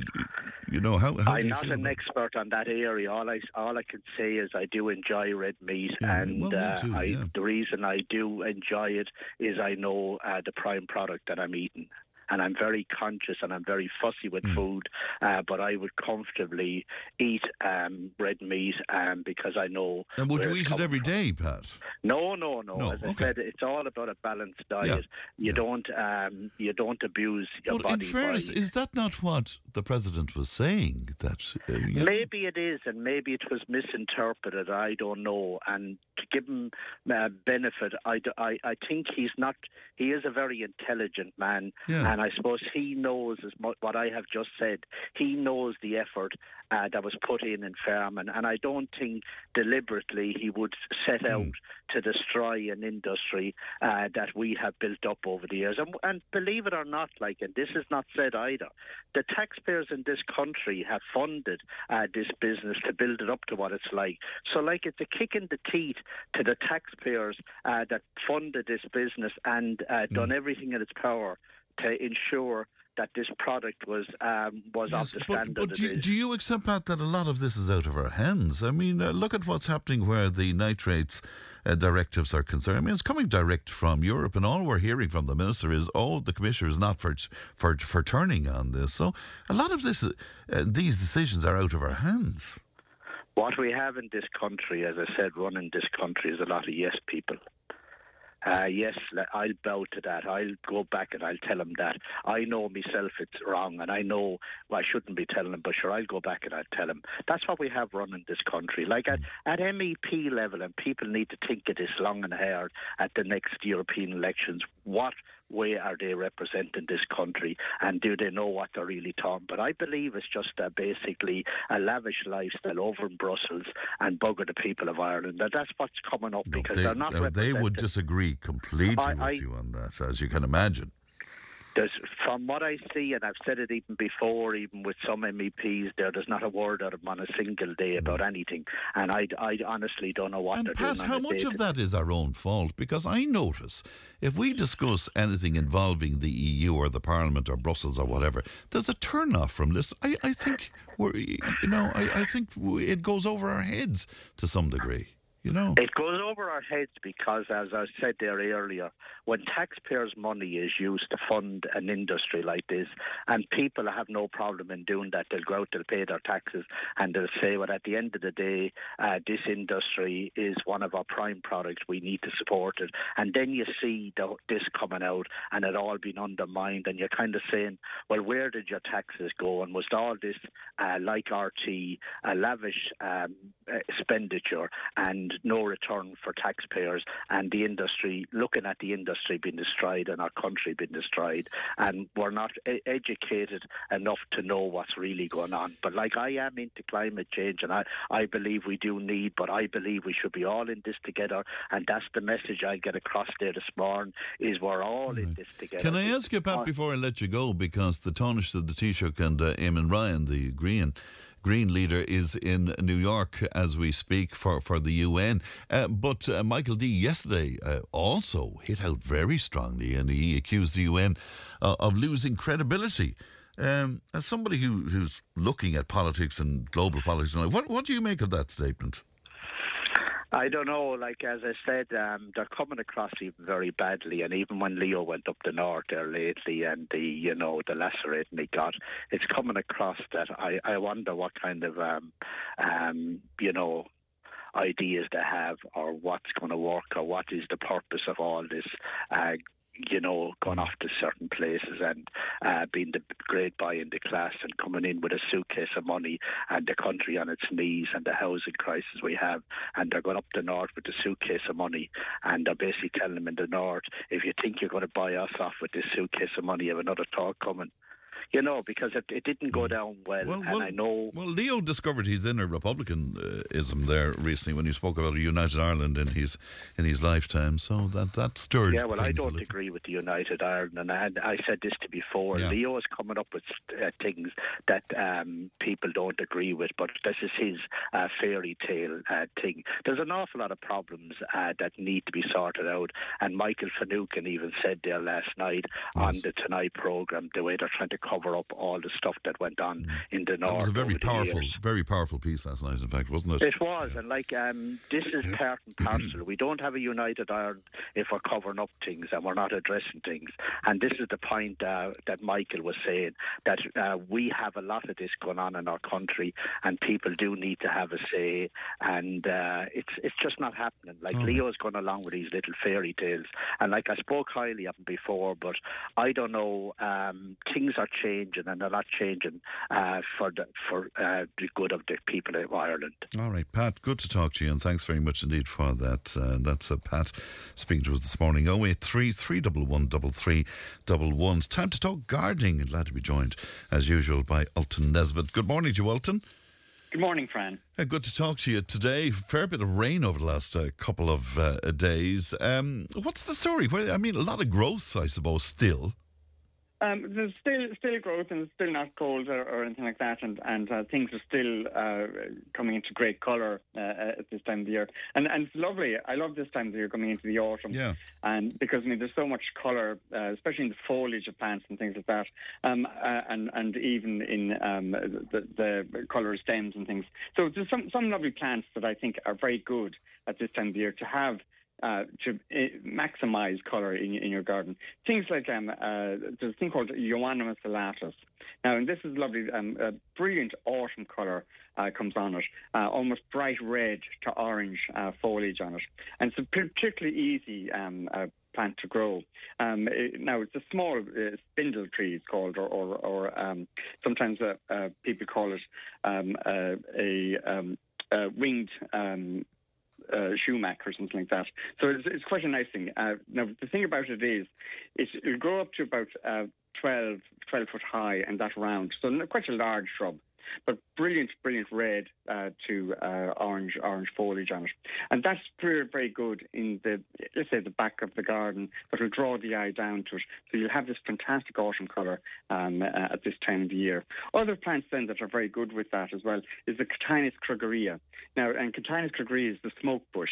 you know, how, how I'm not an expert on that area. All I, all I can say is I do enjoy red meat, yeah, and well, uh, too, I, yeah. the reason I do enjoy it is I know uh, the prime product that I'm eating. And I'm very conscious and I'm very fussy with mm. food, uh, but I would comfortably eat um, red meat um, because I know... And would you eat it every from. day, Pat? No, no, no. no As I okay. said, it's all about a balanced diet. Yeah. You yeah. don't um, you don't abuse your well, body. In fairness, by... is that not what the President was saying? That uh, yeah. Maybe it is, and maybe it was misinterpreted. I don't know. And to give him uh, benefit, I, I, I think he's not... He is a very intelligent man, yeah. and I suppose he knows, as much what I have just said, he knows the effort uh, that was put in in farming, and I don't think deliberately he would set out mm. to destroy an industry uh, that we have built up over the years. And, and believe it or not, like, and this is not said either, the taxpayers in this country have funded uh, this business to build it up to what it's like. So, like, it's a kick in the teeth to the taxpayers uh, that funded this business and uh, mm. done everything in its power to ensure that this product was um, was yes, of the but, standard. But do you, do you accept, Pat, that a lot of this is out of our hands? I mean, uh, look at what's happening where the nitrates uh, directives are concerned. I mean, it's coming direct from Europe, and all we're hearing from the minister is, "Oh, the commissioner is not for for for turning on this." So a lot of this, uh, these decisions are out of our hands. What we have in this country, as I said, running this country is a lot of yes people. Uh, yes, I'll bow to that. I'll go back and I'll tell him that. I know myself it's wrong, and I know I shouldn't be telling him, but sure, I'll go back and I'll tell him. That's what we have running this country. Like at, at M E P level, and people need to think of this long and hard at the next European elections, what way are they representing this country, and do they know what they're really talking? But I believe it's just uh, basically a lavish lifestyle over in Brussels and bugger the people of Ireland. Now, that's what's coming up, because no, they, they're not uh, represented. They would disagree completely I, with I, you on that, as you can imagine. There's, from what I see, and I've said it even before, even with some M E Ps there, there's not a word out of them on a single day about anything. And I, I honestly don't know what and they're Pat, doing. And Pat, how much of that is our own fault? Because I notice if we discuss anything involving the E U or the Parliament or Brussels or whatever, there's a turn-off from this. I, I think we're, you know, I, I think it goes over our heads to some degree. You know. It goes over our heads because, as I said there earlier, when taxpayers' money is used to fund an industry like this, and people have no problem in doing that, they'll go out, they'll pay their taxes, and they'll say, well, at the end of the day, uh, this industry is one of our prime products, we need to support it. And then you see the, this coming out, and it all being undermined, and you're kind of saying, well, where did your taxes go? And was all this, uh, like R T, a lavish um, expenditure, and no return for taxpayers, and the industry, looking at the industry being destroyed and our country being destroyed, and we're not e- educated enough to know what's really going on. But like, I am into climate change, and I, I believe we do need, but I believe we should be all in this together, and that's the message I get across there this morning, is we're all all right. in this together. Can I ask you, Pat, before I let you go, because the Taoiseach of the Taoiseach and uh, Eamon Ryan, the Green Green leader, is in New York as we speak for, for the U N. Uh, but uh, Michael D. yesterday uh, also hit out very strongly, and he accused the U N uh, of losing credibility. Um, as somebody who, who's looking at politics and global politics, what, what do you make of that statement? I don't know, like as I said, um, they're coming across even very badly, and even when Leo went up the north there lately and the, you know, the lacerating he got, it's coming across that I, I wonder what kind of, um, um, you know, ideas they have, or what's going to work, or what is the purpose of all this uh you know, gone off to certain places and uh, being the grade boy in the class and coming in with a suitcase of money and the country on its knees and the housing crisis we have, and they're going up the north with a suitcase of money, and they're basically telling them in the north, if you think you're going to buy us off with this suitcase of money, you have another talk coming. You know, because it, it didn't go down well, well and well, I know... Well, Leo discovered his inner republicanism there recently when you spoke about United Ireland in his in his lifetime, so that, that stirred Yeah, well, I don't agree with the United Ireland, and I, I said this to before. Yeah. Leo is coming up with uh, things that um, people don't agree with, but this is his uh, fairy tale uh, thing. There's an awful lot of problems uh, that need to be sorted out, and Michael Finucane even said there last night yes. on the Tonight programme, the way they're trying to cover up all the stuff that went on in the north. It was a very powerful, very powerful piece last night, in fact, wasn't it? It was, yeah. and like, um, this is part and parcel. We don't have a united Ireland if we're covering up things and we're not addressing things. And this is the point uh, that Michael was saying, that uh, we have a lot of this going on in our country, and people do need to have a say, and uh, it's it's just not happening. Like, oh. Leo's gone along with these little fairy tales, and like, I spoke highly of him before, but I don't know, um, things are changing, and they're not changing uh, for the, for uh, the good of the people of Ireland. All right, Pat, good to talk to you, and thanks very much indeed for that. Uh, that's uh, Pat speaking to us this morning. oh eight three, three one one, three three one one. It's time to talk gardening. Glad to be joined, as usual, by Alton Nesbitt. Good morning to you, Alton. Good morning, Fran. Uh, good to talk to you today. Fair bit of rain over the last uh, couple of uh, days. Um, what's the story? Well, I mean, a lot of growth, I suppose, still. Um, there's still still growth, and it's still not cold or, or anything like that, and, and uh, things are still uh, coming into great colour uh, at this time of the year. And, and it's lovely. I love this time of the year coming into the autumn, yeah. and because I mean, there's so much colour, uh, especially in the foliage of plants and things like that, um, uh, and, and even in um, the, the colour of stems and things. So there's some, some lovely plants that I think are very good at this time of the year to have. Uh, to uh, maximise colour in, in your garden. Things like, um, uh, there's a thing called Euonymus elatus. Now, and this is lovely, um, a brilliant autumn colour uh, comes on it, uh, almost bright red to orange uh, foliage on it. And it's a particularly easy um, uh, plant to grow. Um, it, now, it's a small uh, spindle tree, it's called, or, or, or um, sometimes uh, uh, people call it um, uh, a, um, a winged um Uh, Shumac or something like that. So it's, it's quite a nice thing. Uh, now, the thing about it is, it's, it'll grow up to about uh, twelve, twelve foot high and that round. So quite a large shrub. But brilliant, brilliant red uh, to uh, orange, orange foliage on it, and that's very, very good in the, let's say, the back of the garden. But it'll draw the eye down to it, so you'll have this fantastic autumn colour um, uh, at this time of the year. Other plants then that are very good with that as well is the Cotinus coggygria. Now, and Cotinus coggygria is the smoke bush.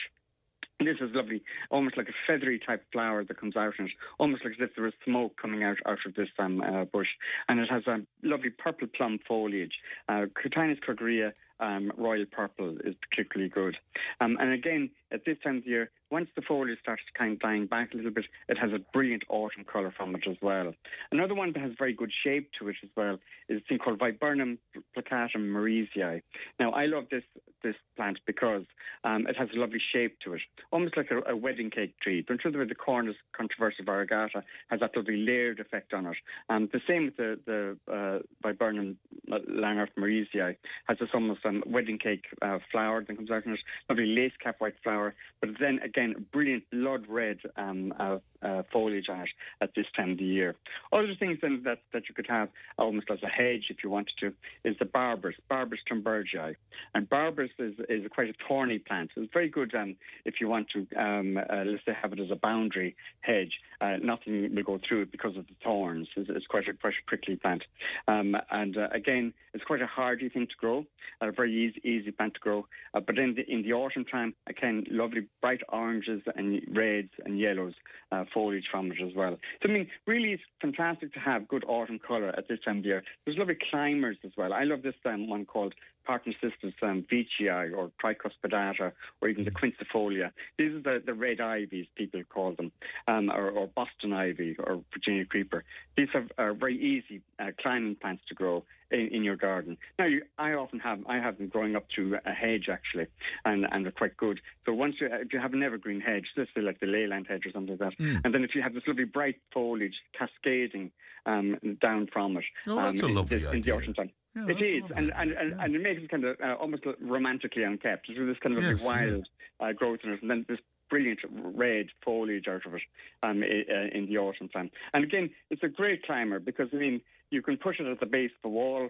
And this is lovely, almost like a feathery type flower that comes out in it, almost like as if there is smoke coming out, out of this um, uh, bush. And it has a lovely purple plum foliage. Uh, Cotinus coggygria um, royal purple is particularly good. Um, and again, at this time of the year, once the foliage starts kind of dying back a little bit, it has a brilliant autumn colour from it as well. Another one that has very good shape to it as well is a thing called Viburnum placatum merisiae. Now, I love this this plant because um, it has a lovely shape to it, almost like a, a wedding cake tree. But in terms of the Cornus controversa variegata, has that lovely layered effect on it. Um, the same with the, the uh, Viburnum langarth merisiae, has this almost um, wedding cake uh, flower that comes out in it, lovely lace cap white flower, but then again, brilliant blood red um, uh, uh, foliage on it at this time of the year. Other things then that, that you could have almost as a hedge if you wanted to is the Barberus, Barberus Thunbergii. And Barberus is, is quite a thorny plant. So it's very good um, if you want to, um, uh, let's say, have it as a boundary hedge. Uh, nothing will go through it because of the thorns. It's, it's quite, a, quite a prickly plant. Um, and uh, again, it's quite a hardy thing to grow, a very easy, easy plant to grow. Uh, but in the, in the autumn time, again, lovely bright oranges and reds and yellows uh, foliage from it as well. So, I mean, really it's fantastic to have good autumn colour at this time of the year. There's lovely climbers as well. I love this um, one called Partner Sisters um, Vicii or Tricuspidata or even the Quinquefolia. These are the, the red ivies, people call them, um, or, or Boston ivy or Virginia creeper. These are, are very easy uh, climbing plants to grow in, in your garden. Now, you, I often have I have them growing up through a hedge, actually, and, and they're quite good. So once you, if you have an evergreen hedge, let's say like the leyland hedge or something like that, mm. and then if you have this lovely bright foliage cascading um, down from it. Oh, that's um, a lovely in, idea. In the autumn time. Yeah, it is, and, and, and, yeah. and it makes it kind of uh, almost romantically unkept. It's this kind of yes, wild yeah. uh, growth in it, and then this brilliant red foliage out of it um, in the autumn time. And again, it's a great climber because, I mean, you can push it at the base of the wall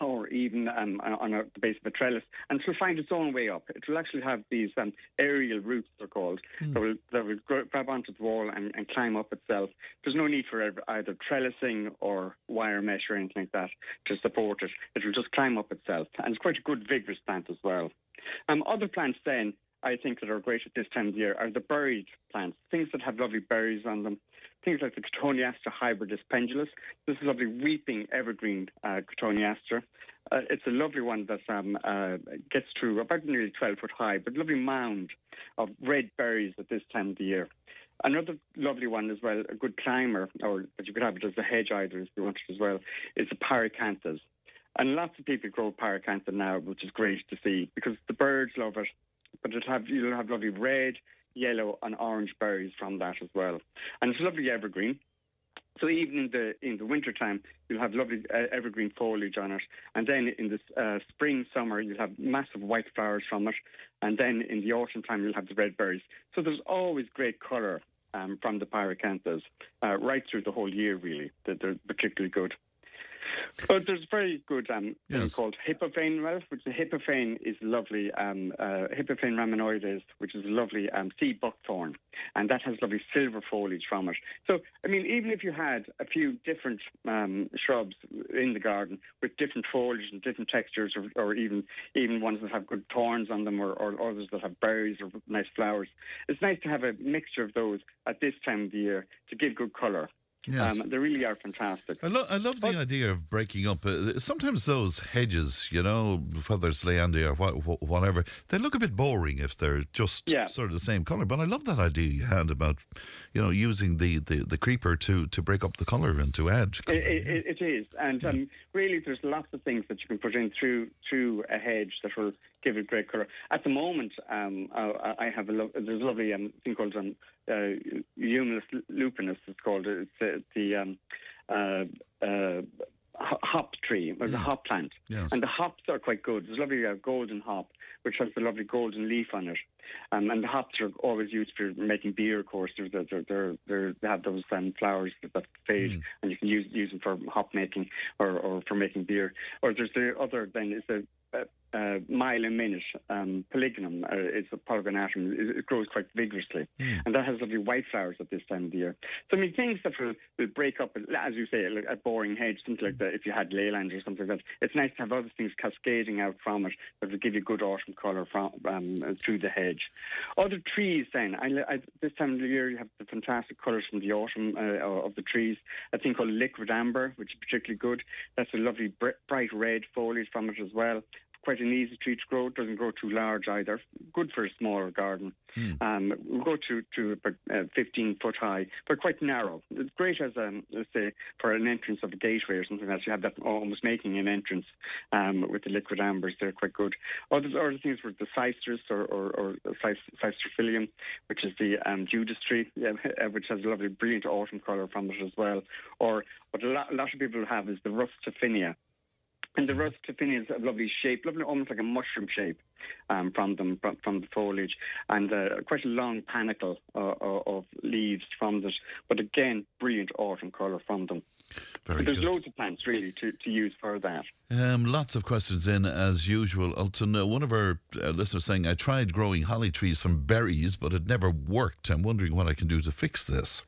or even um, on a, the base of a trellis, and it will find its own way up. It will actually have these um, aerial roots, they're called, mm. that will, that will gr- grab onto the wall and, and climb up itself. There's no need for either trellising or wire mesh or anything like that to support it. It will just climb up itself, and it's quite a good vigorous plant as well. Um, other plants then, I think, that are great at this time of year are the buried plants, things that have lovely berries on them. Things like the Cotoneaster hybridis pendulus. This is a lovely weeping evergreen uh, Cotoneaster. Uh, it's a lovely one that um, uh, gets to about nearly twelve foot high, but lovely mound of red berries at this time of the year. Another lovely one as well, a good climber, or but you could have it as a hedge either if you wanted as well, is the Pyracanthus. And lots of people grow Pyracantha now, which is great to see because the birds love it, but it'll have, you'll have lovely red, yellow and orange berries from that as well. And it's lovely evergreen. So even in the in the winter time, you'll have lovely uh, evergreen foliage on it. And then in the uh, spring, summer, you'll have massive white flowers from it. And then in the autumn time, you'll have the red berries. So there's always great colour um, from the pyracanthas uh, right through the whole year, really. That they're particularly good. But there's very good um, yes. thing called Hippophane, Ralph, which the Hippophane is lovely, um, uh, Hippophane raminoides, which is lovely um, sea buckthorn, and that has lovely silver foliage from it. So, I mean, even if you had a few different um, shrubs in the garden with different foliage and different textures, or, or even even ones that have good thorns on them, or, or others that have berries or nice flowers, it's nice to have a mixture of those at this time of the year to give good colour. Yes. Um, they really are fantastic. I, lo- I love but the idea of breaking up. Uh, sometimes those hedges, you know, whether it's Leander or wh- wh- whatever, they look a bit boring if they're just yeah. sort of the same colour. But I love that idea you had about, you know, using the, the, the creeper to, to break up the colour and to add colour. It, it, it is. And um, really there's lots of things that you can put in through, through a hedge that will give it great colour. At the moment, um, I, I have a lo- there's a lovely um, thing called um, uh, Humulus lupinus, it's called. It's uh, the um, uh, uh, hop tree, or yeah. the hop plant. Yes. And the hops are quite good. There's a lovely uh, golden hop, which has the lovely golden leaf on it. Um, and the hops are always used for making beer, of course. They're, they're, they're, they're, they have those um, flowers that, that fade, mm. and you can use, use them for hop making or, or for making beer. Or there's the other, then, is the uh, Uh, mile a minute um, polygonum uh, is a polygonatum. It, it grows quite vigorously, mm. and that has lovely white flowers at this time of the year. So I mean, things that will, will break up, as you say, like a boring hedge, something like that. If you had leyland or something like that, it's nice to have other things cascading out from it that will give you good autumn colour from um, through the hedge. Other trees, then, I, I, this time of the year you have the fantastic colours from the autumn uh, of the trees. A thing called liquid amber, which is particularly good. That's a lovely br- bright red foliage from it as well. Quite an easy tree to grow. It doesn't grow too large either. Good for a smaller garden. Mm. Um, we'll go to, to about uh, fifteen foot high, but quite narrow. It's great as, um, let's say, for an entrance of a gateway or something else. You have that almost making an entrance um, with the liquid ambers. They're quite good. Other, other things were the cysteris or, or, or cysterophyllium, which is the um, Judas tree, yeah, which has a lovely, brilliant autumn colour from it as well. Or what a lot, a lot of people have is the Rustifinia. And the Rustifinia is a lovely shape, lovely, almost like a mushroom shape um, from them, from the foliage, and uh, quite a long panicle uh, of leaves from this. But again, brilliant autumn colour from them. Very There's good. Loads of plants really to, to use for that. Um, lots of questions in as usual. Alton, uh, one of our uh, listeners saying, I tried growing holly trees from berries, but it never worked. I'm wondering what I can do to fix this.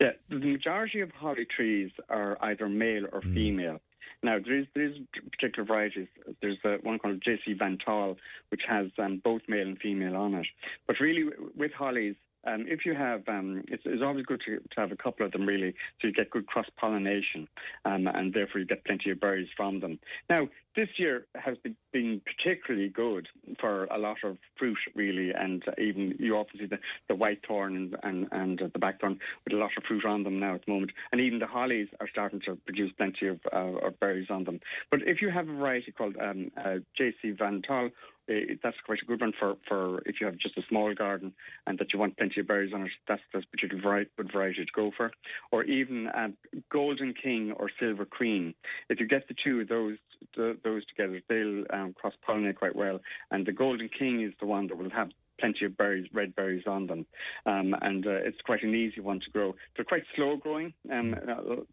Yeah, the majority of holly trees are either male or mm. female. Now, there is, there is particular varieties. There's uh, one called J C Van Tal, which has um, both male and female on it. But really, w- with hollies, um, if you have, um, it's, it's always good to, to have a couple of them, really, so you get good cross-pollination, um, and therefore you get plenty of berries from them. Now, this year has been particularly good for a lot of fruit, really, and even you often see the, the white thorn and, and, and uh, the blackthorn with a lot of fruit on them now at the moment. And even the hollies are starting to produce plenty of, uh, of berries on them. But if you have a variety called um, uh, J C Van Tal, uh, that's quite a good one for, for if you have just a small garden and that you want plenty of berries on it, that's the particular variety, good variety to go for. Or even uh, Golden King or Silver Queen. If you get the two of those, the, those together, they'll um, cross-pollinate quite well, and the Golden King is the one that will have plenty of berries, red berries on them, um, and uh, it's quite an easy one to grow. They're quite slow growing, um,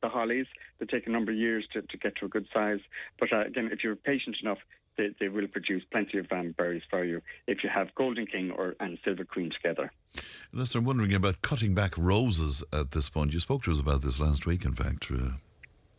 the hollies. They take a number of years to, to get to a good size, but uh, again, if you're patient enough, They, they will produce plenty of um, berries for you if you have Golden King or and Silver Queen together. Unless I'm wondering about cutting back roses at this point. You spoke to us about this last week, in fact. Uh...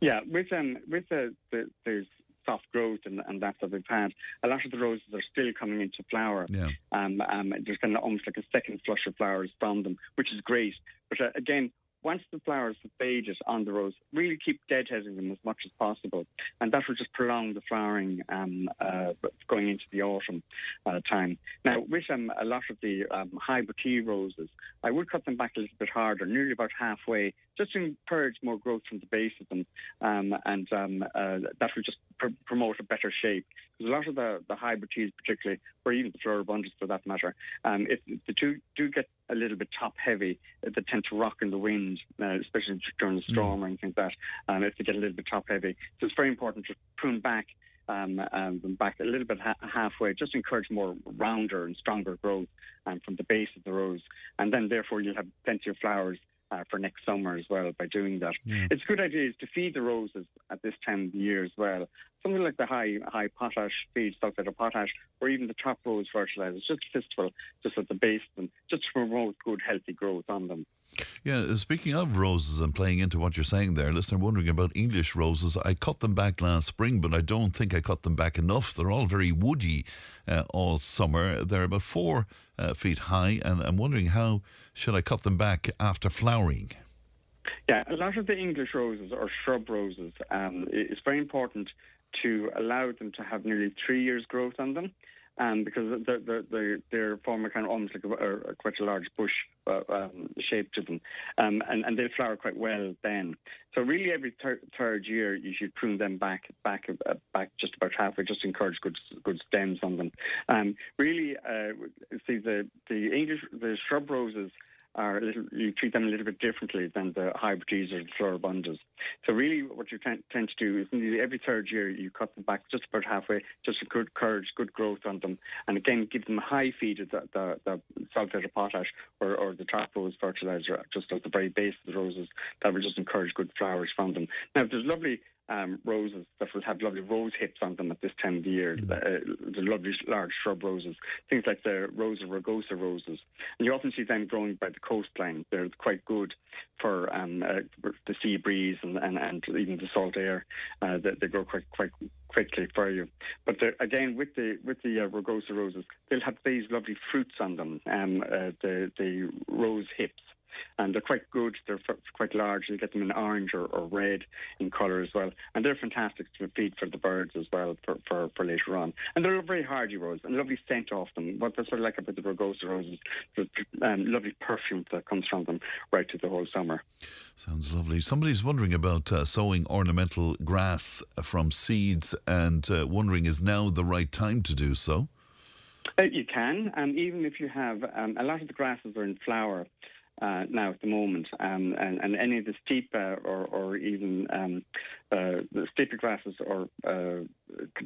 Yeah, with um, with uh, the there's soft growth and, and that that we've had, a lot of the roses are still coming into flower. Yeah. Um, um, there's kind of almost like a second flush of flowers from them, which is great. But uh, again, once the flowers have faded on the rose, really keep deadheading them as much as possible. And that will just prolong the flowering um, uh, going into the autumn uh, time. Now, with um, a lot of the um, hybrid tea roses, I would cut them back a little bit harder, nearly about halfway, just to encourage more growth from the base of them. Um, and um, uh, that will just pr- promote a better shape. Because a lot of the, the hybrid teas particularly, or even the floribundas for that matter, um, if the two do get a little bit top-heavy, they tend to rock in the wind, uh, especially during a storm mm. or anything like that, um, if they get a little bit top-heavy. So it's very important to prune back um, um, back a little bit ha- halfway, just encourage more rounder and stronger growth um, from the base of the rose. And then, therefore, you'll have plenty of flowers Uh, for next summer as well by doing that. Yeah. It's a good idea is to feed the roses at this time of the year as well. Something like the high high potash feed, sulfate of potash, or even the top rose fertilizer, just a fistful, just at the base of them, just to promote good, healthy growth on them. Yeah, speaking of roses and playing into what you're saying there, listen, I'm wondering about English roses. I cut them back last spring, but I don't think I cut them back enough. They're all very woody uh, all summer. They're about four Uh, feet high, and I'm wondering how should I cut them back after flowering? Yeah, a lot of the English roses or shrub roses, um, it's very important to allow them to have nearly three years growth on them, um, because they're, they're, they're, they're form a kind of almost like a, a, quite a large bush uh, um, shape to them, um, and, and they'll flower quite well then. So really every thir- third year you should prune them back back, uh, back just about halfway, just to encourage good good stems on them. Um, really, uh, see, the, the English, the shrub roses are a little, you treat them a little bit differently than the hybrids or the floribundas. So really what you tend to do is nearly every third year you cut them back just about halfway, just to encourage good growth on them, and again give them a high feed of the, the, the sulphate of potash or, or the trapose fertiliser just at the very base of the roses. That will just encourage good flowers from them. Now there's lovely Um, roses that will have lovely rose hips on them at this time of the year, mm. uh, the lovely large shrub roses, things like the Rosa rugosa roses. And you often see them growing by the coastline. They're quite good for um, uh, the sea breeze and, and, and even the salt air. Uh, they, they grow quite quite quickly for you. But again, with the with the uh, rugosa roses, they'll have these lovely fruits on them, um, uh, the, the rose hips. And they're quite good, they're f- quite large, you get them in orange or, or red in colour as well. And they're fantastic to feed for the birds as well for, for, for later on. And they're very hardy roses, and lovely scent off them. What I sort of like about the rugosa roses, the um, lovely perfume that comes from them right through the whole summer. Sounds lovely. Somebody's wondering about uh, sowing ornamental grass from seeds and uh, wondering is now the right time to do so? Uh, you can, and um, even if you have, um, a lot of the grasses are in flower Uh, now at the moment, um, and, and any of the steep uh, or, or even um, uh, the steeper grasses or uh,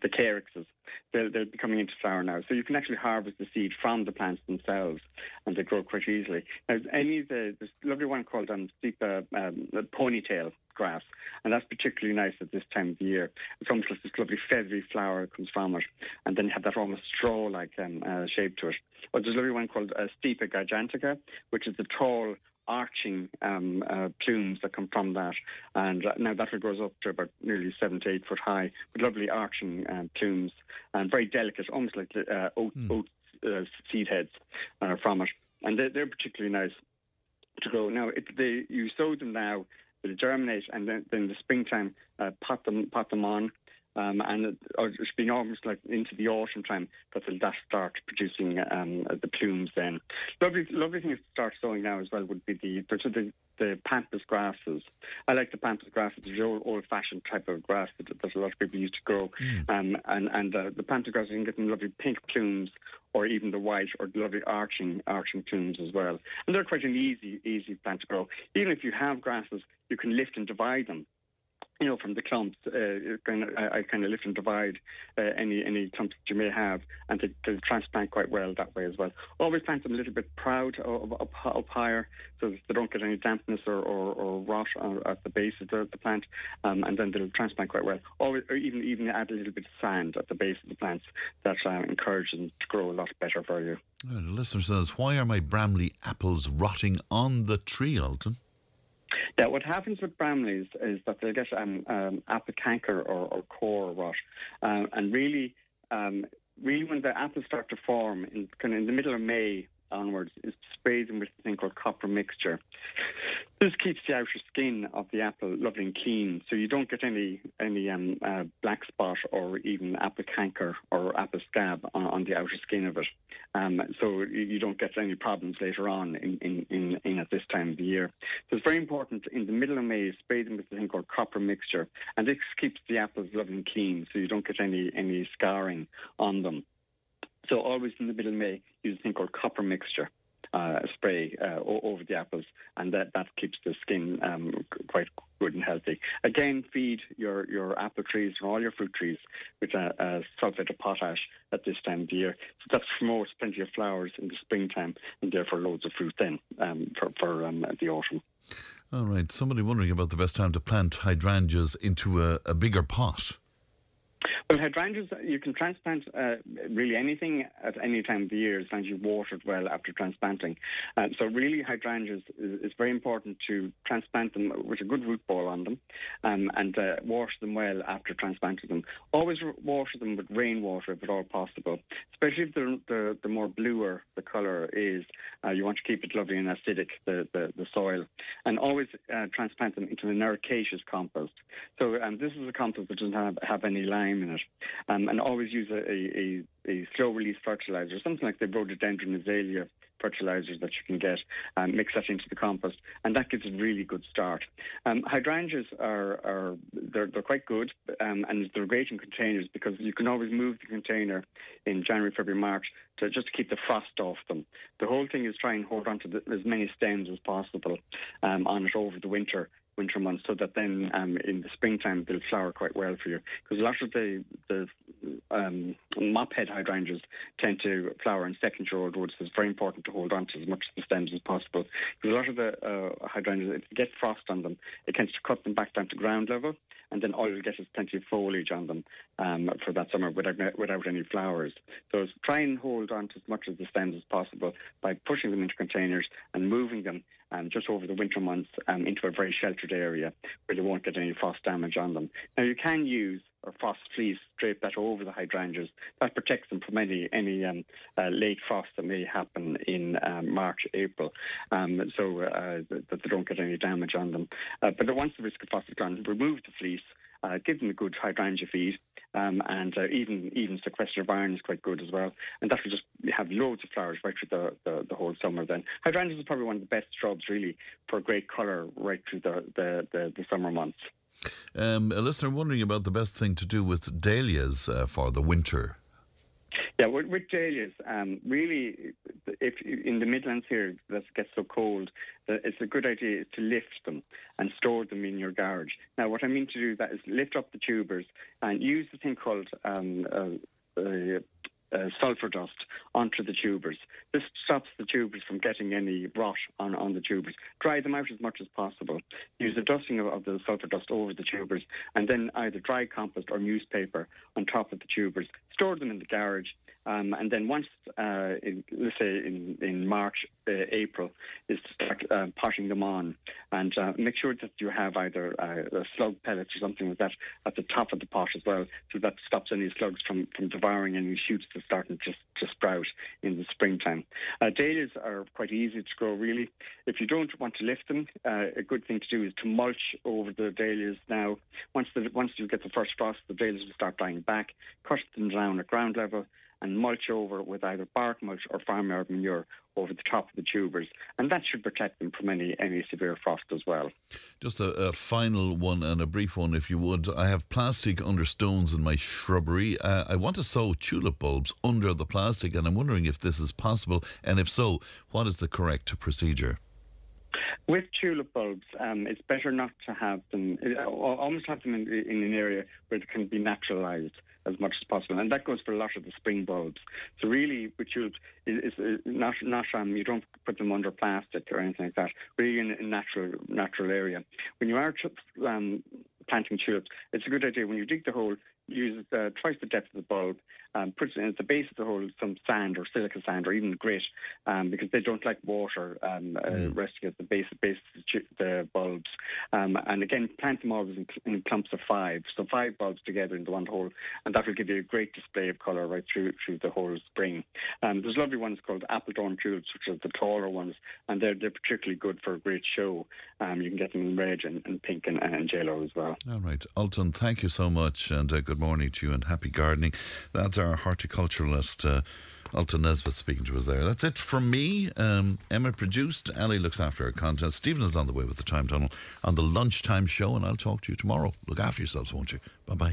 the caryxes, they're, they're coming into flower now. So you can actually harvest the seed from the plants themselves, and they grow quite easily. Now, any of the, there's a lovely one called um, steep uh, um, ponytail grass, and that's particularly nice at this time of the year. It's almost like this lovely feathery flower comes from it, and then you have that almost straw-like um, uh, shape to it. But there's a lovely one called uh, Stipa gigantica, which is the tall arching um, uh, plumes that come from that, and uh, now that goes up to about nearly seven to eight foot high, with lovely arching um, plumes, and very delicate, almost like uh, oat, mm. oat uh, seed heads uh, from it, and they're, they're particularly nice to grow. Now, it, they, you sow them now, they'll germinate, and then, then in the springtime, uh, pot them, pot them on, um, and it, or it's been almost like into the autumn time that they'll that start producing um, the plumes. Then lovely, lovely thing to start sowing now as well would be the the, the pampas grasses. I like the pampas grasses, the old, old-fashioned type of grass that, that a lot of people used to grow, mm. um, and and uh, the pampas grasses, you can get them lovely pink plumes, or even the white or the lovely arching arching plumes as well. And they're quite an easy, easy plant to grow. Even if you have grasses, you can lift and divide them, you know, from the clumps. Uh, kind of, I, I kind of lift and divide uh, any any clumps that you may have, and they, they transplant quite well that way as well. Always plant them a little bit proud up, up, up higher, so that they don't get any dampness or, or, or rot at the base of the, the plant, um, and then they'll transplant quite well. Always, or even, even add a little bit of sand at the base of the plants. That uh, encourages them to grow a lot better for you. Well, the listener says, why are my Bramley apples rotting on the tree, Alton? Now, what happens with Bramleys is that they'll get um, um, apple canker or, or core rot. Um, and really, um, really when the apples start to form, in, kind of in the middle of May onwards, is sprayed them with a thing called copper mixture. This keeps the outer skin of the apple lovely and clean, so you don't get any any um, uh, black spot or even apple canker or apple scab on, on the outer skin of it. Um, so you don't get any problems later on in, in, in, in at this time of the year. So it's very important in the middle of May, spray them with a thing called copper mixture, and this keeps the apples lovely and clean, so you don't get any, any scarring on them. So always in the middle of May, use a thing called copper mixture uh, spray uh, over the apples, and that, that keeps the skin um, quite good and healthy. Again, feed your, your apple trees and all your fruit trees with a, a sulphate of potash at this time of the year. So that promotes plenty of flowers in the springtime, and therefore loads of fruit then um, for, for um, the autumn. All right. Somebody wondering about the best time to plant hydrangeas into a, a bigger pot. Well, hydrangeas, you can transplant uh, really anything at any time of the year as long as you water it well after transplanting. Uh, so really hydrangeas, it's very important to transplant them with a good root ball on them um, and uh, water them well after transplanting them. Always water them with rainwater if at all possible, especially if the, the, the more bluer the colour is. Uh, you want to keep it lovely and acidic, the, the, the soil. And always uh, transplant them into an ericaceous compost. So um, this is a compost that doesn't have, have any lime time in it, um, and always use a, a, a, a slow-release fertiliser, something like the rhododendron azalea fertilisers that you can get, um, mix that into the compost, and that gives a really good start. Um, hydrangeas are, are they're, they're quite good, um, and they're great in containers because you can always move the container in January, February, March to just to keep the frost off them. The whole thing is try and hold on to the, as many stems as possible um, on it over the winter, winter months, so that then um, in the springtime they'll flower quite well for you. Because a lot of the, the um, mop-head hydrangeas tend to flower in second-year-old woods, so it's very important to hold on to as much of the stems as possible. Because a lot of the uh, hydrangeas, if you get frost on them, it tends to cut them back down to ground level, and then all you'll get is plenty of foliage on them um, for that summer without, without any flowers. So try and hold on to as much of the stems as possible by pushing them into containers and moving them um, just over the winter months um, into a very sheltered area where they won't get any frost damage on them. Now, you can use or frost fleece, drape that over the hydrangeas. That protects them from any any um, uh, late frost that may happen in um, March, April, um, so uh, that they don't get any damage on them. Uh, but once the risk of frost is gone, remove the fleece, uh, give them a good hydrangea feed, um, and uh, even even sequester of iron is quite good as well. And that will just have loads of flowers right through the, the, the whole summer then. Hydrangeas is probably one of the best shrubs, really, for great colour right through the, the, the, the summer months. Um, a listener wondering about the best thing to do with dahlias uh, for the winter. Yeah, with, with dahlias, um, really, if in the Midlands here that gets so cold, it's a good idea to lift them and store them in your garage. Now, what I mean to do that is lift up the tubers and use the thing called um, uh, uh, Uh, sulphur dust onto the tubers. This stops the tubers from getting any rot on, on the tubers. Dry them out as much as possible. Use the dusting of, of the sulphur dust over the tubers, and then either dry compost or newspaper on top of the tubers. Store them in the garage. Um, and then once, uh, in, let's say in, in March, uh, April, is to start uh, potting them on, and uh, make sure that you have either uh, slug pellets or something like that at the top of the pot as well, so that stops any slugs from, from devouring any shoots that start to, to sprout in the springtime. Uh, dahlias are quite easy to grow, really. If you don't want to lift them, uh, a good thing to do is to mulch over the dahlias now. Once, the, once you get the first frost, the dahlias will start dying back. Cut them down at ground level and mulch over with either bark mulch or farmyard manure over the top of the tubers. And that should protect them from any, any severe frost as well. Just a, a final one and a brief one, if you would. I have plastic under stones in my shrubbery. Uh, I want to sow tulip bulbs under the plastic, and I'm wondering if this is possible. And if so, what is the correct procedure? With tulip bulbs, um, it's better not to have them, almost have them in, in an area where they can be naturalised as much as possible, and that goes for a lot of the spring bulbs. So really, with tulips, it's not not um, you don't put them under plastic or anything like that. Really, in a natural natural area. When you are um, planting tulips, it's a good idea when you dig the hole, use uh, twice the depth of the bulb, um, put it in at the base of the hole some sand or silica sand or even grit, um, because they don't like water um, uh, mm. resting at the base, base of the bulbs. Um, and again, plant them always in, in clumps of five, so five bulbs together into one hole, and that will give you a great display of colour right through through the whole spring. Um, there's lovely ones called apple-thorn tulips, which are the taller ones, and they're, they're particularly good for a great show. Um, you can get them in red and, and pink and, and yellow as well. All right, Alton, thank you so much, and uh, good Good morning to you and happy gardening. That's our horticulturalist, uh, Alton Nesbitt, speaking to us there. That's it from me. Um, Emma produced, Ali looks after our content. Stephen is on the way with the time tunnel on the lunchtime show, and I'll talk to you tomorrow. Look after yourselves, won't you? Bye-bye.